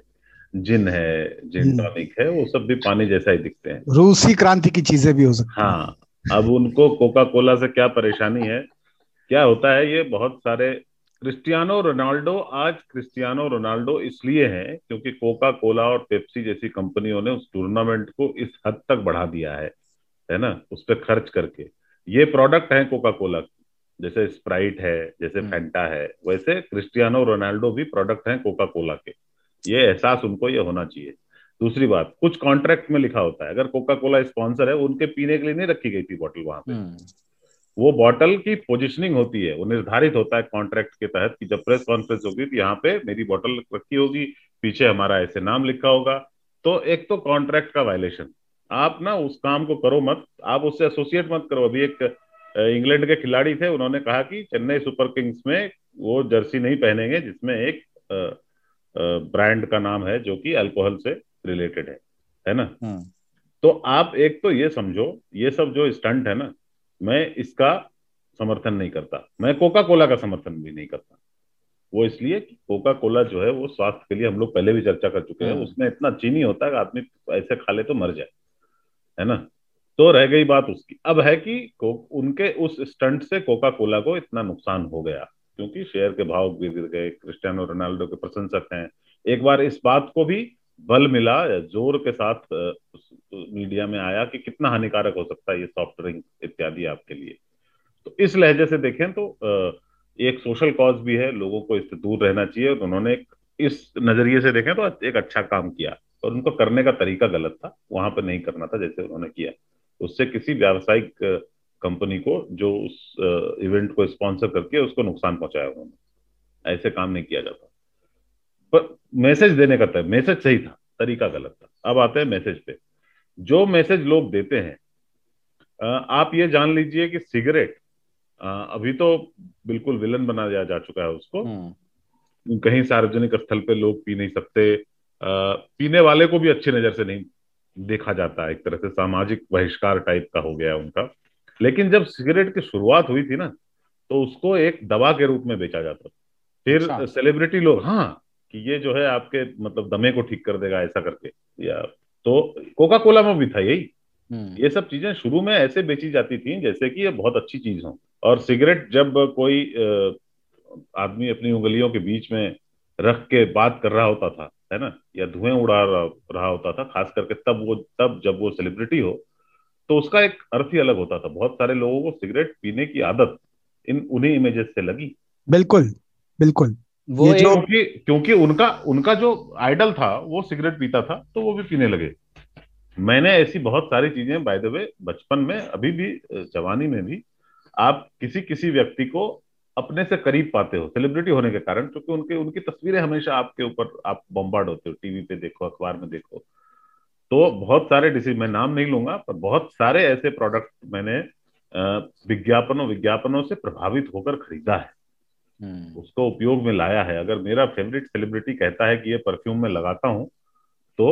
जिन है, जिन टॉनिक है, वो सब भी पानी जैसा ही दिखते हैं, रूसी क्रांति की चीजें भी हो सकती हैं। हाँ, अब उनको कोका कोला से क्या परेशानी है, क्या होता है ये बहुत सारे। क्रिस्टियानो रोनाल्डो इसलिए है क्योंकि कोका कोला और पेप्सी जैसी कंपनियों ने उस टूर्नामेंट को इस हद तक बढ़ा दिया है ना, उस पर खर्च करके। ये प्रोडक्ट है कोका कोला, जैसे स्प्राइट है, जैसे फैंटा है, वैसे क्रिस्टियानो रोनाल्डो भी प्रोडक्ट है कोका कोला के। ये एहसास उनको ये होना चाहिए। दूसरी बात, कुछ कॉन्ट्रैक्ट में लिखा होता है, अगर कोका कोला स्पॉन्सर है, उनके पीने के लिए नहीं रखी गई थी बॉटल वहां पे, वो बॉटल की पोजीशनिंग होती है, वो निर्धारित होता है कॉन्ट्रैक्ट के तहत कि जब प्रेस कॉन्फ्रेंस होगी तो यहाँ पे मेरी बॉटल रखी होगी, पीछे हमारा ऐसे नाम लिखा होगा। तो एक तो कॉन्ट्रैक्ट का वायलेशन, आप ना उस काम को करो मत, आप उससे एसोसिएट मत करो। अभी एक इंग्लैंड के खिलाड़ी थे, उन्होंने कहा कि चेन्नई सुपर किंग्स में वो जर्सी नहीं पहनेंगे जिसमें एक ब्रांड का नाम है जो कि अल्कोहल से रिलेटेड है ना। तो आप एक तो ये समझो, ये सब जो स्टंट है ना, मैं इसका समर्थन नहीं करता, मैं कोका कोला का समर्थन भी नहीं करता। वो इसलिए कि कोका कोला जो है वो स्वास्थ्य के लिए हम लोग पहले भी चर्चा कर चुके हैं, उसमें इतना चीनी होता है कि आदमी ऐसे खा ले तो मर जाए, है ना। तो रह गई बात उसकी, अब है कि उनके उस स्टंट से कोका कोला को इतना नुकसान हो गया क्योंकि शेयर के भाव गिर गए, क्रिस्टियानो रोनाल्डो के प्रशंसक हैं। एक बार इस बात को भी बल मिला, जोर के साथ मीडिया में आया कि कितना हानिकारक हो सकता है ये सॉफ्ट ड्रिंक इत्यादि आपके लिए। तो इस लहजे से देखें तो एक सोशल कॉज भी है, लोगों को इससे दूर रहना चाहिए, और उन्होंने इस नजरिए से देखें तो एक अच्छा काम किया, और उनको करने का तरीका गलत था, वहां पर नहीं करना था जैसे उन्होंने किया। उससे किसी व्यावसायिक कंपनी को जो उस इवेंट को स्पॉन्सर करके उसको नुकसान पहुंचाया उन्होंने, ऐसे काम नहीं किया जाता। पर मैसेज देने का मैसेज सही था, तरीका गलत था। अब आते हैं मैसेज पे, जो मैसेज लोग देते हैं। आप ये जान लीजिए कि सिगरेट अभी तो बिल्कुल विलन बना दिया जा चुका है उसको, कहीं सार्वजनिक स्थल पे लोग पी नहीं सकते, पीने वाले को भी अच्छी नजर से नहीं देखा जाता है, एक तरह से सामाजिक बहिष्कार टाइप का हो गया उनका। लेकिन जब सिगरेट की शुरुआत हुई थी ना, तो उसको एक दवा के रूप में बेचा जाता, फिर सेलिब्रिटी लोग, हाँ, कि ये जो है आपके मतलब दमे को ठीक कर देगा ऐसा करके, या तो कोका कोला में भी था यही। ये सब चीजें शुरू में ऐसे बेची जाती थी जैसे कि ये बहुत अच्छी चीज हो। और सिगरेट जब कोई आदमी अपनी उंगलियों के बीच में रख के बात कर रहा होता था, है ना, या धुएं उड़ा रहा होता था, खास करके तब जब वो सेलिब्रिटी हो, तो उसका एक अर्थ ही अलग होता था। बहुत सारे लोगों को सिगरेट पीने की आदत उन्हीं इमेजेस से लगी। बिल्कुल बिल्कुल, वो क्योंकि उनका जो आइडल था वो सिगरेट पीता था, तो वो भी पीने लगे। मैंने ऐसी बहुत सारी चीजें, बाय द वे, बचपन में, अभी भी, जवानी में भी, आप किसी व्यक्ति को अपने से करीब पाते हो सेलिब्रिटी होने के कारण, क्योंकि उनकी तस्वीरें हमेशा आपके ऊपर, आप बम्बार्ड होते हो, टीवी पे देखो, अखबार में देखो। तो बहुत सारे मैं नाम नहीं लूंगा, पर बहुत सारे ऐसे प्रोडक्ट मैंने विज्ञापनों से प्रभावित होकर खरीदा है, उसको उपयोग में लाया है। अगर मेरा फेवरेट सेलिब्रिटी कहता है कि ये परफ्यूम में लगाता हूं, तो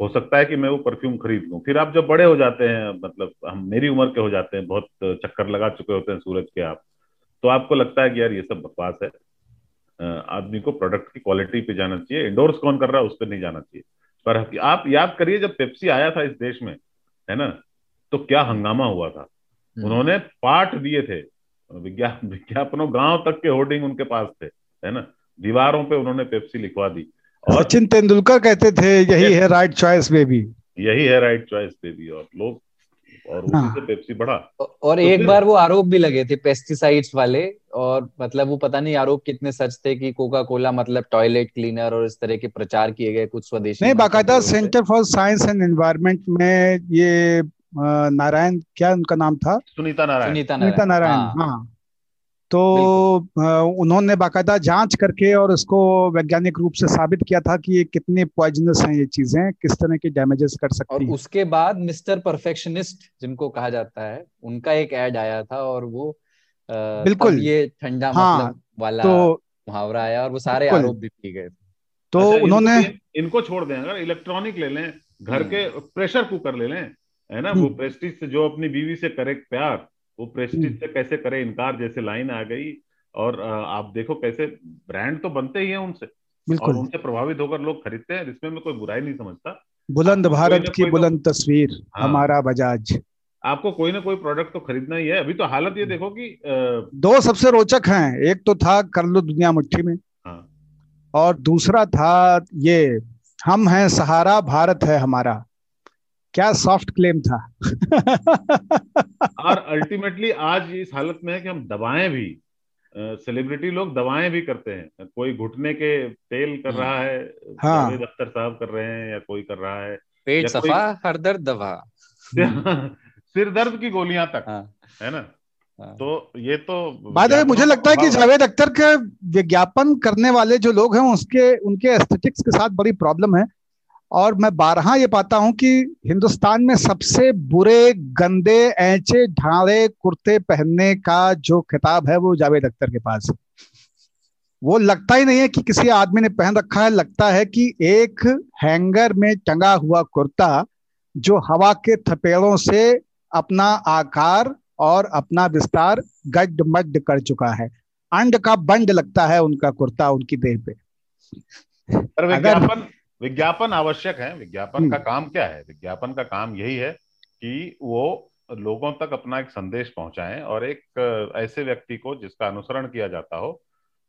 हो सकता है कि मैं वो परफ्यूम खरीद लूं। फिर आप जब बड़े हो जाते हैं, मतलब हम मेरी उम्र के हो जाते हैं, बहुत चक्कर लगा चुके होते हैं सूरज के आप, तो आपको लगता है कि यार ये सब बकवास है। आदमी को प्रोडक्ट की क्वालिटी पे जाना चाहिए, इंडोर्स कौन कर रहा है उस पर नहीं जाना चाहिए। पर आप याद करिए जब पेप्सी आया था इस देश में, है ना, तो क्या हंगामा हुआ था। उन्होंने पाठ दिए थे विज्ञापनों, गांव तक के होर्डिंग उनके पास थे, है ना, दीवारों पे उन्होंने पेप्सी लिखवा दी। और सचिन तेंदुलकर कहते थे यही है राइट चॉइस बेबी, और लोग और उसी से पेप्सी बढ़ा। और एक बार वो आरोप भी लगे थे पेस्टिसाइड्स वाले, और मतलब वो पता नहीं आरोप कितने सच थे कि कोका कोला मतलब टॉयलेट क्लीनर और इस तरह के प्रचार किए गए कुछ स्वदेशी। नहीं, बाकायदा centre for science and environment में ये नारायण, क्या उनका नाम था, सुनीता नारायण, हाँ, तो उन्होंने बाकायदा जांच करके और उसको वैज्ञानिक रूप से साबित किया था कि ये कितने पॉइजनस हैं, ये चीजें किस तरह के डैमेजेस कर सकती हैं। और उसके बाद मिस्टर परफेक्शनिस्ट जिनको कहा जाता है, उनका एक ऐड आया था और वो बिल्कुल ये ठंडा मतलब वाला मुहावरा आया और वो सारे आरोप भी किए गए। तो उन्होंने इनको छोड़ दें, अगर इलेक्ट्रॉनिक ले लें, घर के प्रेशर कुकर ले लें, है ना, वो प्रेस्टीज से जो अपनी बीवी से करे प्यार, वो प्रेस्टीज से कैसे करे इनकार, जैसे लाइन आ गई। और आप देखो कैसे ब्रांड तो बनते ही हैं उनसे और उनसे प्रभावित होकर लोग खरीदते हैं, जिसमें मैं कोई बुराई नहीं समझता। बुलंद भारत की बुलंद तस्वीर, हमारा बजाज। आपको कोई ना कोई प्रोडक्ट तो खरीदना ही है। अभी तो हालत ये देखो कि दो सबसे रोचक हैं, एक तो था कर लो दुनिया मुट्ठी में, और दूसरा था ये हम हैं सहारा भारत है हमारा। क्या सॉफ्ट क्लेम था। और अल्टीमेटली आज इस हालत में है कि हम दवाएं भी, सेलिब्रिटी लोग दवाएं भी करते हैं। कोई घुटने के तेल कर रहा है, डॉक्टर साहब कर रहे हैं, या कोई कर रहा है पेट सफा, हर दर्द दवा, सिर दर्द की गोलियां तक, है ना। तो ये तो बात है। मुझे लगता है कि जावेद अख्तर के विज्ञापन करने वाले जो लोग हैं उसके उनके एस्थेटिक्स के साथ बड़ी प्रॉब्लम है। और मैं बारहा ये पाता हूं कि हिंदुस्तान में सबसे बुरे, गंदे, ऐंचे ढाड़े कुर्ते पहनने का जो खिताब है वो जावेद अख्तर के पास है। वो लगता ही नहीं है कि किसी आदमी ने पहन रखा है, लगता है कि एक हैंगर में टंगा हुआ कुर्ता जो हवा के थपेड़ों से अपना आकार और अपना विस्तार गड्ड मड्ड कर चुका है। अंड का बंड लगता है उनका कुर्ता उनकी देह पे। विज्ञापन आवश्यक है। विज्ञापन का काम क्या है? विज्ञापन का काम यही है कि वो लोगों तक अपना एक संदेश पहुंचाएं, और एक ऐसे व्यक्ति को जिसका अनुसरण किया जाता हो।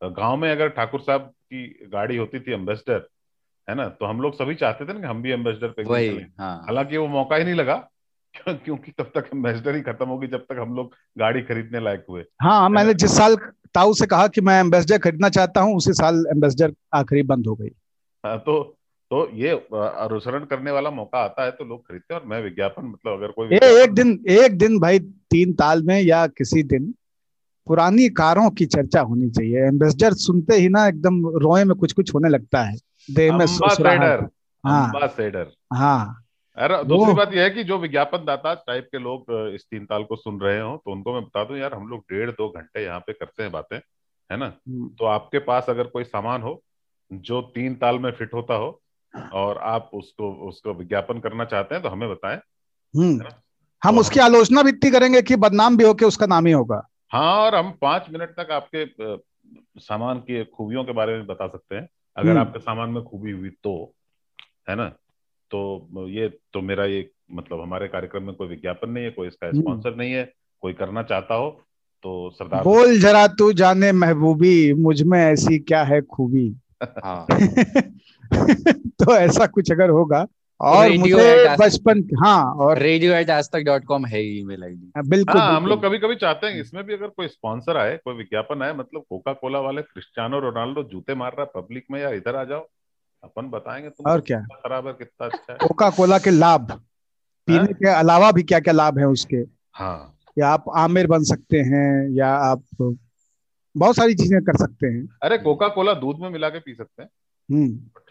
गांव में अगर ठाकुर साहब की गाड़ी होती थी एम्बेसडर, है ना, तो हम लोग सभी चाहते थे ना कि हम भी एम्बेसडर पे चलें। हालांकि वो मौका ही नहीं लगा, क्योंकि तब तक एम्बेसडर ही खत्म होगी जब तक हम लोग गाड़ी खरीदने लायक हुए। हाँ, मैंने जिस साल ताऊ से कहा कि मैं एम्बेसडर खरीदना चाहता हूँ, उसी साल एम्बेसडर आखिरी बंद हो गई। तो ये अनुसरण करने वाला मौका आता है तो लोग खरीदते हैं। और मैं विज्ञापन मतलब अगर कोई एक दिन भाई तीन ताल में या किसी दिन पुरानी कारों की चर्चा होनी चाहिए। एम्बेसडर सुनते ही ना एकदम रोए में कुछ कुछ होने लगता है, देह में सुसराहट। हाँ, अरे दूसरी बात यह है कि जो विज्ञापन दाता टाइप के लोग इस तीन ताल को सुन रहे हो, तो उनको मैं बता दूं, यार हम लोग 1.5-2 घंटे यहाँ पे करते हैं बातें, है ना। तो आपके पास अगर कोई सामान हो जो तीन ताल में फिट होता हो और आप उसको विज्ञापन करना चाहते हैं, तो हमें बताएं। हम तो उसकी आलोचना भी इतनी करेंगे कि बदनाम भी होके उसका नाम ही होगा। हाँ, और हम 5 मिनट तक आपके सामान की खूबियों के बारे में बता सकते हैं, अगर आपके सामान में खूबी हुई तो, है ना। तो ये तो मेरा ये मतलब हमारे कार्यक्रम में कोई विज्ञापन नहीं है, कोई इसका स्पॉन्सर नहीं है। कोई करना चाहता हो तो सरदार बोल जरा तू जाने महबूबी मुझ में ऐसी क्या है खूबी। हाँ। तो ऐसा कुछ अगर होगा। और मुझे बचपन, हाँ, और radio@aajtak.com है ईमेल आईडी। बिल्कुल, हम लोग कभी कभी चाहते हैं इसमें भी अगर कोई स्पॉन्सर आए, कोई विज्ञापन आए। मतलब कोका कोला वाले क्रिस्टियानो रोनाल्डो जूते मार रहा है पब्लिक में, या इधर आ जाओ, अपन बताएंगे तुम और क्या खराब है, कितना अच्छा है। कोका कोला के लाभ, पीने के अलावा भी क्या क्या लाभ है उसके। हाँ, या आप आमिर बन सकते हैं, या आप बहुत सारी चीजें कर सकते हैं। अरे कोका कोला दूध में मिला के पी सकते हैं,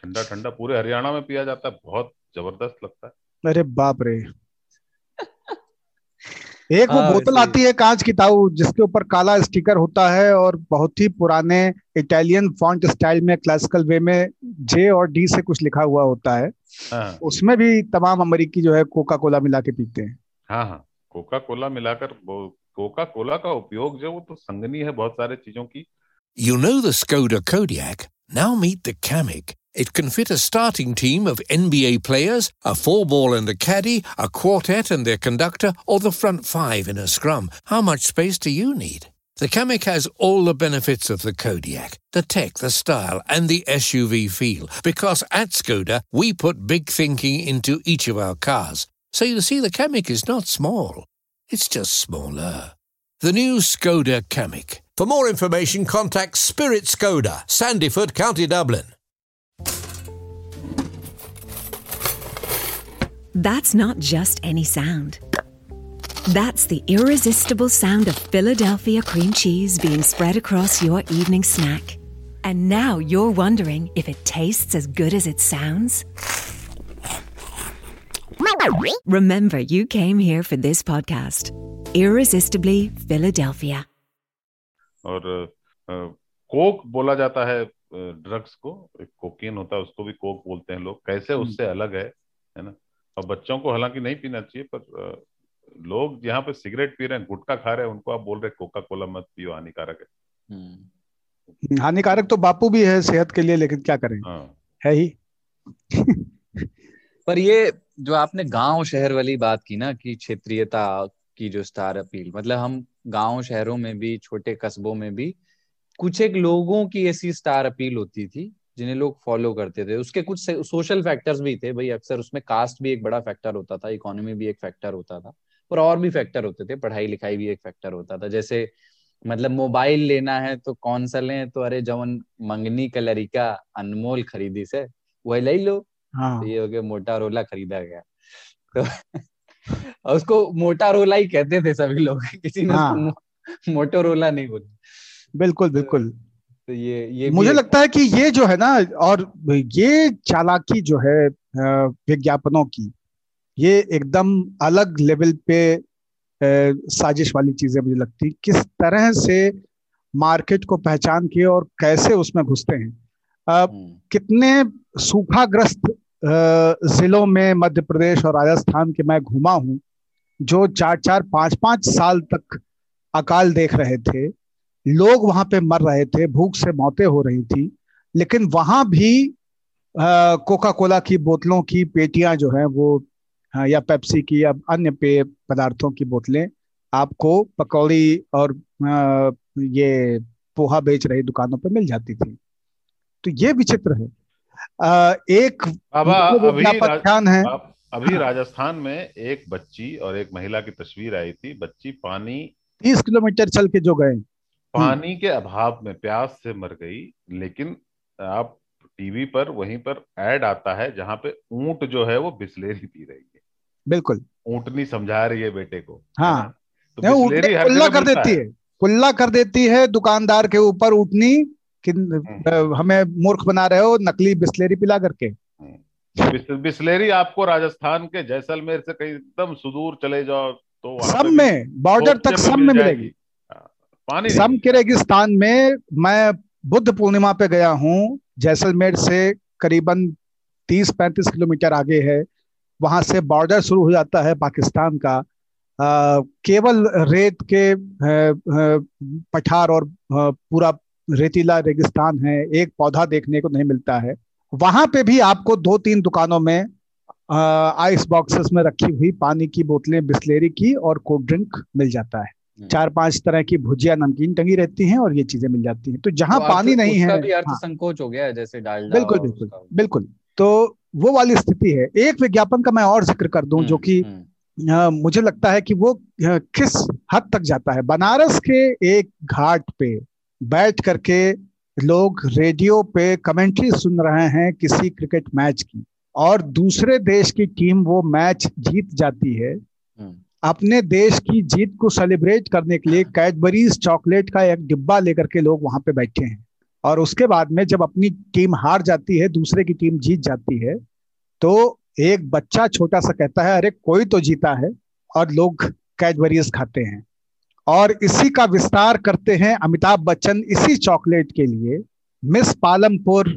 ठंडा ठंडा, पूरे हरियाणा में पिया जाता है, बहुत जबरदस्त लगता है। अरे बाप रे। एक वो बोतल आती है कांच की ताऊ, जिसके ऊपर काला स्टिकर होता है और बहुत ही पुराने इटालियन फॉन्ट स्टाइल में क्लासिकल वे में J और D से कुछ लिखा हुआ होता है। उसमें भी तमाम अमेरिकी जो है कोका कोला मिला के पीते हैं। हाँ, कोका कोला मिलाकर। कोका कोला का उपयोग जो वो तो संगनी है बहुत सारे चीजों की। You know the Skoda Kodiaq? Now meet the Kamiq. It can fit a starting team of NBA players, a four-ball and a caddy, a quartet and their conductor, or the front five in a scrum. How much space do you need? The Kamiq has all the benefits of the Kodiaq, the tech, the style, and the SUV feel. Because at Skoda, we put big thinking into each of our cars. So you'll see the Kamik is not small. It's just smaller. The new Skoda Kamik. For more information, contact Spirit Skoda, Sandyford, County Dublin. That's not just any sound. That's the irresistible sound of Philadelphia cream cheese being spread across your evening snack. And now you're wondering if it tastes as good as it sounds? Remember, you came here for this podcast. Irresistibly Philadelphia. और Coke बोला जाता है drugs को, cocaine होता है, उसको भी Coke बोलते हैं लोग. कैसे उससे अलग है ना. और बच्चों को हालांकि नहीं पीना चाहिए, पर लोग यहाँ पे सिगरेट पी रहे हैं, गुटखा खा रहे हैं, उनको आप बोल रहे कोका कोला मत पियो, हानिकारक है. हानिकारक तो बापू भी है सेहत के लिए, लेकिन क्या करें, है ही. पर ये जो आपने गांव शहर वाली बात की ना, कि क्षेत्रीयता की जो स्टार अपील, मतलब हम गांव शहरों में भी, छोटे कस्बों में भी कुछ एक लोगों की ऐसी स्टार अपील होती थी जिन्हें लोग फॉलो करते थे. उसके कुछ सोशल फैक्टर्स भी थे भाई. अक्सर उसमें कास्ट भी एक बड़ा फैक्टर होता था, इकोनॉमी भी एक फैक्टर होता था, पर और भी फैक्टर होते थे, पढ़ाई लिखाई भी एक फैक्टर होता था. जैसे मतलब मोबाइल लेना है तो कौन सा लें, तो अरे जवन मंगनी कलरी का अनमोल खरीदी से वही ले लो. हाँ. तो ये हो गया मोटोरोला खरीदा गया तो उसको मोटोरोला ही कहते थे सभी लोग, किसी ने हाँ. मोटोरोला नहीं बोला. बिल्कुल बिल्कुल. तो ये मुझे लगता है कि ये जो है ना, और ये चालाकी जो है विज्ञापनों की, ये एकदम अलग लेवल पे साजिश वाली चीजें मुझे लगती. किस तरह से मार्केट को पहचान के और कैसे उसमें घुसते हैं. कितने सूखाग्रस्त जिलों में मध्य प्रदेश और राजस्थान के मैं घूमा हूँ, जो 4-5 साल तक अकाल देख रहे थे, लोग वहां पे मर रहे थे, भूख से मौतें हो रही थी, लेकिन वहां भी कोका कोला की बोतलों की पेटियां जो हैं वो, या पेप्सी की या अन्य पेय पदार्थों की बोतलें आपको पकौड़ी और ये पोहा बेच रही दुकानों पर मिल जाती थी. तो ये विचित्र है. एक विज्ञापन है. अभी राजस्थान में एक बच्ची और एक महिला की तस्वीर आई थी. बच्ची पानी 30 किलोमीटर चल के जो गए, पानी के अभाव में प्यास से मर गई. लेकिन आप टीवी पर वहीं पर एड आता है जहां पे ऊंट जो है वो बिस्लेरी पी रही है. बिल्कुल, ऊंटनी समझा रही है बेटे को. हाँ, तो बिस्लेरी कुल्ला कर देती है दुकानदार के ऊपर ऊंटनी, कि हमें मूर्ख बना रहे हो नकली बिस्लेरी पिला करके. बिस्लेरी आपको राजस्थान के जैसलमेर से कहीं एकदम सुदूर चले जाओ तो सब में, बॉर्डर तक सब में मिलेगी. पानी सब किर्गिस्तान में, मैं बुद्ध पूर्णिमा पे गया हूँ, जैसलमेर से करीबन 30-35 किलोमीटर आगे है, वहां से बॉर्डर शुरू हो जाता है पाकिस्तान का. केवल रेत के पठार और पूरा रेतीला रेगिस्तान है, एक पौधा देखने को नहीं मिलता है. वहां पे भी आपको 2-3 दुकानों में आइस बॉक्सेस में रखी हुई पानी की बोतलें बिस्लेरी की और कोल्ड ड्रिंक मिल जाता है. 4-5 तरह की भुजिया नमकीन टंगी रहती हैं और ये चीजें मिल जाती हैं. तो जहां तो पानी नहीं है, भी अर्थ संकोच हो गया है, जैसे डालडा. बिल्कुल बिल्कुल बिल्कुल. तो वो वाली स्थिति है. एक विज्ञापन का मैं और जिक्र कर दूं, जो कि मुझे लगता है कि वो किस हद तक जाता है. बनारस के एक घाट पे बैठ करके लोग रेडियो पे कमेंट्री सुन रहे हैं किसी क्रिकेट मैच की, और दूसरे देश की टीम वो मैच जीत जाती है. अपने देश की जीत को सेलिब्रेट करने के लिए कैडबरीज चॉकलेट का एक डिब्बा लेकर के लोग वहां पे बैठे हैं. और उसके बाद में जब अपनी टीम हार जाती है, दूसरे की टीम जीत जाती है, तो एक बच्चा छोटा सा कहता है अरे कोई तो जीता है, और लोग कैडबरीज खाते हैं. और इसी का विस्तार करते हैं अमिताभ बच्चन, इसी चॉकलेट के लिए मिस पालमपुर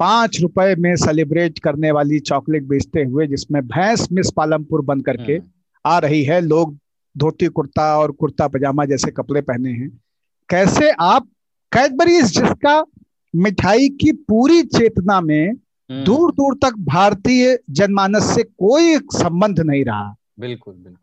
5 रुपए में सेलिब्रेट करने वाली चॉकलेट बेचते हुए, जिसमें भैंस मिस पालमपुर बन करके आ रही है, लोग धोती कुर्ता और कुर्ता पजामा जैसे कपड़े पहने हैं. कैसे आप कैडबरीज, जिसका मिठाई की पूरी चेतना में दूर दूर तक भारतीय जनमानस से कोई संबंध नहीं रहा, बिल्कुल बिल्कुल,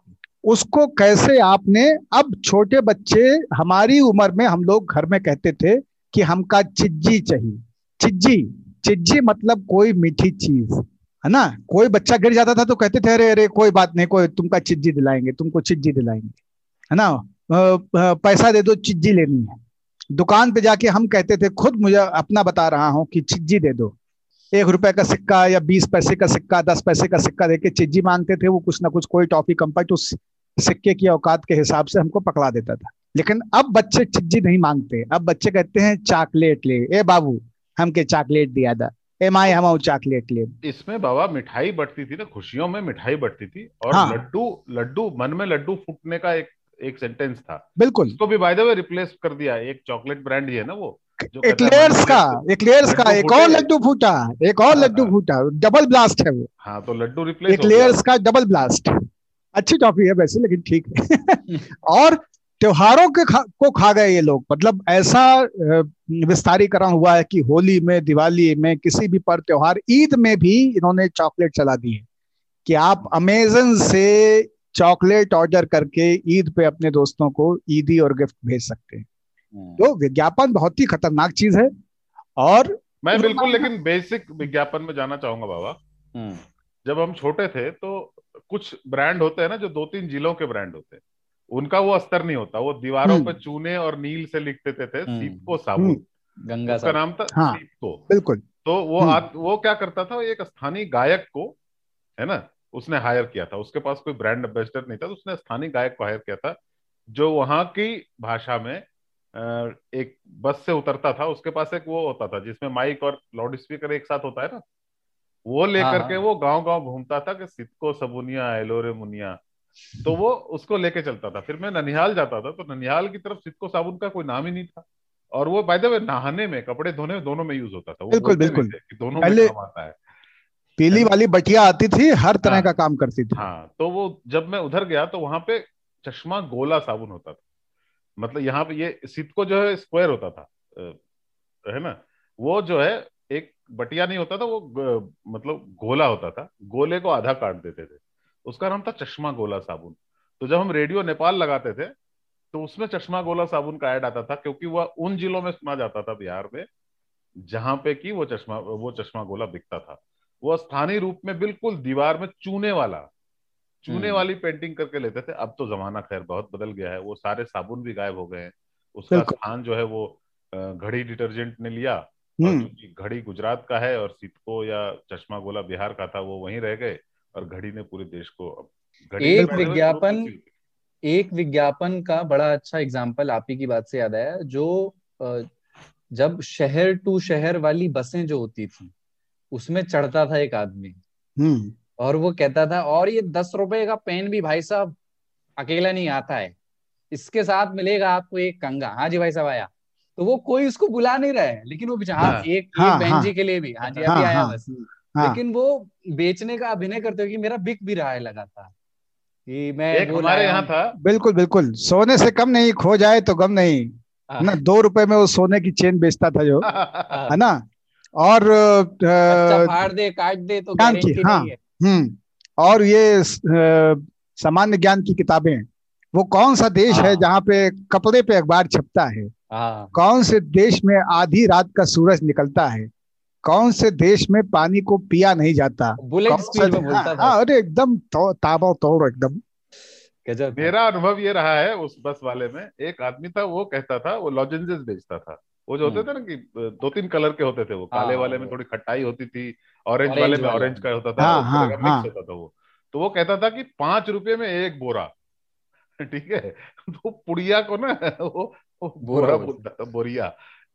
उसको कैसे आपने, अब छोटे बच्चे हमारी उम्र में, हम लोग घर में कहते थे कि हमका चिज्जी चाहिए. चिज्जी मतलब कोई मीठी चीज, है ना, कोई बच्चा गिर जाता था तो कहते थे अरे अरे कोई बात नहीं, कोई तुमका चिज्जी दिलाएंगे, तुमको चिज्जी दिलाएंगे, है ना, पैसा दे दो चिज्जी लेनी है। दुकान पे जाके हम कहते थे, खुद मुझे अपना बता रहा हूँ कि चिज्जी दे दो, 1 रुपए का सिक्का या 20 पैसे का सिक्का, 10 पैसे का सिक्का देके चिज्जी मांगते थे। वो कुछ ना कुछ कोई टॉफी कंपट उस सिक्के की औकात के हिसाब से हमको पकड़ा देता था। लेकिन अब बच्चे चिज्जी नहीं मांगते, अब बच्चे कहते हैं चॉकलेट ले, ए बाबू हमके चॉकलेट दिया था, ए माई हम चॉकलेट ले। इसमें बाबा मिठाई बटती थी ना, खुशियों में मिठाई बटती थी, और हाँ। लड्डू, लड्डू मन में लड्डू फूटने का एक सेंटेंस था, बिल्कुल। तो भी बाय द वे रिप्लेस कर दिया, एक चॉकलेट ब्रांड है ना वो एक्लेयर्स का, एक्लेयर्स का एक और लड्डू फूटा, एक और लड्डू फूटा, डबल ब्लास्ट है वो। हाँ, तो लड्डू रिप्लेस, एक्लेयर्स का डबल ब्लास्ट, अच्छी टॉफी है वैसे लेकिन ठीक है। और त्योहारों के को खा गए ये लोग, मतलब ऐसा विस्तारीकरण हुआ है कि होली में, दिवाली में, किसी भी पर्व त्योहार, ईद में भी इन्होंने चॉकलेट चला दी है कि आप अमेज़न से चॉकलेट ऑर्डर करके ईद पे अपने दोस्तों को ईदी और गिफ्ट भेज सकते हैं। तो विज्ञापन बहुत ही खतरनाक चीज है। और मैं बिल्कुल, लेकिन बेसिक विज्ञापन में जाना चाहूंगा बाबा। जब हम छोटे थे तो कुछ ब्रांड होते हैं ना जो 2-3 जिलों के ब्रांड होते हैं, उनका वो अस्तर नहीं होता, वो दीवारों पर चूने और नील से लिख देते थे सीपको साबुन, गंगा का नाम था सीपको, बिल्कुल। तो वो क्या करता था, एक स्थानीय गायक को, है ना, उसने हायर किया था, उसके पास कोई ब्रांड एम्बेसडर नहीं था, तो उसने स्थानीय गायक को हायर किया था जो वहां की भाषा में, एक बस से उतरता था, उसके पास एक वो होता था जिसमें माइक और लाउड स्पीकर एक साथ होता है ना, वो लेकर के वो गांव गांव घूमता था कि सितको सबुनिया एलोरे मुनिया, तो वो उसको लेके चलता था। फिर मैं ननिहाल जाता था, तो ननिहाल की तरफ सितको साबुन का कोई नाम ही नहीं था, और वो बाय द वे नहाने में, कपड़े धोने में, दोनों में यूज होता था। बिल्कुल बिल्कुल, दोनों में काम आता है। पीली वाली बटिया आती थी, हर तरह का काम करती थी। हाँ, तो वो जब मैं उधर गया तो वहां पे चश्मा गोला साबुन होता था, मतलब यहाँ पे ये सितको जो है स्क्वायर होता था, है ना, वो जो है एक बटिया नहीं होता था, वो मतलब गोला होता था, गोले को आधा काट देते थे, उसका नाम था चश्मा गोला साबुन। तो जब हम रेडियो नेपाल लगाते थे तो उसमें चश्मा गोला साबुन का ऐड आता था, क्योंकि वह उन जिलों में सुना जाता था बिहार में जहाँ पे कि वो चश्मा गोला बिकता था। वो स्थानीय रूप में बिल्कुल दीवार में चूने वाली पेंटिंग करके लेते थे। अब तो जमाना खैर बहुत बदल गया है, वो सारे साबुन भी गायब हो गए हैं, उसका स्थान जो है वो घड़ी डिटर्जेंट ने लिया, क्योंकि घड़ी गुजरात का है और सितको या चश्मा गोला बिहार का था, वो वहीं रह गए, और घड़ी ने पूरे देश को अब एक विज्ञापन का बड़ा अच्छा एग्जाम्पल आप ही की बात से याद आया, जो जब शहर टू शहर वाली बसें जो होती थी उसमें चढ़ता था एक आदमी, और वो कहता था, और ये 10 रुपए का पेन भी भाई साहब अकेला नहीं आता है, इसके साथ मिलेगा आपको एक कंगा। हाँ जी भाई साहब आया, तो वो कोई उसको बुला नहीं रहा है, लेकिन वो बेचारा एक बहन जी के लिए भी, हाँ जी अभी आया बस, लेकिन वो बेचने का अभिनय करते हुए कि मेरा बिक भी रहा है लगातार। एक हमारे यहाँ था, बिल्कुल बिल्कुल, सोने से कम नहीं, खो जाए तो गम नहीं, है ना, 2 रुपए में वो सोने की चेन बेचता था जो, है ना, और फाड़ दे काट दे तो गारंटी नहीं है। और ये सामान्य ज्ञान की किताबें, वो कौन सा देश है जहाँ पे कपड़े पे अखबार छपता है, कौन से देश में आधी रात का सूरज निकलता है, कौन से देश में पानी को पिया नहीं जाता, बुलेट स्पीड में बोलता था। अरे एकदम ताबा तोड़, एकदम गजब। मेरा अनुभव ये रहा है उस बस वाले में, एक आदमी था, वो कहता था, वो लॉजेंजेस बेचता था, वो जो होते थे ना कि 2-3 कलर के होते थे, वो काले वाले में थोड़ी खट्टाई होती थी, ऑरेंज वाले में ऑरेंज का होता था, मिक्स होता था वो। तो वो कहता था कि 5 रुपए में एक बोरा, ठीक है, तो पुड़िया को ना वो बोरा बोलता था, बोरिया,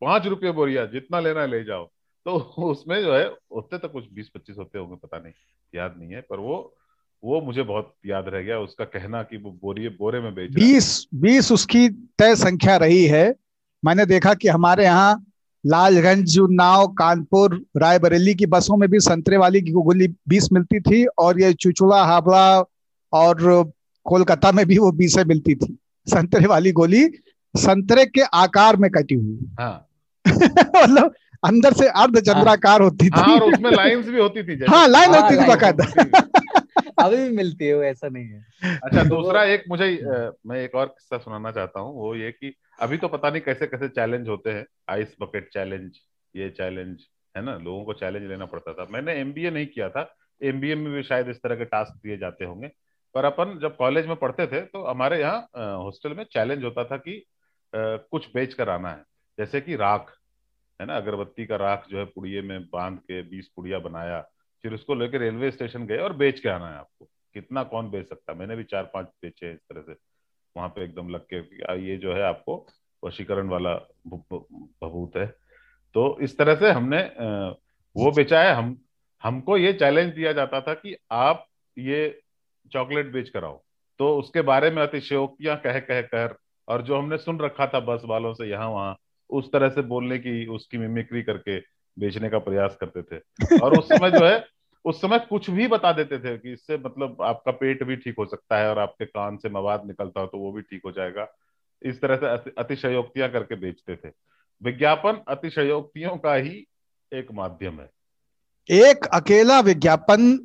5 रुपये बोरिया, जितना लेना ले जाओ। तो उसमें जो है होते तो कुछ 20-25 होते होंगे, पता नहीं, याद नहीं है, पर वो मुझे बहुत याद रह गया उसका कहना कि वो बोरे में बेच 20 उसकी तय संख्या रही है। मैंने देखा कि हमारे यहाँ लालगंज, उन्नाव, कानपुर, रायबरेली की बसों में भी संतरे वाली की गुगली 20 मिलती थी, और ये चुचुड़ा, हावड़ा और कोलकाता में भी वो 20 मिलती थी। संतरे वाली गोली संतरे के आकार में कटी हुई, हाँ। मतलब अंदर से अर्धचंद्राकार होती थी, हाँ, और उसमें लाइंस भी होती थी, हाँ लाइन होती थी बाकायदा, अभी भी मिलती है, ऐसा नहीं है। अच्छा, दूसरा एक मुझे, मैं एक और किस्सा सुनाना चाहता हूँ, वो ये कि अभी तो पता नहीं कैसे कैसे चैलेंज होते हैं, आइस बकेट चैलेंज, ये चैलेंज, है ना, लोगों को चैलेंज लेना पड़ता था। मैंने MBA नहीं किया था, एमबीए में भी शायद इस तरह के टास्क दिए जाते होंगे, पर अपन जब कॉलेज में पढ़ते थे तो हमारे यहाँ हॉस्टल में चैलेंज होता था कि कुछ बेच कर आना है, जैसे कि राख है ना, अगरबत्ती का राख जो है पुड़िये में बांध के 20 पुड़िया बनाया, फिर उसको लेकर रेलवे स्टेशन गए और बेच के आना है आपको, कितना कौन बेच सकता। मैंने भी 4-5 बेचे हैं इस तरह से वहां पे एकदम लग के, ये जो है आपको वशीकरण वाला भभूत है। तो इस तरह से हमने वो बेचा है। हमको ये चैलेंज दिया जाता था कि आप ये चॉकलेट बेच कर आओ, तो उसके बारे में अतिशयोक्तियां कह कह कर, और जो हमने सुन रखा था बस वालों से यहाँ वहाँ, उस तरह से बोलने की उसकी मिमिक्री करके बेचने का प्रयास करते थे। और उस समय जो है, उस समय कुछ भी बता देते थे कि इससे मतलब आपका पेट भी ठीक हो सकता है और आपके कान से मवाद निकलता हो तो वो भी ठीक हो जाएगा। इस तरह से अतिशयोक्तियां करके बेचते थे। विज्ञापन अतिशयोक्तियों का ही एक माध्यम है। एक अकेला विज्ञापन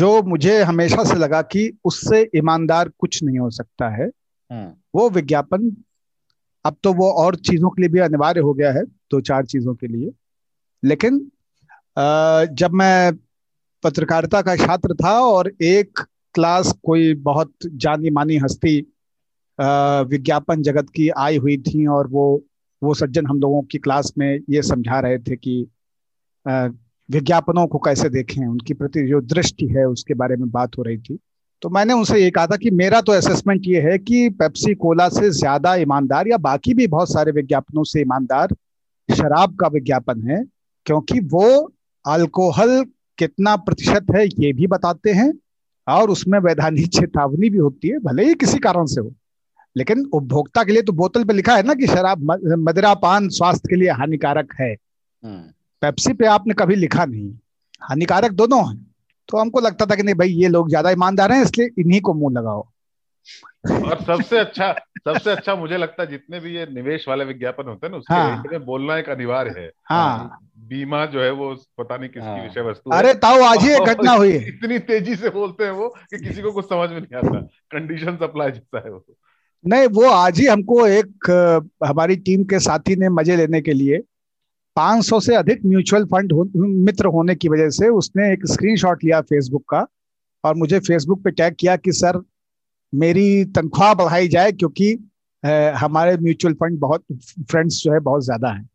जो मुझे हमेशा से लगा कि उससे ईमानदार कुछ नहीं हो सकता है, वो विज्ञापन, अब तो वो और चीजों के लिए भी अनिवार्य हो गया है, 2-4 चीजों के लिए। लेकिन जब मैं पत्रकारिता का छात्र था और एक क्लास कोई बहुत जानी मानी हस्ती विज्ञापन जगत की आई हुई थी, और वो सज्जन हम लोगों की क्लास में ये समझा रहे थे कि विज्ञापनों को कैसे देखें, उनकी प्रति जो दृष्टि है उसके बारे में बात हो रही थी। तो मैंने उनसे ये कहा था कि मेरा तो असेसमेंट ये है कि पेप्सी कोला से ज्यादा ईमानदार, या बाकी भी बहुत सारे विज्ञापनों से ईमानदार, शराब का विज्ञापन है, क्योंकि वो अल्कोहल कितना प्रतिशत है ये भी बताते हैं और उसमें वैधानिक चेतावनी भी होती है, भले ही किसी कारण से हो, लेकिन उपभोक्ता के लिए तो बोतल पे लिखा है ना कि शराब मदिरापान स्वास्थ्य के लिए हानिकारक है। पेप्सी पे आपने कभी लिखा नहीं, हानिकारक दोनों है। तो हमको लगता था कि नहीं भाई ये लोग ज्यादा ईमानदार हैं, इसलिए इन्हीं को मुंह लगाओ। और सबसे अच्छा मुझे लगता है जितने भी ये निवेश वाले विज्ञापन होते हैं ना, उसके में बोलना एक अनिवार्य है। हाँ, बीमा जो है वो पता नहीं किसकी विषय वस्तु। अरे ताऊ, आज ही एक घटना हुई, इतनी तेजी से बोलते हैं वो कि किसी को कुछ समझ में नहीं आता, कंडीशन सप्लाई जैसा है वो। नहीं, वो आज ही हमको एक हमारी टीम के साथी ने मजे लेने के लिए 500 से अधिक म्यूचुअल फंड मित्र होने की वजह से उसने एक स्क्रीनशॉट लिया फेसबुक का और मुझे फेसबुक पे टैग किया कि सर मेरी तनख्वाह बढ़ाई जाए क्योंकि हमारे म्यूचुअल फंड बहुत फ्रेंड्स जो है बहुत ज्यादा हैं।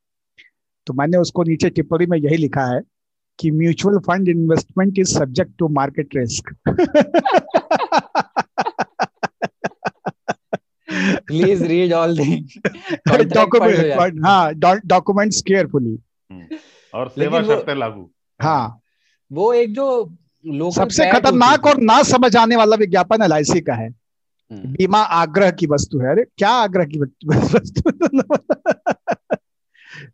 तो मैंने उसको नीचे टिप्पणी में यही लिखा है कि mutual fund investment is subject to market risk. Please read all the document. हाँ, डॉक्यूमेंट्स केयरफुली और सेवा शर्तें लागू। हाँ, वो एक जो लोग सबसे खतरनाक और ना समझ आने वाला विज्ञापन LIC का है, बीमा आग्रह की वस्तु है। अरे क्या आग्रह की वस्तु?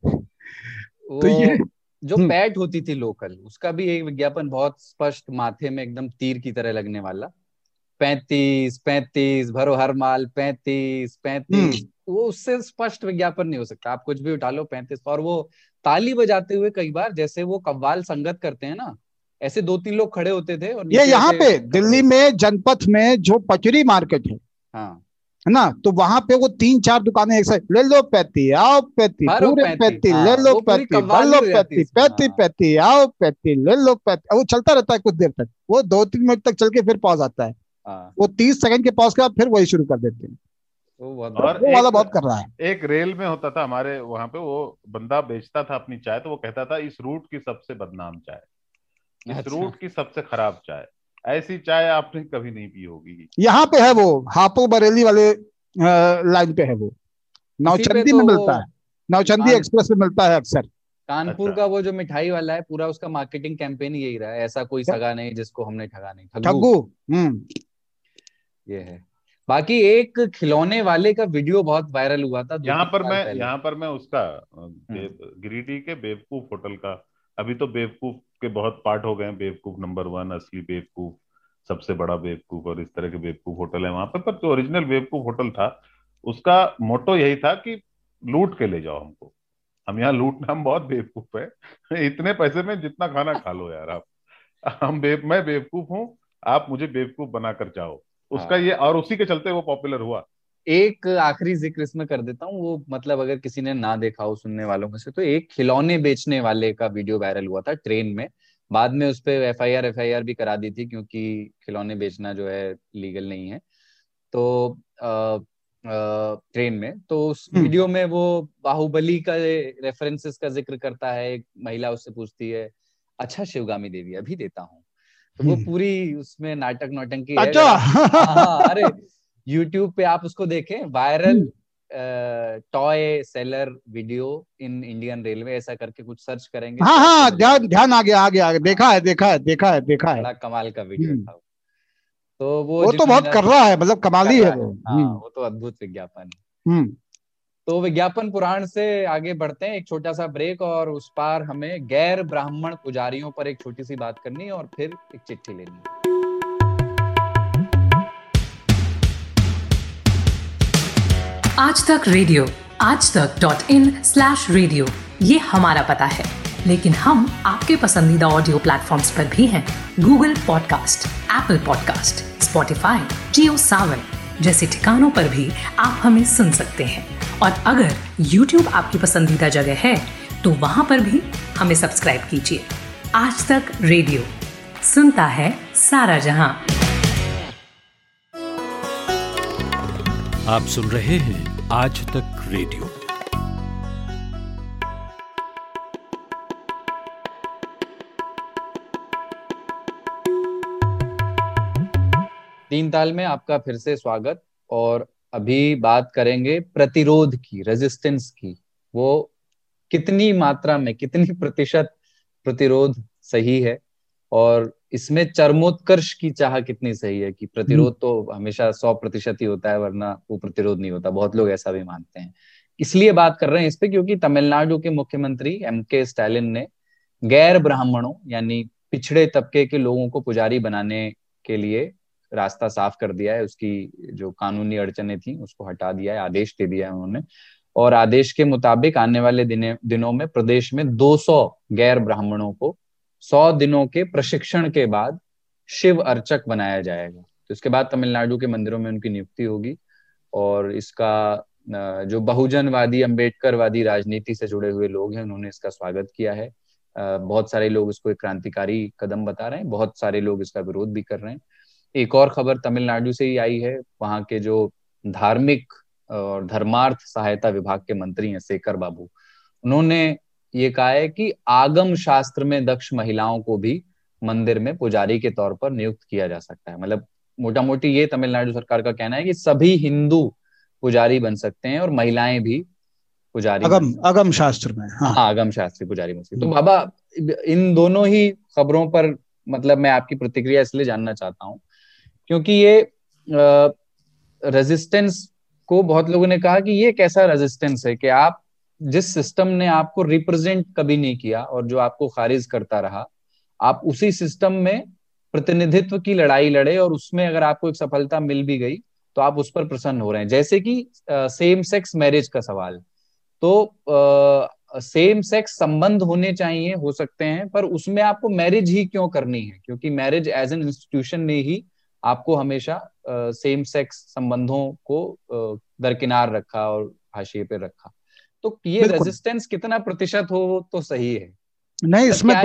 तो ये जो पैट होती थी लोकल, उसका भी एक विज्ञापन बहुत स्पष्ट, माथे में एकदम तीर की तरह लगने वाला, 35-35 भरो हर माल, 35-35। वो उससे स्पष्ट विज्ञापन नहीं हो सकता, आप कुछ भी उठा लो 35। और वो ताली बजाते हुए कई बार, जैसे वो कव्वाल संगत करते हैं ना, ऐसे 2-3 लोग खड़े होते थे। और ये यहाँ पे दिल्ली में जनपथ में जो पचरी मार्केट है, हाँ है ना, तो वहां पे वो 3-4 दुकानें एक साथ, ले लो 35, आओ 35, पूरे 35, ले लो 35, भर लो 35, 35, आओ 35, ले लो 35। वो चलता रहता है कुछ देर तक, वो 2-3 मिनट तक चल के फिर पॉज आता है। वो 30 सेकंड के पॉज के बाद फिर वही शुरू कर देते हैं। वो वाला बहुत कर रहा है। एक रेल में होता था हमारे वहां पे, वो बंदा बेचता था अपनी चाय, तो वो कहता था इस रूट की सबसे बदनाम चाय, इस रूट की सबसे खराब चाय, ऐसी चाय आपने कभी नहीं पी होगी। यहाँ पे है वो, हापुड़ बरेली वाले लाइन पे है वो, नौचंदी तो में मिलता है, नौचंदी एक्सप्रेस में मिलता है अक्सर। कानपुर का वो जो मिठाई वाला है, पूरा उसका मार्केटिंग कैंपेन यही रहा है, ऐसा कोई सगा नहीं जिसको हमने ठगा नहीं, ठगू ये है। बाकी एक खिलौने वाले का वीडियो बहुत वायरल हुआ था यहाँ पर मैं उसका गिरिडीह के बेवकूफ होटल का, अभी तो बेवकूफ के बहुत पार्ट हो गए हैं, बेवकूफ नंबर 1, असली बेवकूफ, सबसे बड़ा बेवकूफ, और इस तरह के बेवकूफ होटल है वहां पर। जो ओरिजिनल बेवकूफ होटल था उसका मोटो यही था कि लूट के ले जाओ हमको, हम यहाँ लूटना, हम बहुत बेवकूफ है, इतने पैसे में जितना खाना खा लो यार आप, मैं बेवकूफ हूँ, आप मुझे बेवकूफ बनाकर जाओ उसका। ये और उसी के चलते वो पॉपुलर हुआ। एक आखिरी जिक्र इसमें कर देता हूँ, वो मतलब अगर किसी ने ना देखा हो सुनने वालों में से, तो एक खिलौने बेचने वाले का वीडियो वायरल हुआ था ट्रेन में, बाद में उस पर एफआईआर भी करा दी थी क्योंकि खिलौने बेचना जो है लीगल नहीं है, तो ट्रेन में। तो उस वीडियो में वो बाहुबली का रेफरेंसेस का जिक्र करता है, एक महिला उससे पूछती है अच्छा शिवगामी देवी अभी देता हूँ, तो वो पूरी उसमें नाटक नौटंकी है। अच्छा अरे YouTube पे आप उसको देखें, viral toy seller video in Indian railway ऐसा करके कुछ सर्च करेंगे। हाँ हाँ ध्यान आगे देखा है बड़ा कमाल का वीडियो था। तो वो तो बहुत कर रहा है, मतलब कमाली है वो। हाँ वो तो अद्भुत विज्ञापन है। तो विज्ञापन पुराण से आगे बढ़ते हैं, एक छोटा सा ब्रेक, और उस पार हमें गैर ब्राह्मण पुजारियों पर एक छोटी सी बात करनी है और फिर एक चिट्ठी लेनी है। आज तक रेडियो aajtak.in/radio ये हमारा पता है, लेकिन हम आपके पसंदीदा ऑडियो प्लेटफॉर्म्स पर भी हैं। Google podcast, Apple podcast, Spotify, Jio Saavn जैसे ठिकानों पर भी आप हमें सुन सकते हैं। और अगर YouTube आपकी पसंदीदा जगह है तो वहाँ पर भी हमें सब्सक्राइब कीजिए। आज तक रेडियो सुनता है सारा जहां। आप सुन रहे हैं आज तक रेडियो। तीन ताल में आपका फिर से स्वागत, और अभी बात करेंगे प्रतिरोध की, रेजिस्टेंस की। वो कितनी मात्रा में, कितनी प्रतिशत प्रतिरोध सही है और इसमें चरमोत्कर्ष की चाह कितनी सही है कि प्रतिरोध तो हमेशा 100% ही होता है, वरना वो प्रतिरोध नहीं होता। बहुत लोग ऐसा भी मानते हैं। इसलिए बात कर रहे हैं इस पे क्योंकि तमिलनाडु के मुख्यमंत्री एमके स्टालिन ने गैर ब्राह्मणों यानी पिछड़े तबके के लोगों को पुजारी बनाने के लिए रास्ता साफ कर दिया है। उसकी जो कानूनी अड़चने थी उसको हटा दिया है, आदेश दे दिया है उन्होंने। और आदेश के मुताबिक आने वाले दिनों में प्रदेश में 200 गैर ब्राह्मणों को 100 दिनों के प्रशिक्षण के बाद शिव अर्चक बनाया जाएगा। तो इसके बाद तमिलनाडु के मंदिरों में उनकी नियुक्ति होगी। और इसका जो बहुजनवादी अंबेडकरवादी राजनीति से जुड़े हुए लोग हैं उन्होंने इसका स्वागत किया है। बहुत सारे लोग इसको एक क्रांतिकारी कदम बता रहे हैं, बहुत सारे लोग इसका विरोध भी कर रहे हैं। एक और खबर तमिलनाडु से ही आई है, वहां के जो धार्मिक और धर्मार्थ सहायता विभाग के मंत्री हैं शेखर बाबू, उन्होंने ये कहा है कि आगम शास्त्र में दक्ष महिलाओं को भी मंदिर में पुजारी के तौर पर नियुक्त किया जा सकता है। मतलब मोटा मोटी ये तमिलनाडु सरकार का कहना है कि सभी हिंदू पुजारी बन सकते हैं और महिलाएं भी पुजारी आगम शास्त्र में। हाँ आगम शास्त्री पुजारी बन सकते। तो बाबा इन दोनों ही खबरों पर मतलब मैं आपकी प्रतिक्रिया इसलिए जानना चाहता हूँ क्योंकि ये रेजिस्टेंस को बहुत लोगों ने कहा कि ये कैसा रेजिस्टेंस है कि आप जिस सिस्टम ने आपको रिप्रेजेंट कभी नहीं किया और जो आपको खारिज करता रहा, आप उसी सिस्टम में प्रतिनिधित्व की लड़ाई लड़े और उसमें अगर आपको एक सफलता मिल भी गई तो आप उस पर प्रसन्न हो रहे हैं। जैसे कि सेम सेक्स मैरिज का सवाल, तो सेम सेक्स संबंध होने चाहिए, हो सकते हैं, पर उसमें आपको मैरिज ही क्यों करनी है क्योंकि मैरिज एज एन इंस्टीट्यूशन ने ही आपको हमेशा सेम सेक्स संबंधों को दरकिनार रखा और हाशिए पे रखा। तो ये रेजिस्टेंस कितना प्रतिशत हो तो सही है? नहीं, इसमें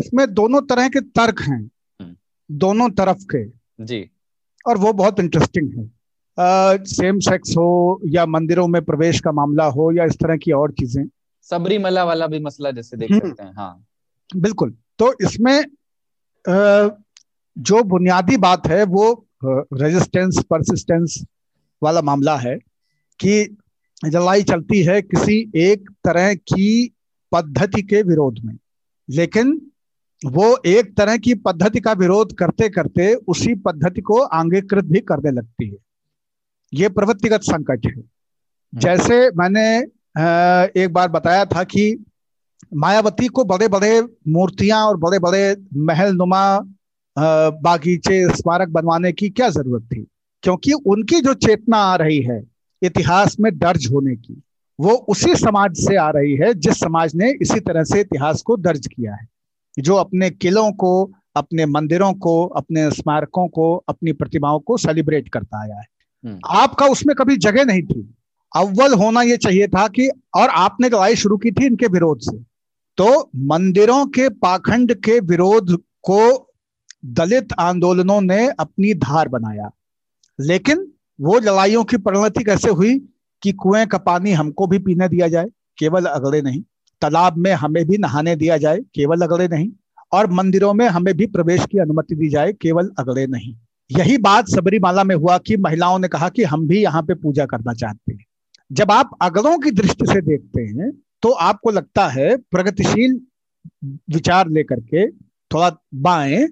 इसमें दोनों तरह के तर्क हैं दोनों तरफ के जी, और वो बहुत इंटरेस्टिंग है। सेम सेक्स हो या मंदिरों में प्रवेश का मामला हो या इस तरह की और चीजें, सबरीमला वाला भी मसला जैसे देख सकते हैं। हाँ बिल्कुल। तो इसमें जो बुनियादी बात है वो रेजिस्टेंस परसिस्टेंस वाला मामला है कि लड़ाई चलती है किसी एक तरह की पद्धति के विरोध में, लेकिन वो एक तरह की पद्धति का विरोध करते करते उसी पद्धति को आंगीकृत भी करने लगती है। ये प्रवृत्तिगत संकट है। जैसे मैंने एक बार बताया था कि मायावती को बड़े बड़े मूर्तियां और बड़े बड़े महल नुमा बागीचे स्मारक बनवाने की क्या जरूरत थी, क्योंकि उनकी जो चेतना आ रही है इतिहास में दर्ज होने की वो उसी समाज से आ रही है जिस समाज ने इसी तरह से इतिहास को दर्ज किया है, जो अपने किलों को, अपने मंदिरों को, अपने स्मारकों को, अपनी प्रतिमाओं को सेलिब्रेट करता आया है। आपका उसमें कभी जगह नहीं थी। अव्वल होना ये चाहिए था कि, और आपने लड़ाई शुरू की थी इनके विरोध से तो मंदिरों के पाखंड के विरोध को दलित आंदोलनों ने अपनी धार बनाया, लेकिन वो लड़ाइयों की परिणति कैसे हुई कि कुएं का पानी हमको भी पीने दिया जाए, केवल अगड़े नहीं, तालाब में हमें भी नहाने दिया जाए, केवल अगड़े नहीं, और मंदिरों में हमें भी प्रवेश की अनुमति दी जाए, केवल अगड़े नहीं। यही बात सबरीमाला में हुआ कि महिलाओं ने कहा कि हम भी यहाँ पे पूजा करना चाहते हैं। जब आप अगड़ों की दृष्टि से देखते हैं तो आपको लगता है प्रगतिशील विचार लेकर के थोड़ा बाएं,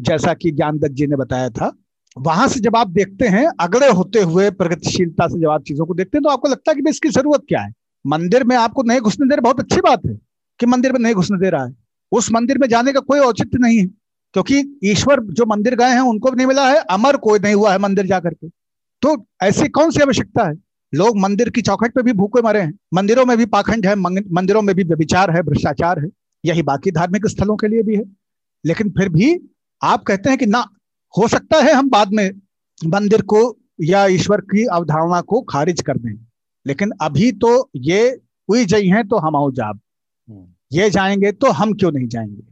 जैसा कि ज्ञान दत्त जी ने बताया था, वहां से जब आप देखते हैं अगड़े होते हुए प्रगतिशीलता से जब आप चीजों को देखते हैं तो आपको लगता है कि इसकी जरूरत क्या है। मंदिर में आपको नहीं घुसने दे रहा, बहुत अच्छी बात है कि मंदिर में नहीं घुसने दे रहा है, उस मंदिर में जाने का कोई औचित्य नहीं है, क्योंकि ईश्वर जो मंदिर गए हैं उनको भी नहीं मिला है, अमर कोई नहीं हुआ है मंदिर जाकर के, तो ऐसी कौन सी आवश्यकता है। लोग मंदिर की चौखट पे भी भूखे मरे हैं, मंदिरों में भी पाखंड है, मंदिरों में भी व्यभिचार है, भ्रष्टाचार है, यही बाकी धार्मिक स्थलों के लिए भी है। लेकिन फिर भी आप कहते हैं कि ना, हो सकता है हम बाद में मंदिर को या ईश्वर की अवधारणा को खारिज कर दें, लेकिन अभी तो ये हुई जई है तो हम आओ जाब, ये जाएंगे तो हम क्यों नहीं जाएंगे,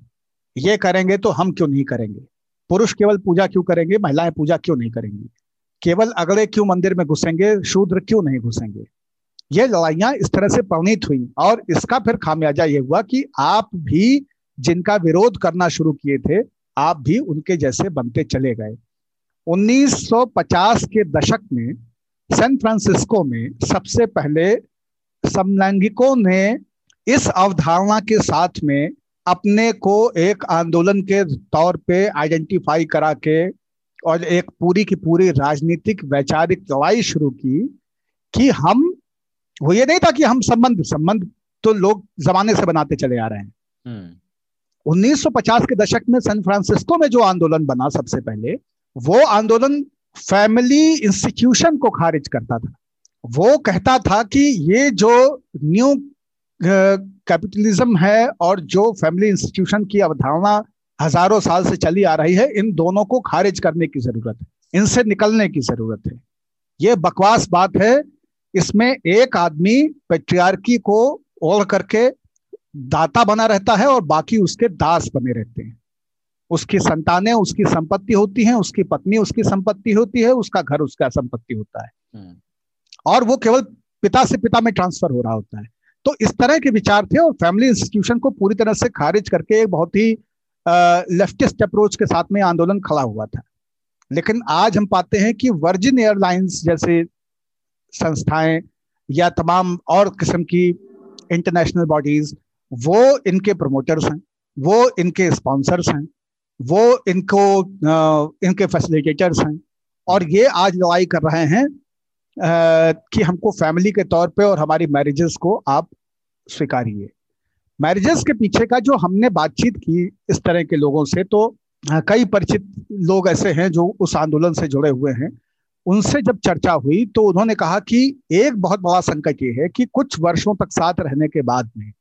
ये करेंगे तो हम क्यों नहीं करेंगे, पुरुष केवल पूजा क्यों करेंगे, महिलाएं पूजा क्यों नहीं करेंगी, केवल अगड़े क्यों मंदिर में घुसेंगे, शूद्र क्यों नहीं घुसेंगे। ये लड़ाइयां इस तरह से परिणित हुई और इसका फिर खामियाजा ये हुआ कि आप भी जिनका विरोध करना शुरू किए थे आप भी उनके जैसे बनते चले गए। 1950 के दशक में सैन फ्रांसिस्को में सबसे पहले समलैंगिकों ने इस अवधारणा के साथ में अपने को एक आंदोलन के तौर पे आइडेंटिफाई करा के और एक पूरी की पूरी राजनीतिक वैचारिक लड़ाई शुरू की कि हम, वो ये नहीं था कि हम संबंध तो लोग जमाने से बनाते चले आ रहे हैं। 1950 के दशक में सैन फ्रांसिस्को में जो आंदोलन बना सबसे पहले, वो आंदोलन फैमिली इंस्टीट्यूशन को खारिज करता था। वो कहता था कि ये जो न्यू कैपिटलिज्म है और जो फैमिली इंस्टीट्यूशन की अवधारणा हजारों साल से चली आ रही है, इन दोनों को खारिज करने की जरूरत है, इनसे निकलने की जरूरत है। ये बकवास बात है, इसमें एक आदमी पैट्रियार्की को ओढ़ करके दाता बना रहता है और बाकी उसके दास बने रहते हैं। उसकी संतानें उसकी संपत्ति होती हैं, उसकी पत्नी उसकी संपत्ति होती है, उसका घर उसका संपत्ति होता है, और वो केवल पिता से पिता में ट्रांसफर हो रहा होता है। तो इस तरह के विचार थे और फैमिली इंस्टीट्यूशन को पूरी तरह से खारिज करके एक बहुत ही लेफ्टिस्ट अप्रोच के साथ में आंदोलन खड़ा हुआ था। लेकिन आज हम पाते हैं कि वर्जिन एयरलाइंस जैसे संस्थाएं या तमाम और किस्म की इंटरनेशनल बॉडीज, वो इनके प्रमोटर्स हैं, वो इनके स्पॉन्सर्स हैं, वो इनके फैसिलिटेटर्स हैं, और ये आज लड़ाई कर रहे हैं कि हमको फैमिली के तौर पे और हमारी मैरिजेस को आप स्वीकारिए। मैरिजेस के पीछे का जो हमने बातचीत की इस तरह के लोगों से, तो कई परिचित लोग ऐसे हैं जो उस आंदोलन से जुड़े हुए हैं, उनसे जब चर्चा हुई तो उन्होंने कहा कि एक बहुत बड़ा संकट ये है कि कुछ वर्षों तक साथ रहने के बाद में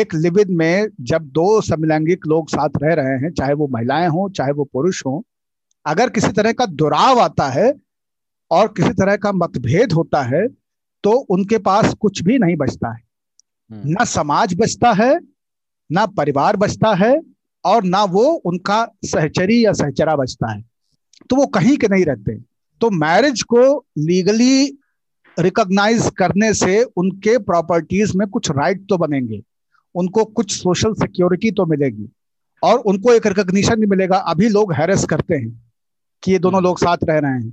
एक लिव इन में जब दो समलैंगिक लोग साथ रह रहे हैं, चाहे वो महिलाएं हों चाहे वो पुरुष हों, अगर किसी तरह का दुराव आता है और किसी तरह का मतभेद होता है तो उनके पास कुछ भी नहीं बचता है, ना समाज बचता है, ना परिवार बचता है, और ना वो उनका सहचरी या सहचरा बचता है, तो वो कहीं के नहीं रहते। तो मैरिज को लीगली रिकॉग्नाइज करने से उनके प्रॉपर्टीज में कुछ राइट तो बनेंगे, उनको कुछ सोशल सिक्योरिटी तो मिलेगी और उनको एक रिकॉग्निशन भी मिलेगा। अभी लोग हैरेस करते हैं कि ये दोनों लोग साथ रह रहे हैं,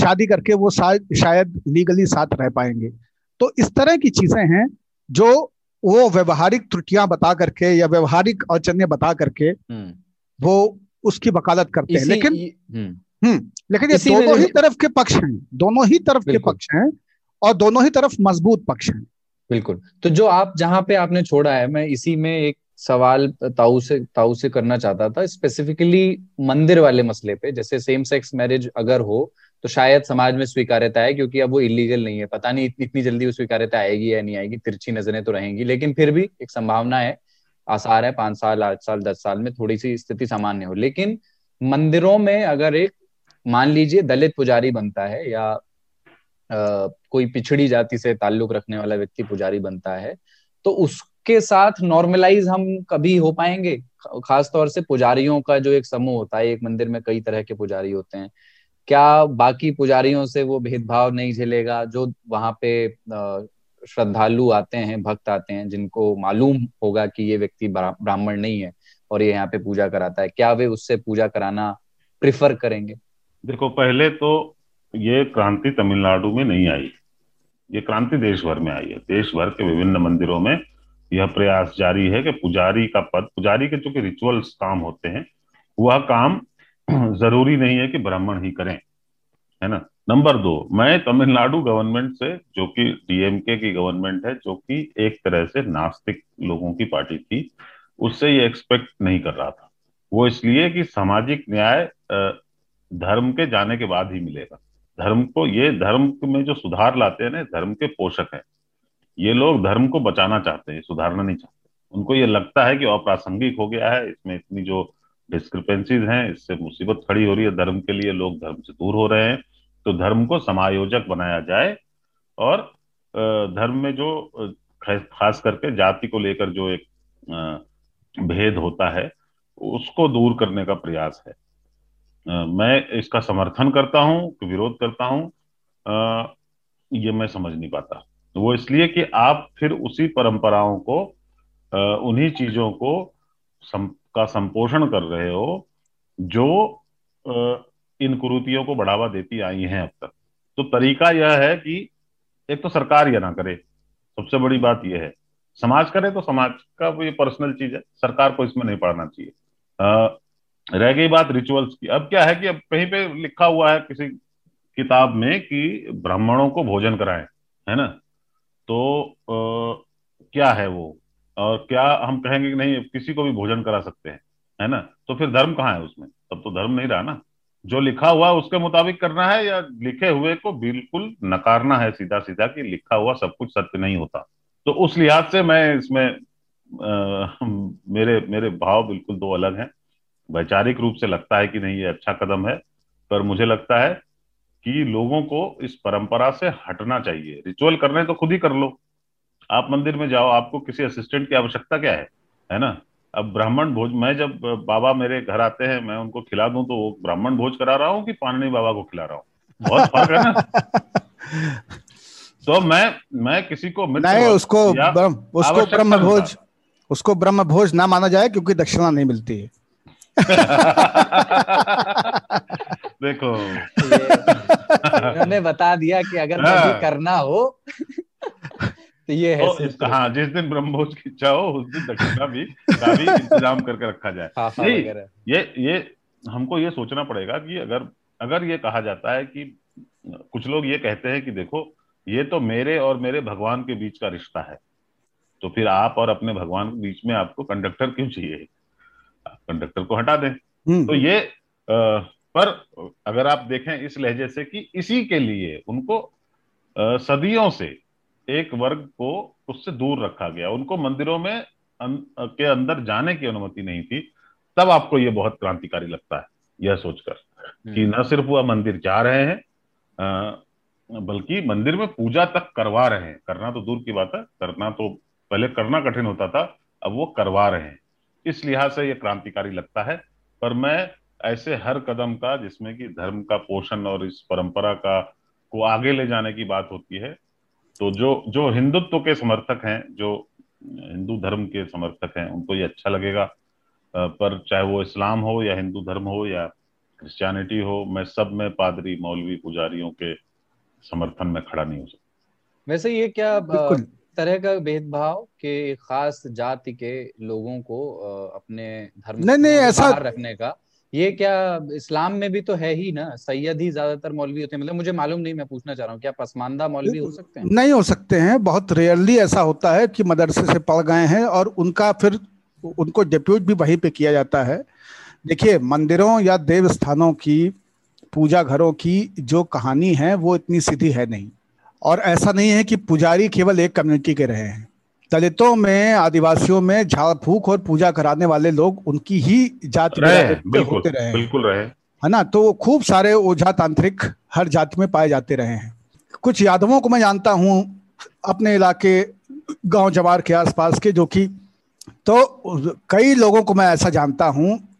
शादी करके वो शायद लीगली साथ रह पाएंगे। तो इस तरह की चीजें हैं जो वो व्यवहारिक त्रुटियां बता करके या व्यवहारिक अड़चनें बता करके वो उसकी वकालत करते हैं। लेकिन ये दोनों ही तरफ के पक्ष हैं, दोनों ही तरफ के पक्ष हैं और दोनों ही तरफ मजबूत पक्ष हैं। बिल्कुल। तो जो आप जहाँ पे आपने छोड़ा है, मैं इसी में एक सवाल ताऊ से करना चाहता था, स्पेसिफिकली मंदिर वाले मसले पे। जैसे सेम सेक्स मैरिज अगर हो तो शायद समाज में स्वीकार्यता है, क्योंकि अब वो इलीगल नहीं है। पता नहीं इतनी जल्दी वो स्वीकार्यता आएगी या नहीं आएगी, तिरछी नजरें तो रहेंगी, लेकिन फिर भी एक संभावना है, आसार है 5 साल 8 साल 10 साल में थोड़ी सी स्थिति सामान्य हो। लेकिन मंदिरों में अगर एक मान लीजिए दलित पुजारी बनता है या कोई पिछड़ी जाति से ताल्लुक रखने वाला व्यक्ति पुजारी बनता है, तो उस के साथ नॉर्मलाइज हम कभी हो पाएंगे, खासतौर से पुजारियों का जो एक समूह होता है, एक मंदिर में कई तरह के पुजारी होते हैं, क्या बाकी पुजारियों से वो भेदभाव नहीं झेलेगा जो वहां पे श्रद्धालु आते हैं, भक्त आते हैं, जिनको मालूम होगा कि ये व्यक्ति ब्राह्मण नहीं है और ये यहाँ पे पूजा कराता है, क्या वे उससे पूजा कराना प्रिफर करेंगे? देखो, पहले तो ये क्रांति तमिलनाडु में नहीं आई, ये क्रांति देश भर में आई है। देश भर के विभिन्न मंदिरों में यह प्रयास जारी है कि पुजारी का पद, पुजारी के चूंकि रिचुअल्स काम होते हैं, वह काम जरूरी नहीं है कि ब्राह्मण ही करें, है ना। नंबर दो, मैं तमिलनाडु गवर्नमेंट से, जो कि डीएमके की गवर्नमेंट है, जो कि एक तरह से नास्तिक लोगों की पार्टी थी, उससे ये एक्सपेक्ट नहीं कर रहा था। वो इसलिए कि सामाजिक न्याय धर्म के जाने के बाद ही मिलेगा। धर्म को, ये धर्म में जो सुधार लाते हैं ना, धर्म के पोषक हैं ये लोग, धर्म को बचाना चाहते हैं, सुधारना नहीं चाहते। उनको ये लगता है कि अप्रासंगिक हो गया है, इसमें इतनी जो डिस्क्रिपेंसीज हैं, इससे मुसीबत खड़ी हो रही है धर्म के लिए, लोग धर्म से दूर हो रहे हैं, तो धर्म को समायोजक बनाया जाए। और धर्म में जो खास करके जाति को लेकर जो एक भेद होता है, उसको दूर करने का प्रयास है। मैं इसका समर्थन करता हूं, विरोध करता हूं, ये मैं समझ नहीं पाता। वो इसलिए कि आप फिर उसी परंपराओं को, उन्हीं चीजों को का संपोषण कर रहे हो जो इन कुरीतियों को बढ़ावा देती आई हैं अब तक। तो तरीका यह है कि एक तो सरकार यह ना करे, सबसे बड़ी बात यह है। समाज करे तो समाज का ये पर्सनल चीज है, सरकार को इसमें नहीं पड़ना चाहिए। रह गई बात रिचुअल्स की, अब क्या है कि अब कहीं पे लिखा हुआ है किसी किताब में कि ब्राह्मणों को भोजन कराएं, है ना, तो क्या है वो, और क्या हम कहेंगे कि नहीं किसी को भी भोजन करा सकते हैं, है ना, तो फिर धर्म कहाँ है उसमें? तब तो धर्म नहीं रहा ना। जो लिखा हुआ है उसके मुताबिक करना है, या लिखे हुए को बिल्कुल नकारना है सीधा सीधा कि लिखा हुआ सब कुछ सत्य नहीं होता। तो उस लिहाज से मैं इसमें मेरे भाव बिल्कुल दो अलग हैं। वैचारिक रूप से लगता है कि नहीं ये अच्छा कदम है, पर मुझे लगता है कि लोगों को इस परंपरा से हटना चाहिए। रिचुअल करने तो खुद ही कर लो, आप मंदिर में जाओ, आपको किसी असिस्टेंट की आवश्यकता क्या है ना। अब ब्राह्मण भोज, मैं जब बाबा मेरे घर आते हैं मैं उनको खिला दूं तो वो ब्राह्मण भोज करा रहा हूँ कि पाणिनि बाबा को खिला रहा हूँ, बहुत फर्क है ना। तो मैं किसी को नहीं, उसको ब्रह्म भोज ना माना जाए क्योंकि दक्षिणा नहीं मिलती है। देखो, मैंने बता दिया कि अगर कभी करना हो तो ये है। हाँ, जिस दिन ब्रह्म भोज की इच्छा हो उस दिन दक्षिणा भी इंतजाम करके रखा जाए। ये हमको ये सोचना पड़ेगा कि अगर ये कहा जाता है कि कुछ लोग ये कहते हैं कि देखो ये तो मेरे और मेरे भगवान के बीच का रिश्ता है, तो फिर आप और अपने भगवान के बीच में आपको कंडक्टर क्यों चाहिए? आप कंडक्टर को हटा दें। तो ये पर अगर आप देखें इस लहजे से कि इसी के लिए उनको सदियों से एक वर्ग को उससे दूर रखा गया, उनको मंदिरों में के अंदर जाने की अनुमति नहीं थी, तब आपको ये बहुत क्रांतिकारी लगता है यह सोचकर कि न सिर्फ वह मंदिर जा रहे हैं बल्कि मंदिर में पूजा तक करवा रहे हैं। करना तो दूर की बात है, करना तो पहले करना कठिन होता था, अब वो करवा रहे हैं। इस लिहाज से ये क्रांतिकारी लगता है, पर मैं ऐसे हर कदम का जिसमें कि धर्म का पोषण और इस परंपरा का को आगे ले जाने की बात होती है, तो जो हिंदुत्व के समर्थक हैं, जो हिंदू धर्म के समर्थक हैं, उनको ये अच्छा लगेगा। पर चाहे वो इस्लाम हो या हिंदू धर्म हो या क्रिश्चियनिटी हो, मैं सब में पादरी, मौलवी, पुजारियों के समर्थन में खड़ा नहीं हो सकता। वैसे ये क्या तरह का भेदभाव के खास जाति के लोगों को अपने धर्म नहीं ऐसा रखने का, ये क्या इस्लाम में भी तो है ही ना? सैयद ही ज्यादातर मौलवी होते हैं, मतलब मुझे मालूम नहीं, मैं पूछना चाह रहा हूँ, क्या पसमानदा मौलवी हो सकते हैं? नहीं हो सकते हैं, बहुत रेयरली ऐसा होता है कि मदरसे से पढ़ गए हैं और उनका फिर उनको डिप्यूट भी वहीं पे किया जाता है। देखिए, मंदिरों या देव स्थानों की, पूजा घरों की जो कहानी है वो इतनी सीधी है नहीं, और ऐसा नहीं है कि पुजारी केवल एक कम्युनिटी के रहे हैं। दलितों में, आदिवासियों में झाड़ फूक और पूजा कराने वाले लोग उनकी ही जाति होते रहे, बिल्कुल रहे, है ना। तो खूब सारे ओझा तांत्रिक हर जाति में पाए जाते रहे हैं। कुछ यादवों को मैं जानता हूँ अपने इलाके गांव जवार के आसपास के, जो कि तो कई लोगों को मैं ऐसा जानता हूँ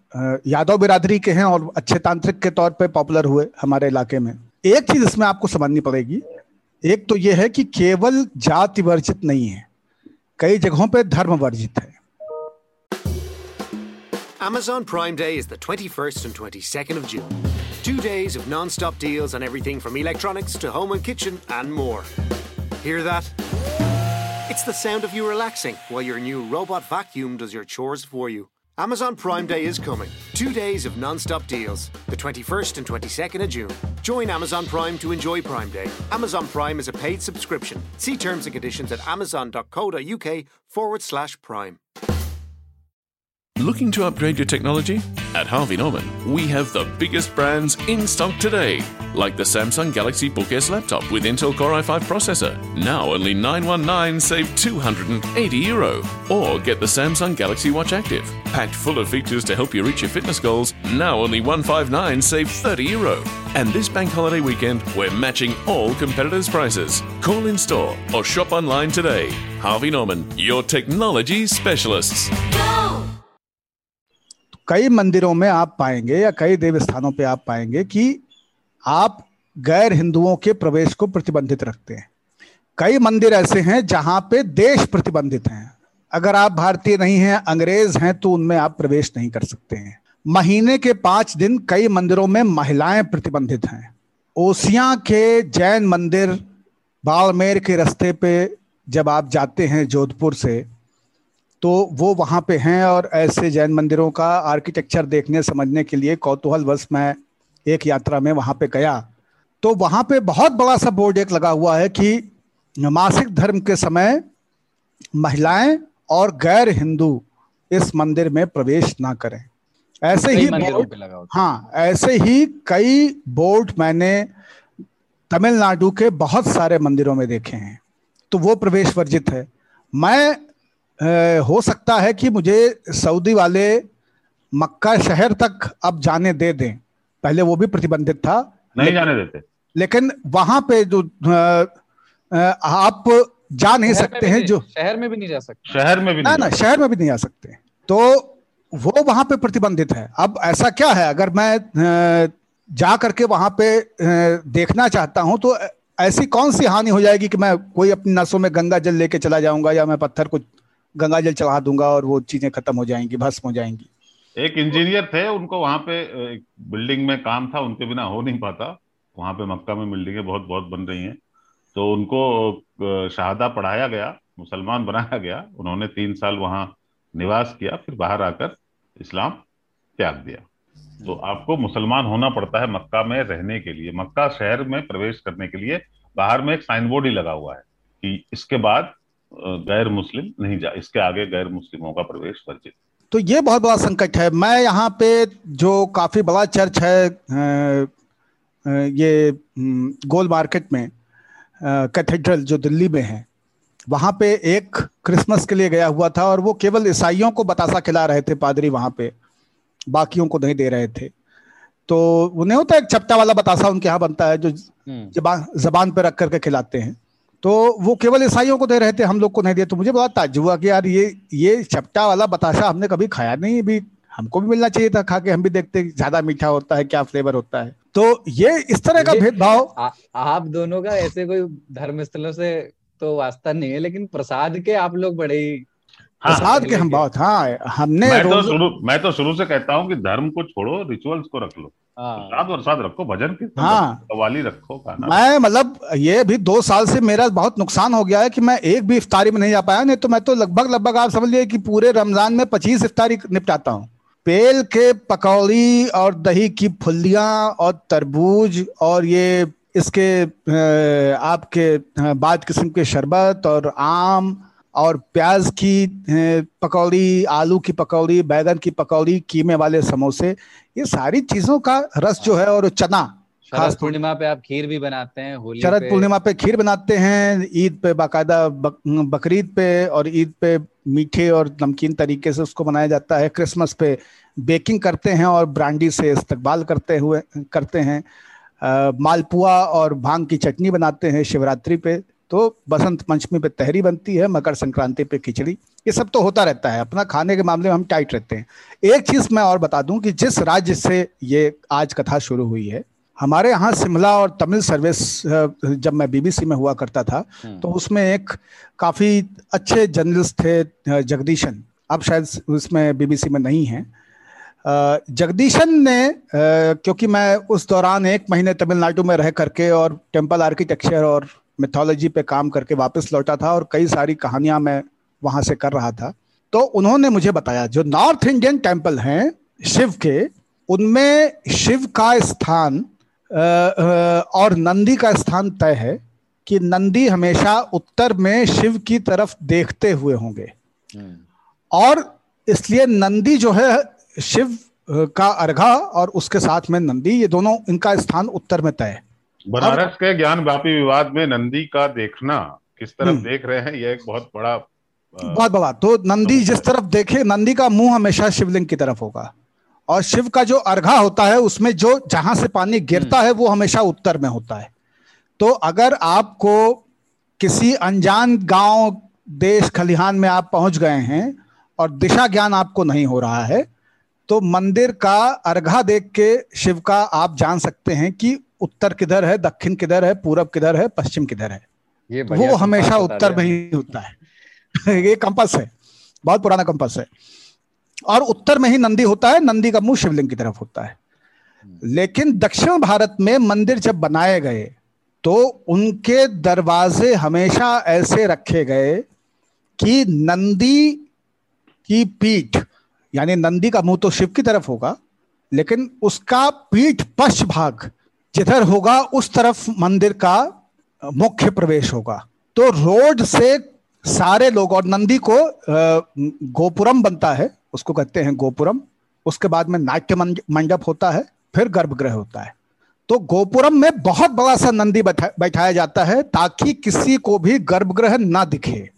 यादव बिरादरी के हैं और अच्छे तांत्रिक के तौर पे पॉपुलर हुए हमारे इलाके में। एक चीज इसमें आपको समझनी पड़ेगी, एक तो ये है कि केवल जाति वर्जित नहीं है, कई जगहों पे धर्म वर्जित है। Amazon Prime Day is the 21st and 22nd of June. 2 days of non-stop deals on everything from electronics to home and kitchen and more. Hear that? It's the sound of you relaxing while your new robot vacuum does your chores for you. Amazon Prime Day is coming. 2 days of non-stop deals, the 21st and 22nd of June. Join Amazon Prime to enjoy Prime Day. Amazon Prime is a paid subscription. See terms and conditions at amazon.co.uk/prime. Looking to upgrade your technology? At Harvey Norman, we have the biggest brands in stock today, like the Samsung Galaxy Book S laptop with Intel Core i5 processor, now only $919, save €280, or get the Samsung Galaxy Watch Active, packed full of features to help you reach your fitness goals, now only $159, save €30. And this bank holiday weekend, we're matching all competitors' prices. Call in store or shop online today. Harvey Norman, your technology specialists. Go! कई मंदिरों में आप पाएंगे या कई देवस्थानों पे आप पाएंगे कि आप गैर हिंदुओं के प्रवेश को प्रतिबंधित रखते हैं। कई मंदिर ऐसे हैं जहां पे देश प्रतिबंधित हैं, अगर आप भारतीय नहीं हैं, अंग्रेज हैं, तो उनमें आप प्रवेश नहीं कर सकते हैं। महीने के 5 दिन कई मंदिरों में महिलाएं प्रतिबंधित हैं। ओसियां के जैन मंदिर बाड़मेर के रास्ते पे जब आप जाते हैं जोधपुर से, तो वो वहाँ पे हैं, और ऐसे जैन मंदिरों का आर्किटेक्चर देखने समझने के लिए कौतूहलवश मैं एक यात्रा में वहाँ पे गया, तो वहाँ पे बहुत बड़ा सा बोर्ड एक लगा हुआ है कि मासिक धर्म के समय महिलाएं और गैर हिंदू इस मंदिर में प्रवेश ना करें। ऐसे ही बोर्ड, हाँ, ऐसे ही कई बोर्ड मैंने तमिलनाडु के बहुत सारे मंदिरों में देखे हैं, तो वो प्रवेश वर्जित है। मैं हो सकता है कि मुझे सऊदी वाले मक्का शहर तक अब जाने दे दें, पहले वो भी प्रतिबंधित था, नहीं जाने देते, लेकिन वहां पे जो आप जा नहीं सकते हैं, जो शहर में भी नहीं जा सकते, शहर में भी ना ना शहर में भी नहीं जा सकते, तो वो वहां पे प्रतिबंधित है। अब ऐसा क्या है, अगर मैं जा करके वहां पे देखना चाहता हूं तो ऐसी कौन सी हानि हो जाएगी कि मैं कोई अपनी नसों में गंगा जल लेके चला जाऊंगा, या मैं पत्थर को गंगा जल चढ़ा दूंगा और वो चीजें खत्म हो जाएंगी, भस्म हो जाएंगी। एक इंजीनियर थे, उनको वहां पे एक बिल्डिंग में काम था, उनके बिना हो नहीं पाता। वहां पे मक्का में बिल्डिंगें बहुत बहुत बन रही हैं, तो उनको शहादा पढ़ाया गया, मुसलमान बनाया गया, उन्होंने 3 साल वहां निवास किया, फिर बाहर आकर इस्लाम त्याग दिया। तो आपको मुसलमान होना पड़ता है मक्का में रहने के लिए। मक्का शहर में प्रवेश करने के लिए बाहर में एक साइन बोर्ड ही लगा हुआ है कि इसके बाद गैर मुस्लिम नहीं जा, इसके आगे गैर मुस्लिमों का प्रवेश वर्जित। तो ये बहुत बड़ा संकट है। मैं यहाँ पे जो काफी बड़ा चर्च है ये गोल मार्केट में कैथेड्रल जो दिल्ली में है, वहां पे एक क्रिसमस के लिए गया हुआ था, और वो केवल ईसाइयों को बतासा खिला रहे थे पादरी, वहां पे बाकियों को नहीं दे रहे थे। तो उन्हें होता है एक चपटा वाला बतासा उनके यहाँ बनता है, जो जबान पे रख करके खिलाते हैं, तो वो केवल ईसाइयों को दे रहे थे, हम लोग को नहीं दिए। तो मुझे बड़ा ताज्जुब हुआ कि यार ये चपटा वाला बतासा हमने कभी खाया नहीं, भी हमको भी मिलना चाहिए था, खा के हम भी देखते ज्यादा मीठा होता है, क्या फ्लेवर होता है। तो ये इस तरह का भेदभाव। आप दोनों का ऐसे कोई धर्म स्थलों से तो वास्ता नहीं है, लेकिन प्रसाद के आप लोग बड़े ही प्रसाद के हम बहुत, हाँ, हमने मैं तो शुरू से कहता हूँ कि धर्म को छोड़ो, रिचुअल्स को रख लो, साथ और साथ रखो, भजन की कवाली रखो, खाना। मैं मतलब ये भी 2 साल से मेरा बहुत नुकसान हो गया है कि मैं एक भी इफ्तारी में नहीं जा पाया, नहीं तो मैं तो लगभग आप समझ लीजिए कि पूरे रमजान में 25 इफ्तारी निपटाता हूँ। बेल के पकौड़ी और दही की फुल्लियाँ और तरबूज और ये इसके आपके बाद किस्म के शरबत और आम और प्याज की पकौड़ी, आलू की पकौड़ी, बैगन की पकौड़ी, कीमे वाले समोसे, ये सारी चीजों का रस जो है, और चना। शरद पूर्णिमा पे आप खीर भी बनाते हैं, होली पे, शरद पूर्णिमा पे खीर बनाते हैं, ईद पे बाकायदा बकरीद पे और ईद पे मीठे और नमकीन तरीके से उसको बनाया जाता है। क्रिसमस पे बेकिंग करते हैं और ब्रांडी से इस्तकबाल करते हैं। मालपुआ और भांग की चटनी बनाते हैं शिवरात्रि पे। तो बसंत पंचमी पे तहरी बनती है, मकर संक्रांति पे खिचड़ी, ये सब तो होता रहता है। अपना खाने के मामले में हम टाइट रहते हैं। एक चीज़ मैं और बता दूं कि जिस राज्य से ये आज कथा शुरू हुई है, हमारे यहाँ शिमला और तमिल सर्विस, जब मैं बीबीसी में हुआ करता था तो उसमें एक काफ़ी अच्छे जर्नलिस्ट थे जगदीशन, अब शायद उसमें बीबीसी में नहीं है। जगदीशन ने क्योंकि मैं उस दौरान एक महीने तमिलनाडु में रह करके और टेम्पल आर्किटेक्चर और मिथोलॉजी पे काम करके वापस लौटा था और कई सारी कहानियां मैं वहां से कर रहा था, तो उन्होंने मुझे बताया जो नॉर्थ इंडियन टेम्पल हैं शिव के, उनमें शिव का स्थान और नंदी का स्थान तय है कि नंदी हमेशा उत्तर में शिव की तरफ देखते हुए होंगे और इसलिए नंदी जो है शिव का अर्घा और उसके साथ में नंदी, ये दोनों इनका स्थान उत्तर में तय है। बनारस के ज्ञानव्यापी विवाद में नंदी का देखना किस तरफ देख रहे हैं यह एक बहुत बड़ा तो नंदी जिस तरफ देखे, नंदी का मुंह हमेशा शिवलिंग की तरफ होगा और शिव का जो अर्घा होता है उसमें जो जहां से पानी गिरता है वो हमेशा उत्तर में होता है। तो अगर आपको किसी अनजान गांव देश खलिहान में आप पहुंच गए हैं और दिशा ज्ञान आपको नहीं हो रहा है तो मंदिर का अर्घा देख के शिव का आप जान सकते हैं कि उत्तर किधर है, दक्षिण किधर है, पूरब किधर है, पश्चिम किधर है। ये वो हमेशा उत्तर में ही होता है। ये कंपास है, बहुत पुराना कंपास है और उत्तर में ही नंदी होता है, नंदी का मुंह शिवलिंग की तरफ होता है। लेकिन दक्षिण भारत में मंदिर जब बनाए गए तो उनके दरवाजे हमेशा ऐसे रखे गए कि नंदी की पीठ, यानी नंदी का मुंह तो शिव की तरफ होगा लेकिन उसका पीठ पश्च भाग जिधर होगा उस तरफ मंदिर का मुख्य प्रवेश होगा। तो रोड से सारे लोग, और नंदी को गोपुरम बनता है, उसको कहते हैं गोपुरम, उसके बाद में नाट्य मंडप होता है, फिर गर्भगृह होता है। तो गोपुरम में बहुत बड़ा सा नंदी बैठाया जाता है ताकि किसी को भी गर्भगृह ना दिखे,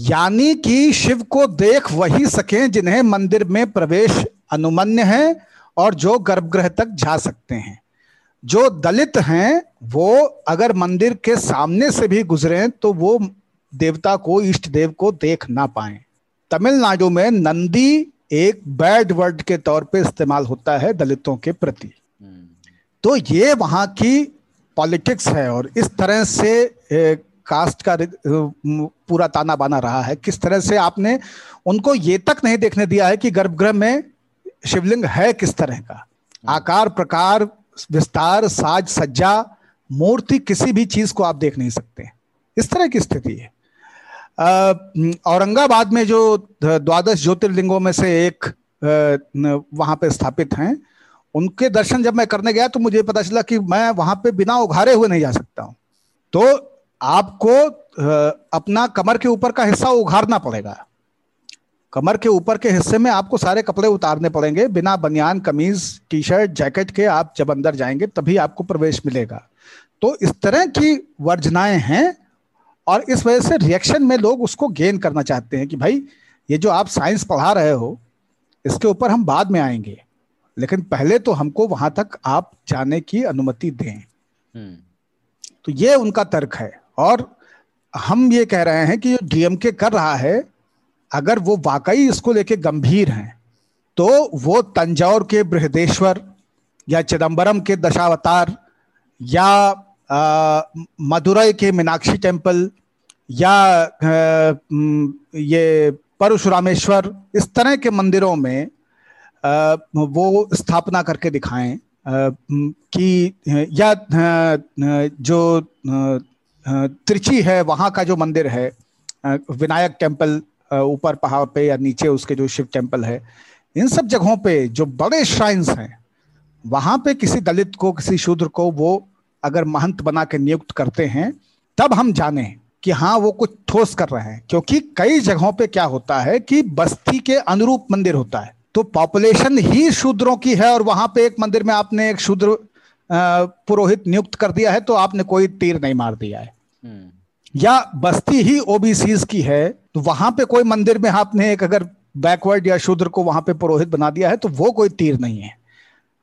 यानी कि शिव को देख वही सकें जिन्हें मंदिर में प्रवेश अनुमन्य है और जो गर्भगृह तक जा सकते हैं। जो दलित हैं वो अगर मंदिर के सामने से भी गुजरे तो वो देवता को, इष्ट देव को देख ना पाए। तमिलनाडु में नंदी एक बैड वर्ड के तौर पे इस्तेमाल होता है दलितों के प्रति। तो ये वहाँ की पॉलिटिक्स है और इस तरह से कास्ट का पूरा ताना बाना रहा है, किस तरह से आपने उनको ये तक नहीं देखने दिया है कि गर्भगृह में शिवलिंग है किस तरह का, आकार प्रकार विस्तार साज सज्जा मूर्ति किसी भी चीज को आप देख नहीं सकते, इस तरह की स्थिति है। औरंगाबाद में जो 12 ज्योतिर्लिंगों में से एक वहां पे स्थापित हैं, उनके दर्शन जब मैं करने गया तो मुझे पता चला कि मैं वहां पे बिना उघारे हुए नहीं जा सकता हूं। तो आपको अपना कमर के ऊपर का हिस्सा उघारना पड़ेगा, कमर के ऊपर के हिस्से में आपको सारे कपड़े उतारने पड़ेंगे, बिना बनियान कमीज टी शर्ट जैकेट के आप जब अंदर जाएंगे तभी आपको प्रवेश मिलेगा। तो इस तरह की वर्जनाएं हैं और इस वजह से रिएक्शन में लोग उसको गेन करना चाहते हैं कि भाई ये जो आप साइंस पढ़ा रहे हो इसके ऊपर हम बाद में आएंगे, लेकिन पहले तो हमको वहां तक आप जाने की अनुमति दें। तो ये उनका तर्क है और हम ये कह रहे हैं कि जो डीएमके कर रहा है, अगर वो वाकई इसको लेके गंभीर हैं तो वो तंजौर के बृहदेश्वर या चिदम्बरम के दशावतार या मदुरई के मीनाक्षी टेम्पल या ये परशुरामेश्वर, इस तरह के मंदिरों में वो स्थापना करके दिखाएं कि या जो त्रिची है वहाँ का जो मंदिर है विनायक टेम्पल ऊपर पहाड़ पे या नीचे उसके जो शिव टेम्पल है, इन सब जगहों पे जो बड़े श्राइन्स हैं वहाँ पे किसी दलित को किसी शूद्र को वो अगर महंत बना के नियुक्त करते हैं तब हम जाने कि हाँ वो कुछ ठोस कर रहे हैं। क्योंकि कई जगहों पे क्या होता है कि बस्ती के अनुरूप मंदिर होता है तो पॉपुलेशन ही शूद्रों की है और वहाँ पे एक मंदिर में आपने एक शूद्र पुरोहित नियुक्त कर दिया है तो आपने कोई तीर नहीं मार दिया है, या बस्ती ही ओबीसीज की है तो वहां पे कोई मंदिर में आपने एक अगर बैकवर्ड या शूद्र को वहां पे पुरोहित बना दिया है तो वो कोई तीर नहीं है।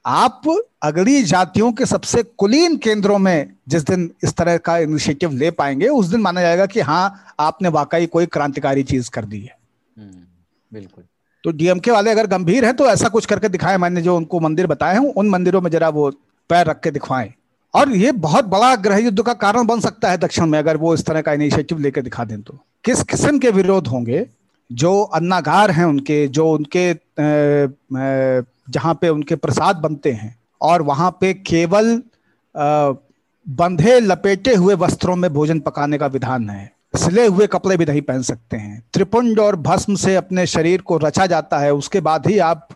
आप अगली जातियों के सबसे कुलीन केंद्रों में जिस दिन इस तरह का इनिशिएटिव ले पाएंगे उस दिन माना जाएगा कि हाँ आपने वाकई कोई क्रांतिकारी चीज कर दी है। बिल्कुल। तो डीएमके वाले अगर गंभीर हैं तो ऐसा कुछ करके दिखाएं। मैंने जो उनको मंदिर बताए हैं उन मंदिरों में जरा वो पैर रख के दिखवाएं। और ये बहुत बड़ा गृह युद्ध का कारण बन सकता है दक्षिण में, अगर वो इस तरह का इनिशिएटिव लेकर दिखा दें तो। किस किस्म के विरोध होंगे, जो अन्नागार हैं उनके, जो उनके जहाँ पे उनके प्रसाद बनते हैं और वहाँ पे केवल बंधे लपेटे हुए वस्त्रों में भोजन पकाने का विधान है, सिले हुए कपड़े भी नहीं पहन सकते हैं, त्रिपुंड और भस्म से अपने शरीर को रचा जाता है, उसके बाद ही आप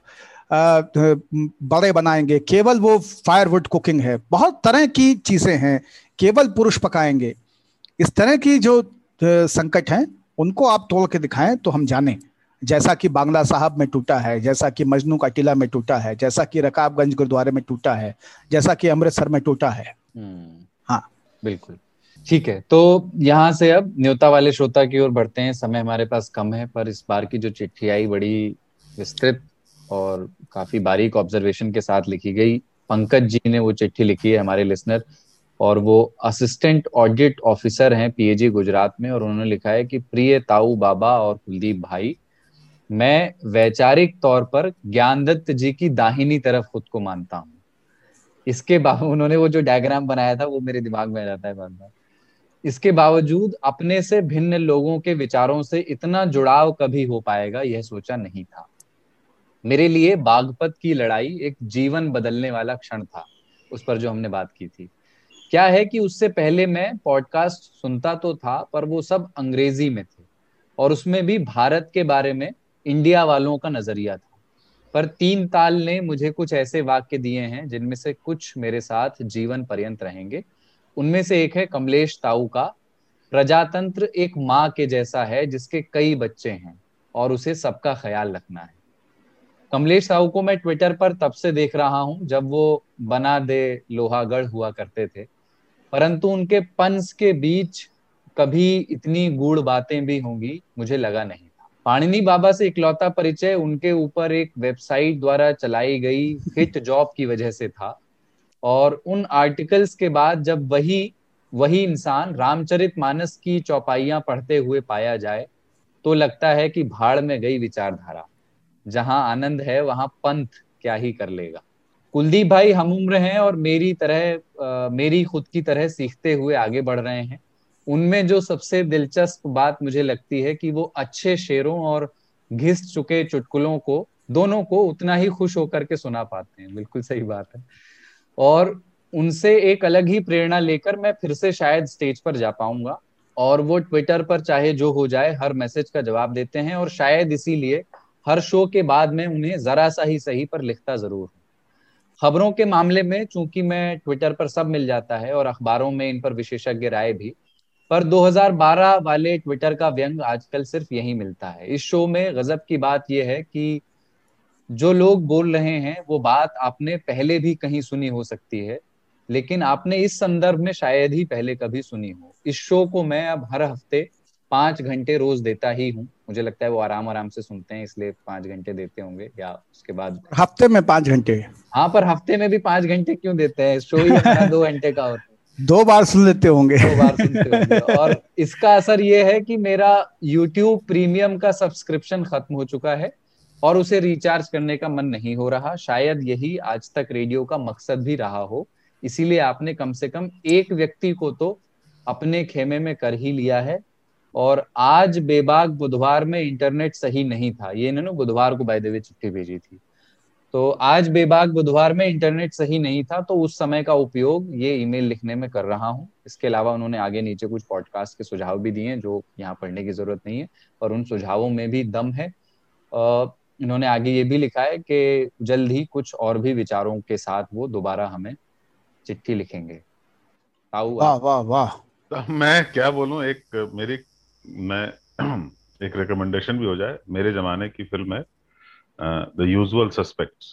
बड़े बनाएंगे, केवल वो फायरवुड कुकिंग है, बहुत तरह की चीजें हैं, केवल पुरुष पकाएंगे। इस तरह की जो संकट हैं उनको आप तोड़ के दिखाएं तो हम जाने, जैसा कि बांग्ला साहब में टूटा है, जैसा कि मजनू का टीला में टूटा है, जैसा कि रकाबगंज गुरुद्वारे में टूटा है, जैसा कि अमृतसर में टूटा है। हाँ बिल्कुल ठीक है। तो यहाँ से अब न्योता वाले श्रोता की ओर बढ़ते हैं। समय हमारे पास कम है, पर इस बार की जो चिट्ठी आई बड़ी विस्तृत और काफी बारीक ऑब्जर्वेशन के साथ लिखी गई। पंकज जी ने वो चिट्ठी लिखी है हमारे लिसनर, और वो असिस्टेंट ऑडिट ऑफिसर हैं पीएजी गुजरात में, और उन्होंने लिखा है कि प्रिय ताऊ बाबा और कुलदीप भाई, मैं वैचारिक तौर पर ज्ञानदत्त जी की दाहिनी तरफ खुद को मानता हूँ। इसके बावजूद उन्होंने वो जो डायग्राम बनाया था वो मेरे दिमाग में आ जाता है बार बार। इसके बावजूद अपने से भिन्न लोगों के विचारों से इतना जुड़ाव कभी हो पाएगा यह सोचा नहीं था। मेरे लिए बागपत की लड़ाई एक जीवन बदलने वाला क्षण था, उस पर जो हमने बात की थी। क्या है कि उससे पहले मैं पॉडकास्ट सुनता तो था पर वो सब अंग्रेजी में थे, और उसमें भी भारत के बारे में इंडिया वालों का नजरिया था। पर तीन ताल ने मुझे कुछ ऐसे वाक्य दिए हैं जिनमें से कुछ मेरे साथ जीवन पर्यंत रहेंगे। उनमें से एक है कमलेश ताऊ का, प्रजातंत्र एक माँ के जैसा है जिसके कई बच्चे हैं और उसे सबका ख्याल रखना है। कमलेश साहू को मैं ट्विटर पर तब से देख रहा हूं जब वो बना दे लोहागढ़ हुआ करते थे, परंतु उनके पंस के बीच कभी इतनी गूढ़ बातें भी होंगी मुझे लगा नहीं था। पाणिनी बाबा से इकलौता परिचय उनके ऊपर एक वेबसाइट द्वारा चलाई गई हिट जॉब की वजह से था, और उन आर्टिकल्स के बाद जब वही इंसान रामचरितमानस की चौपाइयां पढ़ते हुए पाया जाए तो लगता है कि भाड़ में गई विचारधारा, जहां आनंद है वहां पंथ क्या ही कर लेगा। कुलदीप भाई हम उम्र हैं और मेरी खुद की तरह सीखते हुए आगे बढ़ रहे हैं। उनमें जो सबसे दिलचस्प बात मुझे लगती है कि वो अच्छे शेरों और घिस चुके चुटकुलों को, दोनों को उतना ही खुश होकर के सुना पाते हैं। बिल्कुल सही बात है। और उनसे एक अलग ही प्रेरणा लेकर मैं फिर से शायद स्टेज पर जा पाऊंगा, और वो ट्विटर पर चाहे जो हो जाए हर मैसेज का जवाब देते हैं, और शायद इसीलिए हर शो के बाद में उन्हें जरा सा ही सही पर लिखता जरूर हूँ। खबरों के मामले में चूंकि मैं ट्विटर पर सब मिल जाता है और अखबारों में इन पर विशेषज्ञ राय भी, पर 2012 वाले ट्विटर का व्यंग आजकल सिर्फ यही मिलता है। इस शो में गजब की बात यह है कि जो लोग बोल रहे हैं वो बात आपने पहले भी कहीं सुनी हो सकती है, लेकिन आपने इस संदर्भ में शायद ही पहले कभी सुनी हो। इस शो को मैं अब हर हफ्ते 5 घंटे रोज देता ही हूँ। मुझे लगता है वो आराम से सुनते हैं इसलिए 5 घंटे देते होंगे, या उसके बाद हफ्ते में 5 घंटे। हाँ, पर हफ्ते में भी 5 घंटे क्यों देते हैं, शो ही हमारा 2 घंटे का होता है। 2 बार सुन लेते होंगे। 2 बार सुनते होंगे। और इसका असर ये है कि मेरा YouTube प्रीमियम का सब्सक्रिप्शन खत्म हो चुका है और उसे रिचार्ज करने का मन नहीं हो रहा। शायद यही आज तक रेडियो का मकसद भी रहा हो, इसीलिए आपने कम से कम एक व्यक्ति को तो अपने खेमे में कर ही लिया है। और आज बेबाक बुधवार में इंटरनेट सही नहीं था, ये इन्होंने बुधवार को बाय द वे चिट्ठी भेजी थी, तो आज बेबाक बुधवार में इंटरनेट सही नहीं था, तो उस समय का उपयोग ये ईमेल लिखने में कर रहा हूँ। इसके अलावा उन्होंने आगे नीचे कुछ पॉडकास्ट के सुझाव भी दिए हैं जो यहाँ पढ़ने की जरूरत नहीं है, और उन सुझावों में भी दम है। इन्होंने आगे ये भी लिखा है कि जल्द ही कुछ और भी विचारों के साथ वो दोबारा हमें चिट्ठी लिखेंगे। वाह वाह वाह, मैं क्या बोलूं, एक मेरी एक रिकमेंडेशन भी हो जाए। मेरे जमाने की फिल्म है द यूजुअल सस्पेक्ट्स,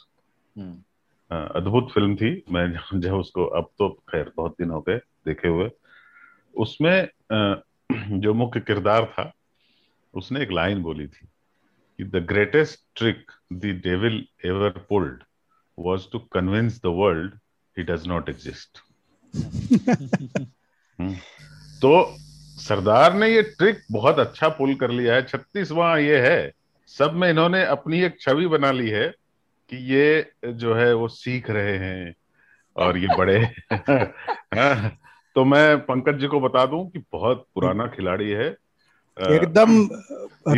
अद्भुत फिल्म थी। मैं जब उसको, अब तो खैर बहुत दिन हो गए देखे हुए, उसमें जो मुख्य किरदार था उसने एक लाइन बोली थी कि the greatest trick the devil ever pulled was to convince the world he does not exist. तो सरदार ने ये ट्रिक बहुत अच्छा पुल कर लिया है। 36वां ये है, सब में इन्होंने अपनी एक छवि बना ली है कि ये जो है वो सीख रहे हैं और ये बड़े तो मैं पंकज जी को बता दूं कि बहुत पुराना खिलाड़ी है, एकदम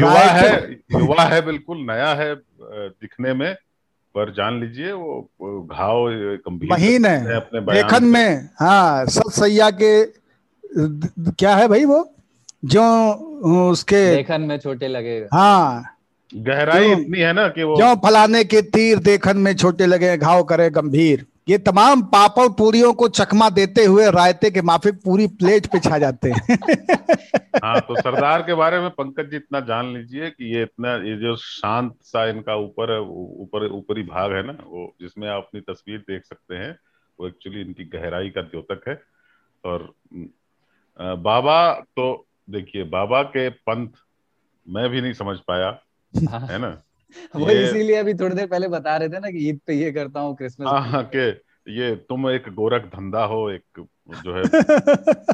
युवा है, बिल्कुल नया है दिखने में, पर जान लीजिए वो घाव महीन है अपने लेखन में। हाँ, सतसैया के क्या है भाई, वो जो उसके लेखन में छोटे लगेगा। हाँ, गहराई इतनी है ना कि वो जो फलाने के तीर देखन में छोटे लगे, घाव करे गंभीर। ये तमाम पापड़ पूरियों को चकमा देते हुए रायते के माफिक पूरी प्लेट पे छा जाते हैं। हाँ, तो सरदार के बारे में पंकज जी इतना जान लीजिए कि ये इतना, ये जो शांत सा इनका ऊपरी भाग है ना, वो जिसमें आप अपनी तस्वीर देख सकते हैं, वो एक्चुअली इनकी गहराई का द्योतक है। और बाबा, तो देखिए बाबा के पंथ मैं भी नहीं समझ पाया है ना, वो इसीलिए अभी थोड़ी देर पहले बता रहे थे ना कि ईद पे ये करता हूँ, क्रिसमस के ये तुम एक गोरख धंधा हो, एक जो है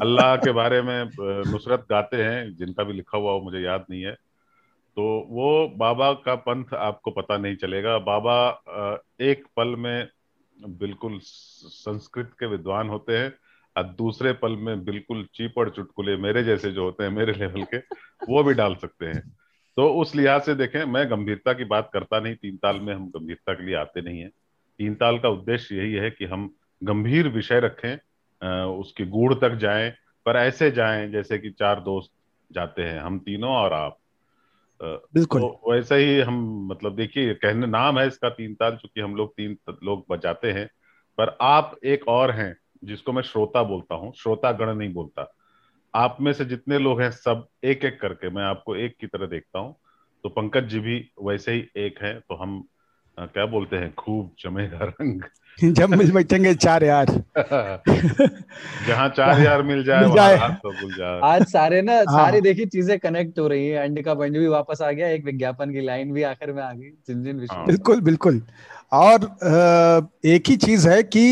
अल्लाह के बारे में नुसरत गाते हैं, जिनका भी लिखा हुआ हो मुझे याद नहीं है। तो वो बाबा का पंथ आपको पता नहीं चलेगा। बाबा एक पल में बिल्कुल संस्कृत के विद्वान होते हैं और दूसरे पल में बिल्कुल चीपड़ चुटकुले मेरे जैसे जो होते हैं, मेरे लेवल के, वो भी डाल सकते हैं। तो उस लिहाज से देखें, मैं गंभीरता की बात करता नहीं, तीन ताल में हम गंभीरता के लिए आते नहीं है। तीन ताल का उद्देश्य यही है कि हम गंभीर विषय रखें, उसके गूढ़ तक जाएं, पर ऐसे जाएं जैसे कि चार दोस्त जाते हैं, हम तीनों और आप। बिल्कुल तो वैसे ही हम, मतलब देखिए, कहने नाम है इसका तीन ताल, चूंकि हम लोग तीन लोग बजाते हैं, पर आप एक और हैं जिसको मैं श्रोता बोलता हूँ, श्रोता गण नहीं बोलता। आप में से जितने लोग हैं सब एक एक करके, मैं आपको एक की तरह देखता हूँ, तो पंकज जी भी वैसे ही एक हैं। तो हम क्या बोलते हैं, खूब जमेगा रंग जब मिल बैठेंगे चार यार। जहाँ चार यार मिल जाए। तो आज सारे देखिए चीजें कनेक्ट हो रही है। अंडे का पंजू भी वापस आ गया, एक विज्ञापन की लाइन भी आखिर में आ गई, जिन विषय। बिल्कुल बिल्कुल, और एक ही चीज है कि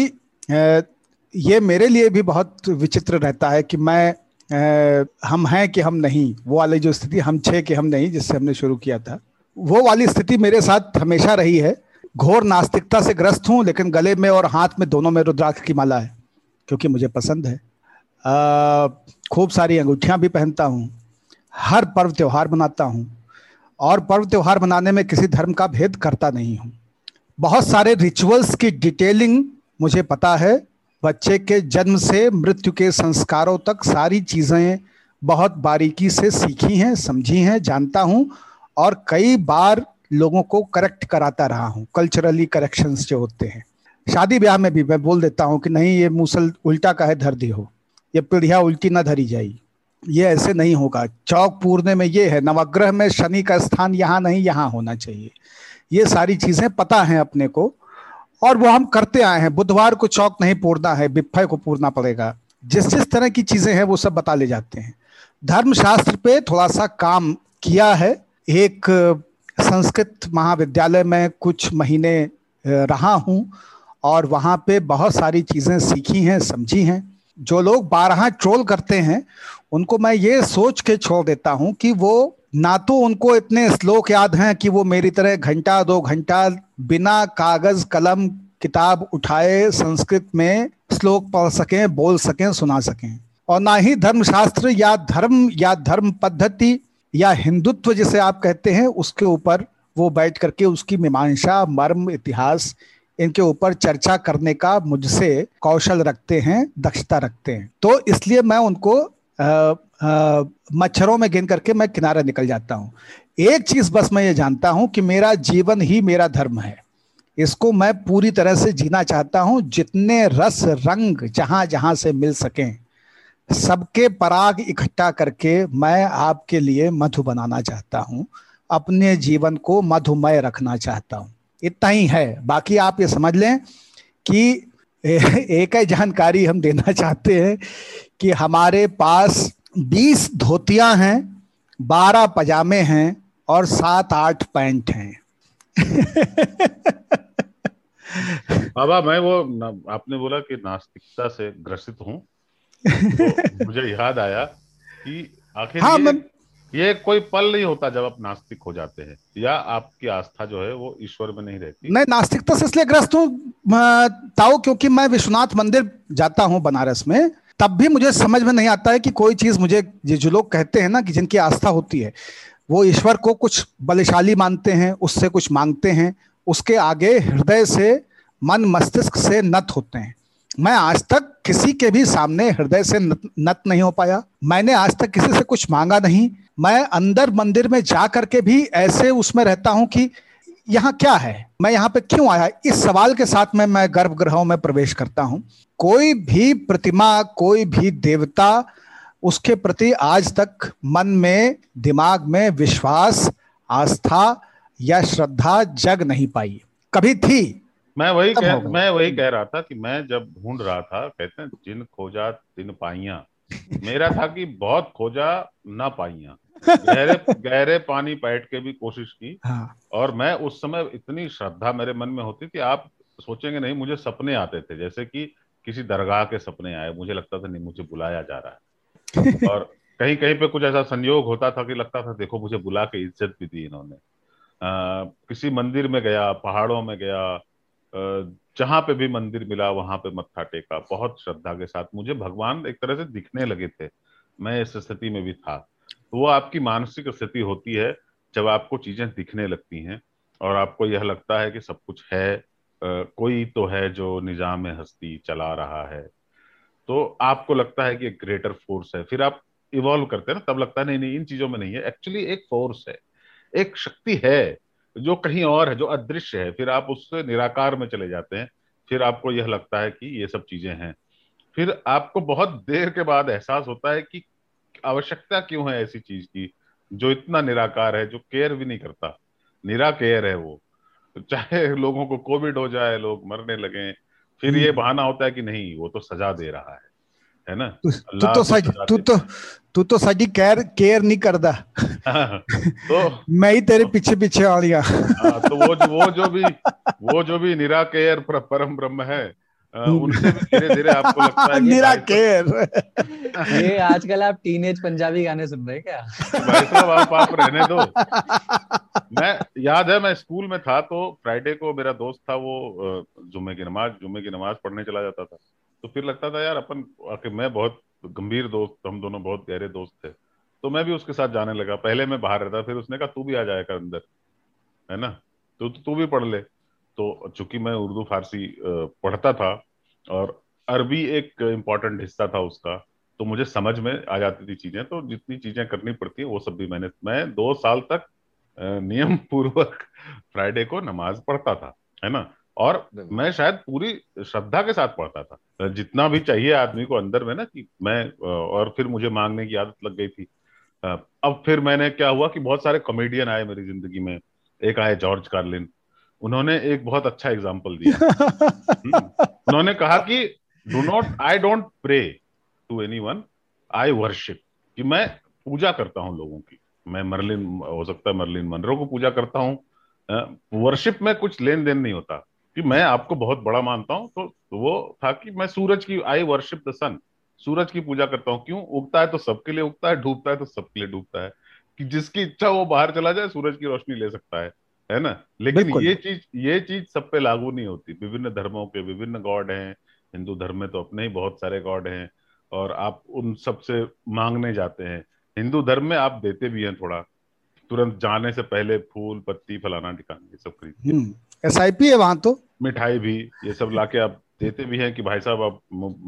ये मेरे लिए भी बहुत विचित्र रहता है कि मैं हम हैं कि हम नहीं, वो वाली जो स्थिति, हम छे कि हम नहीं, जिससे हमने शुरू किया था, वो वाली स्थिति मेरे साथ हमेशा रही है। घोर नास्तिकता से ग्रस्त हूँ, लेकिन गले में और हाथ में दोनों में रुद्राक्ष की माला है, क्योंकि मुझे पसंद है। खूब सारी अंगूठियाँ भी पहनता हूँ, हर पर्व त्योहार मनाता हूँ, और पर्व त्योहार मनाने में किसी धर्म का भेद करता नहीं हूँ। बहुत सारे रिचुअल्स की डिटेलिंग मुझे पता है, बच्चे के जन्म से मृत्यु के संस्कारों तक सारी चीज़ें बहुत बारीकी से सीखी हैं, समझी हैं, जानता हूँ, और कई बार लोगों को करेक्ट कराता रहा हूँ। कल्चरली करेक्शंस जो होते हैं शादी ब्याह में भी मैं बोल देता हूँ कि नहीं, ये मूसल उल्टा काहे धर दी हो, ये पीढ़िया उल्टी ना धरी जाएगी, ये ऐसे नहीं होगा, चौक पूर्णे में ये है, नवग्रह में शनि का स्थान यहाँ नहीं, यहाँ होना चाहिए। ये सारी चीज़ें पता हैं अपने को, और वो हम करते आए हैं। बुधवार को चौक नहीं पूरना है, बिफे को पूरना पड़ेगा। जिस तरह की चीजें हैं वो सब बता ले जाते हैं। धर्मशास्त्र पे थोड़ा सा काम किया है, एक संस्कृत महाविद्यालय में कुछ महीने रहा हूँ, और वहाँ पे बहुत सारी चीजें सीखी हैं, समझी हैं। जो लोग बारहा ट्रोल करते हैं उनको मैं ये सोच के छोड़ देता हूँ कि वो ना तो उनको इतने श्लोक याद हैं कि वो मेरी तरह घंटा दो घंटा बिना कागज कलम किताब उठाए संस्कृत में श्लोक पढ़ सकें, बोल सकें, सुना सकें, और ना ही धर्मशास्त्र या धर्म पद्धति या हिंदुत्व जिसे आप कहते हैं उसके ऊपर वो बैठ करके उसकी मीमांसा, मर्म, इतिहास, इनके ऊपर चर्चा करने का मुझसे कौशल रखते हैं, दक्षता रखते हैं। तो इसलिए मैं उनको मच्छरों में गिन करके मैं किनारे निकल जाता हूँ। एक चीज बस मैं ये जानता हूँ कि मेरा जीवन ही मेरा धर्म है, इसको मैं पूरी तरह से जीना चाहता हूँ, जितने रस रंग जहाँ जहाँ से मिल सकें सबके पराग इकट्ठा करके मैं आपके लिए मधु बनाना चाहता हूँ, अपने जीवन को मधुमय रखना चाहता हूँ। इतना ही है, बाकी आप ये समझ लें कि एक ही जानकारी हम देना चाहते हैं कि हमारे पास 20 धोतियां हैं, 12 पजामे हैं और 7-8 पैंट हैं। बाबा मैं वो आपने बोला कि नास्तिकता से ग्रसित हूँ तो मुझे याद आया कि आखिर हाँ, ये कोई पल नहीं होता जब आप नास्तिक हो जाते हैं या आपकी आस्था जो है वो ईश्वर में नहीं रहती। मैं नास्तिकता से इसलिए ग्रस्त हूँ ताऊ क्योंकि मैं विश्वनाथ मंदिर जाता हूँ बनारस में, तब भी मुझे समझ में नहीं आता है कि कोई चीज मुझे जो लोग कहते हैं ना कि जिनकी आस्था होती है वो ईश्वर को कुछ बलशाली मानते हैं, उससे कुछ मांगते हैं, उसके आगे हृदय से मन मस्तिष्क से नत होते हैं। मैं आज तक किसी के भी सामने हृदय से नत नहीं हो पाया, मैंने आज तक किसी से कुछ मांगा नहीं। मैं अंदर मंदिर में जा करके भी ऐसे उसमें रहता हूं कि यहाँ क्या है, मैं यहाँ पे क्यों आया, इस सवाल के साथ में मैं गर्भगृहों में प्रवेश करता हूँ। कोई भी प्रतिमा, कोई भी देवता, उसके प्रति आज तक मन में दिमाग में विश्वास, आस्था या श्रद्धा जग नहीं पाई, कभी थी। मैं वही कह रहा था कि मैं जब ढूंढ रहा था, कहते हैं जिन खोजा तिन पाइयां, मेरा था कि बहुत खोजा ना पाइयां, गहरे पानी बैठ के भी कोशिश की। हाँ। और मैं उस समय इतनी श्रद्धा मेरे मन में होती थी, आप सोचेंगे नहीं, मुझे सपने आते थे जैसे कि किसी दरगाह के सपने आए, मुझे लगता था नहीं मुझे बुलाया जा रहा है और कहीं कहीं पे कुछ ऐसा संयोग होता था कि लगता था देखो मुझे बुला के इज्जत भी दी इन्होंने। किसी मंदिर में गया, पहाड़ों में गया, जहां पे भी मंदिर मिला वहां पे मत्था टेका बहुत श्रद्धा के साथ, मुझे भगवान एक तरह से दिखने लगे थे। मैं इस स्थिति में भी था। तो वो आपकी मानसिक स्थिति होती है जब आपको चीजें दिखने लगती हैं और आपको यह लगता है कि सब कुछ है, कोई तो है जो निजाम हस्ती चला रहा है, तो आपको लगता है कि एक ग्रेटर फोर्स है। फिर आप इवॉल्व करते हैं ना, तब लगता है नहीं इन चीजों में नहीं है, एक्चुअली एक फोर्स है, एक शक्ति है जो कहीं और है, जो अदृश्य है। फिर आप उससे निराकार में चले जाते हैं, फिर आपको यह लगता है कि ये सब चीजें हैं। फिर आपको बहुत देर के बाद एहसास होता है कि आवश्यकता क्यों है ऐसी चीज की जो इतना निराकार है, जो केयर भी नहीं करता, निराकेयर है वो। चाहे लोगों को कोविड हो जाए, लोग मरने लगे, फिर ये बहाना होता है कि नहीं वो तो सजा दे रहा है ना, तू तो साडी केयर नहीं करदा, तो मैं ही तेरे पीछे पीछे आ गया। तो वो जो भी निराकेयर परम ब्रह्म है, उनसे भी धीरे-धीरे आपको लगता है निराकेयर। ये आजकल आप टीनेज पंजाबी गाने सुन रहे हैं क्या भाई साहब? आप रहने दो। मैं याद है मैं स्कूल में था तो फ्राइडे को मेरा दोस्त था, वो जुम्मे की नमाज पढ़ने चला जाता था। तो फिर लगता था यार मैं बहुत गंभीर दोस्त, हम दोनों बहुत गहरे दोस्त थे, तो मैं भी उसके साथ जाने लगा। पहले मैं बाहर रहता, फिर उसने कहा तू भी आ जाएगा अंदर, है ना, तू भी पढ़ ले। तो चूंकि मैं उर्दू फारसी पढ़ता था और अरबी एक इम्पॉर्टेंट हिस्सा था उसका, तो मुझे समझ में आ जाती थी चीजें। तो जितनी चीजें करनी पड़ती है वो सब भी मैं 2 साल तक नियम पूर्वक फ्राइडे को नमाज पढ़ता था, है ना, और मैं शायद पूरी श्रद्धा के साथ पढ़ता था, जितना भी चाहिए आदमी को अंदर में ना कि मैं। और फिर मुझे मांगने की आदत लग गई थी। अब फिर मैंने क्या हुआ कि बहुत सारे कॉमेडियन आए मेरी जिंदगी में। एक आए जॉर्ज कार्लिन, उन्होंने एक बहुत अच्छा एग्जाम्पल दिया। उन्होंने कहा कि I don't pray to anyone, I worship, कि मैं पूजा करता हूँ लोगों की। मैं मर्लिन मनरो को पूजा करता हूँ, वर्शिप में कुछ लेन देन नहीं होता कि मैं आपको बहुत बड़ा मानता हूँ। तो वो था कि मैं सूरज की, आई वर्शिप द सन, सूरज की पूजा करता हूँ। क्यों? उगता है तो सबके लिए उगता है, डूबता है तो सबके लिए डूबता है, कि जिसकी इच्छा वो बाहर चला जाए, सूरज की रोशनी ले सकता है ना। लेकिन ये चीज सब पे लागू नहीं होती। विभिन्न धर्मों के विभिन्न गॉड हैं, हिंदू धर्म में तो अपने ही बहुत सारे गॉड हैं और आप उन सबसे मांगने जाते हैं। हिंदू धर्म में आप देते भी हैं थोड़ा, तुरंत जाने से पहले फूल पत्ती फलाना ठिकाना ये सब खरीद, SIP है वहां, तो मिठाई भी ये सब लाके आप देते भी हैं कि भाई साहब आप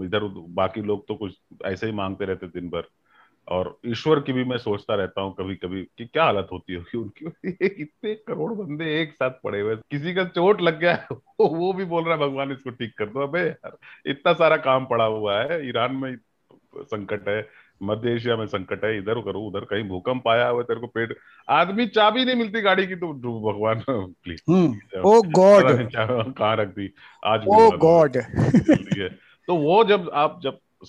इधर। बाकी लोग तो कुछ ऐसे ही मांगते रहते दिन भर। और ईश्वर की भी मैं सोचता रहता हूँ कभी कभी कि क्या हालत होती होगी उनकी, इतने करोड़ बंदे एक साथ पड़े हुए, किसी का चोट लग गया है वो भी बोल रहा है भगवान इसको ठीक कर दो। अबे यार इतना सारा काम पड़ा हुआ है, ईरान में संकट है, मध्य एशिया में संकट है, इधर करो उधर, कहीं भूकंप आया हुआ, तेरे को पेट, आदमी चाबी नहीं मिलती गाड़ी की, तो भगवान प्लीज ओ गॉड कहाँ रख दी आज, ओ गॉड। तो वो जब आप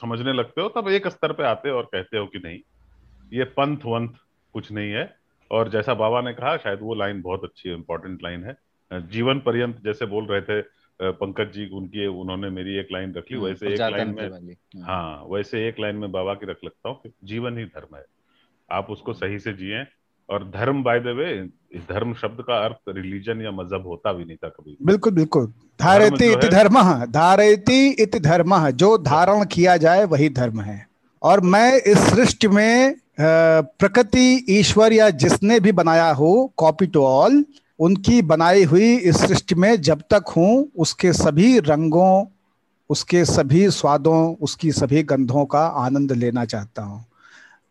समझने लगते हो तब एक स्तर पे आते हो और कहते हो कि नहीं ये पंथ वंथ कुछ नहीं है। और जैसा बाबा ने कहा, शायद वो लाइन बहुत अच्छी है, इंपॉर्टेंट लाइन है, जीवन पर्यंत जैसे बोल रहे थे पंकज जी उनकी उन्होंने मेरी एक लाइन रख ली, वैसे एक लाइन में, हाँ वैसे एक लाइन में बाबा की रख लगता हूँ, जीवन ही धर्म है, आप उसको सही से जिए। और धर्म बाय द वे, धर्म शब्द का अर्थ रिलीजन या मजहब होता भी नहीं था कभी। बिल्कुल बिल्कुल, धारयति इति धर्मः, धारयति इति धर्मः, जो धारण किया जाए वही धर्म है। और मैं इस सृष्टि में प्रकृति, ईश्वर या जिसने भी बनाया हो, कॉपी टू ऑल, उनकी बनाई हुई इस सृष्टि में जब तक हूँ उसके सभी रंगों, उसके सभी स्वादों, उसकी सभी गंधों का आनंद लेना चाहता हूँ।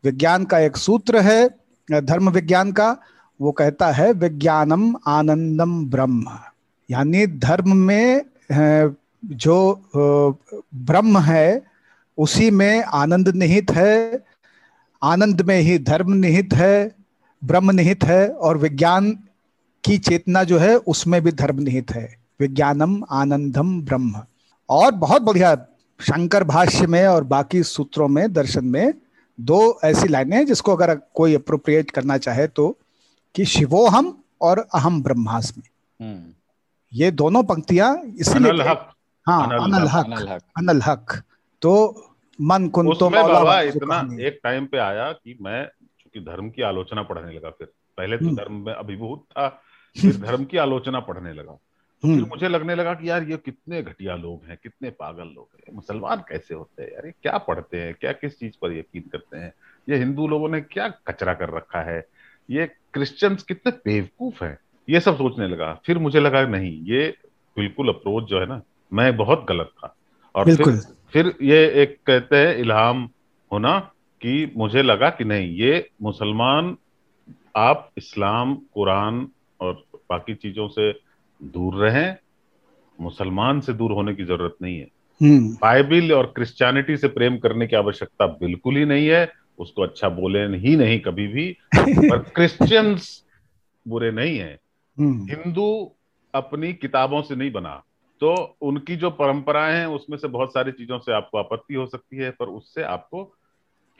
विज्ञान का एक सूत्र है, धर्म विज्ञान का, वो कहता है विज्ञानम आनंदम ब्रह्म, यानी धर्म में जो ब्रह्म है उसी में आनंद निहित है, आनंद में ही धर्म निहित है, ब्रह्म निहित है। और विज्ञान की चेतना जो है उसमें भी धर्म निहित है, विज्ञानम आनंदम ब्रह्म। और बहुत बढ़िया शंकर भाष्य में और बाकी सूत्रों में, दर्शन में दो ऐसी लाइनें हैं जिसको अगर कोई अप्रोप्रिएट करना चाहे तो, कि शिवोहम और अहम ब्रह्मास्मि, ये दोनों पंक्तियां इसीलिए, हाँ अनल हक। तो मन कुंतो बाबा इतना एक टाइम पे आया कि मैं चूंकि धर्म की आलोचना पढ़ने लगा, फिर पहले तो धर्म में अभिभूत था, फिर धर्म की आलोचना पढ़ने लगा, तो फिर मुझे लगने लगा कि यार ये कितने घटिया लोग हैं, कितने पागल लोग हैं, मुसलमान कैसे होते हैं यार, ये क्या पढ़ते हैं, क्या किस चीज पर यकीन करते हैं, ये हिंदू लोगों ने क्या कचरा कर रखा है, ये क्रिश्चियंस कितने बेवकूफ हैं, ये सब सोचने लगा। फिर मुझे लगा नहीं, ये बिल्कुल अप्रोच जो है ना, मैं बहुत गलत था। और फिर ये एक कहते हैं इल्हाम होना, कि मुझे लगा कि नहीं, ये मुसलमान, आप इस्लाम, कुरान और बाकी चीजों से दूर रहें, मुसलमान से दूर होने की जरूरत नहीं है, बाइबिल और क्रिश्चियनिटी से प्रेम करने की आवश्यकता बिल्कुल ही नहीं है, उसको अच्छा बोले ही नहीं कभी भी, पर क्रिश्चियंस बुरे नहीं है, हिंदू अपनी किताबों से नहीं बना, तो उनकी जो परंपराएं हैं उसमें से बहुत सारी चीजों से आपको आपत्ति हो सकती है, पर उससे आपको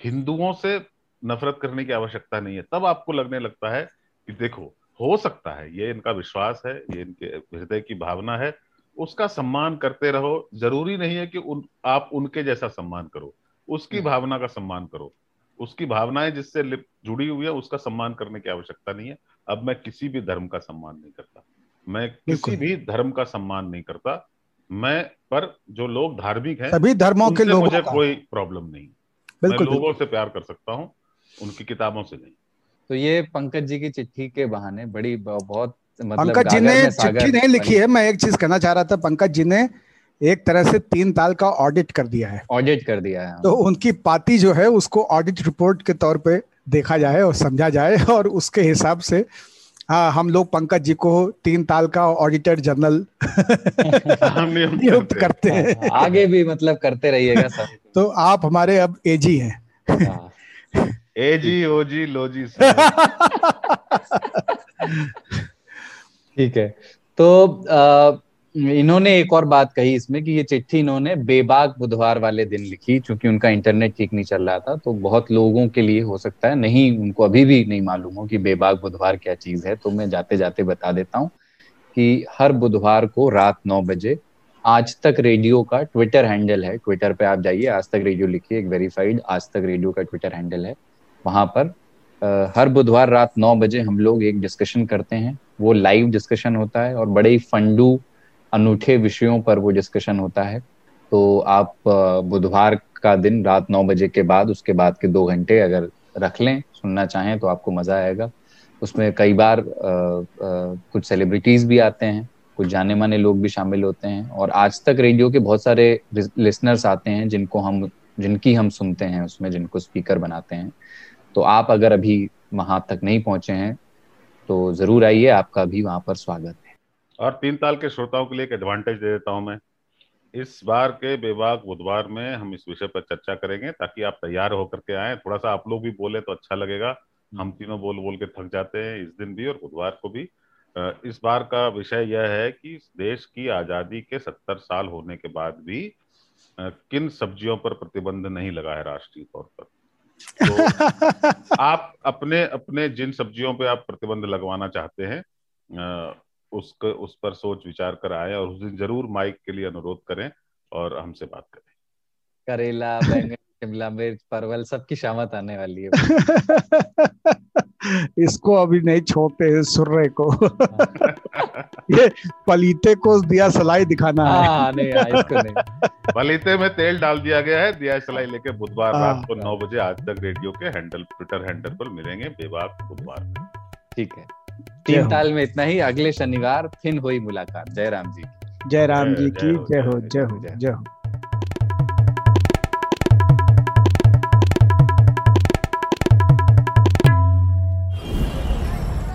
हिंदुओं से नफरत करने की आवश्यकता नहीं है। तब आपको लगने लगता है कि देखो, हो सकता है ये इनका विश्वास है, ये इनके हृदय की भावना है, उसका सम्मान करते रहो। जरूरी नहीं है कि आप उनके जैसा सम्मान करो, उसकी भावना का सम्मान करो, उसकी भावनाएं जिससे जुड़ी हुई है उसका सम्मान करने की आवश्यकता नहीं है। अब मैं किसी भी धर्म का सम्मान नहीं करता, मैं किसी भी धर्म का सम्मान नहीं करता मैं, पर जो लोग धार्मिक हैं सभी धर्मों के लोगों मुझे कोई प्रॉब्लम नहीं, मैं लोगों से प्यार कर सकता हूँ, उनकी किताबों से नहीं। तो ये पंकज जी की चिट्ठी के बहाने बड़ी बहुत मतलब पंकज जी ने चिट्ठी नहीं लिखी है, मैं एक चीज कहना चाह रहा था, पंकज जी ने एक तरह से 3 साल का ऑडिट कर दिया है, तो उनकी पार्टी जो है उसको ऑडिट रिपोर्ट के तौर पे देखा जाए और समझा जाए, और उसके हिसाब से हम लोग पंकज जी को 3 साल का ऑडिटर जनरल नियुक्त करते हैं। आगे भी मतलब करते रहिएगा सर, तो आप हमारे अब एजी हैं, एजी ओजी लोजी ठीक है। तो इन्होंने एक और बात कही इसमें कि ये चिट्ठी इन्होंने बेबाक बुधवार वाले दिन लिखी, क्योंकि उनका इंटरनेट ठीक नहीं चल रहा था, तो बहुत लोगों के लिए हो सकता है नहीं, उनको अभी भी नहीं मालूम हो कि बेबाक बुधवार क्या चीज है। तो मैं जाते जाते बता देता हूँ कि हर बुधवार को रात 9 बजे आज तक रेडियो का ट्विटर हैंडल है, ट्विटर पे आप जाइए, आज तक रेडियो लिखिए, एक वेरीफाइड आज तक रेडियो का ट्विटर हैंडल है, वहाँ पर हर बुधवार रात 9 बजे हम लोग एक डिस्कशन करते हैं, वो लाइव डिस्कशन होता है और बड़े ही फंडू अनूठे विषयों पर वो डिस्कशन होता है। तो आप बुधवार का दिन रात 9 बजे के बाद, उसके बाद के 2 घंटे अगर रख लें, सुनना चाहें तो आपको मज़ा आएगा। उसमें कई बार कुछ सेलिब्रिटीज़ भी आते हैं, कुछ जाने माने लोग भी शामिल होते हैं, और आज तक रेडियो के बहुत सारे लिसनर्स आते हैं जिनकी हम सुनते हैं उसमें, जिनको स्पीकर बनाते हैं। तो आप अगर अभी वहां तक नहीं पहुंचे हैं तो जरूर आइए, आपका भी वहां पर स्वागत है। और 3 साल के श्रोताओं के लिए एक एडवांटेज दे देता हूं मैं, इस बार के बेबाक बुधवार में हम इस विषय पर चर्चा करेंगे, ताकि आप तैयार होकर के आए, थोड़ा सा आप लोग भी बोले तो अच्छा लगेगा। हम तीनों बोल बोल के थक जाते हैं, इस दिन भी और बुधवार को भी। इस बार का विषय यह है कि देश की आजादी के 70 साल होने के बाद भी किन सब्जियों पर प्रतिबंध नहीं लगा है राष्ट्रीय तौर पर। तो आप अपने जिन सब्जियों पे आप प्रतिबंध लगवाना चाहते हैं, उस पर सोच विचार कर आए और उस दिन जरूर माइक के लिए अनुरोध करें और हमसे बात करें। करेला, बैंगन, शिमला मिर्च, परवल सबकी शामत आने वाली है। इसको अभी नहीं छोड़ते सुर्रे को। ये पलीते को दिया सलाई दिखाना है। नहीं, इसको नहीं। पलीते में तेल डाल दिया गया है। दिया सलाई लेके बुधवार रात को 9 बजे आज तक रेडियो के ट्विटर हैंडल पर मिलेंगे बेबाक बुधवार। ठीक है, 3 ताल में इतना ही। अगले शनिवार फिर हुई मुलाकात। जय राम जी की जय हो।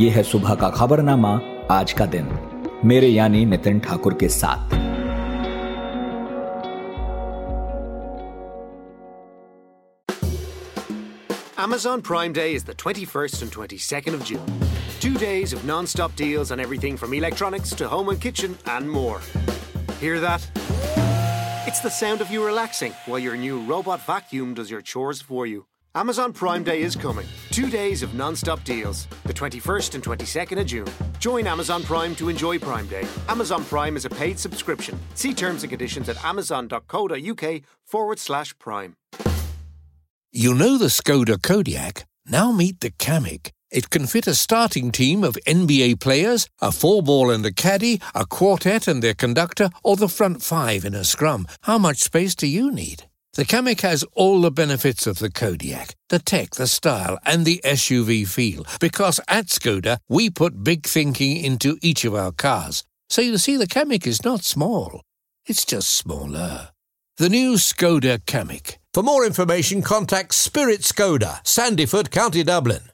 ये है सुबह का खबरनामा, आज का दिन, मेरे यानी नितिन ठाकुर के साथ। Amazon Prime Day is the 21st and 22nd of June. 2 days of non-stop deals on everything from electronics to home and kitchen and more. Hear that? It's the sound of you relaxing while your new robot vacuum does your chores for you. Amazon Prime Day is coming. 2 days of non-stop deals, the 21st and 22nd of June. Join Amazon Prime to enjoy Prime Day. Amazon Prime is a paid subscription. See terms and conditions at amazon.co.uk/prime. You know the Skoda Kodiaq? Now meet the Kamiq. It can fit a starting team of NBA players, a four-ball and a caddy, a quartet and their conductor, or the front five in a scrum. How much space do you need? The Kamiq has all the benefits of the Kodiaq, the tech, the style, and the SUV feel. Because at Skoda, we put big thinking into each of our cars. So you see, the Kamiq is not small. It's just smaller. The new Skoda Kamiq. For more information, contact Spirit Skoda, Sandyford, County Dublin.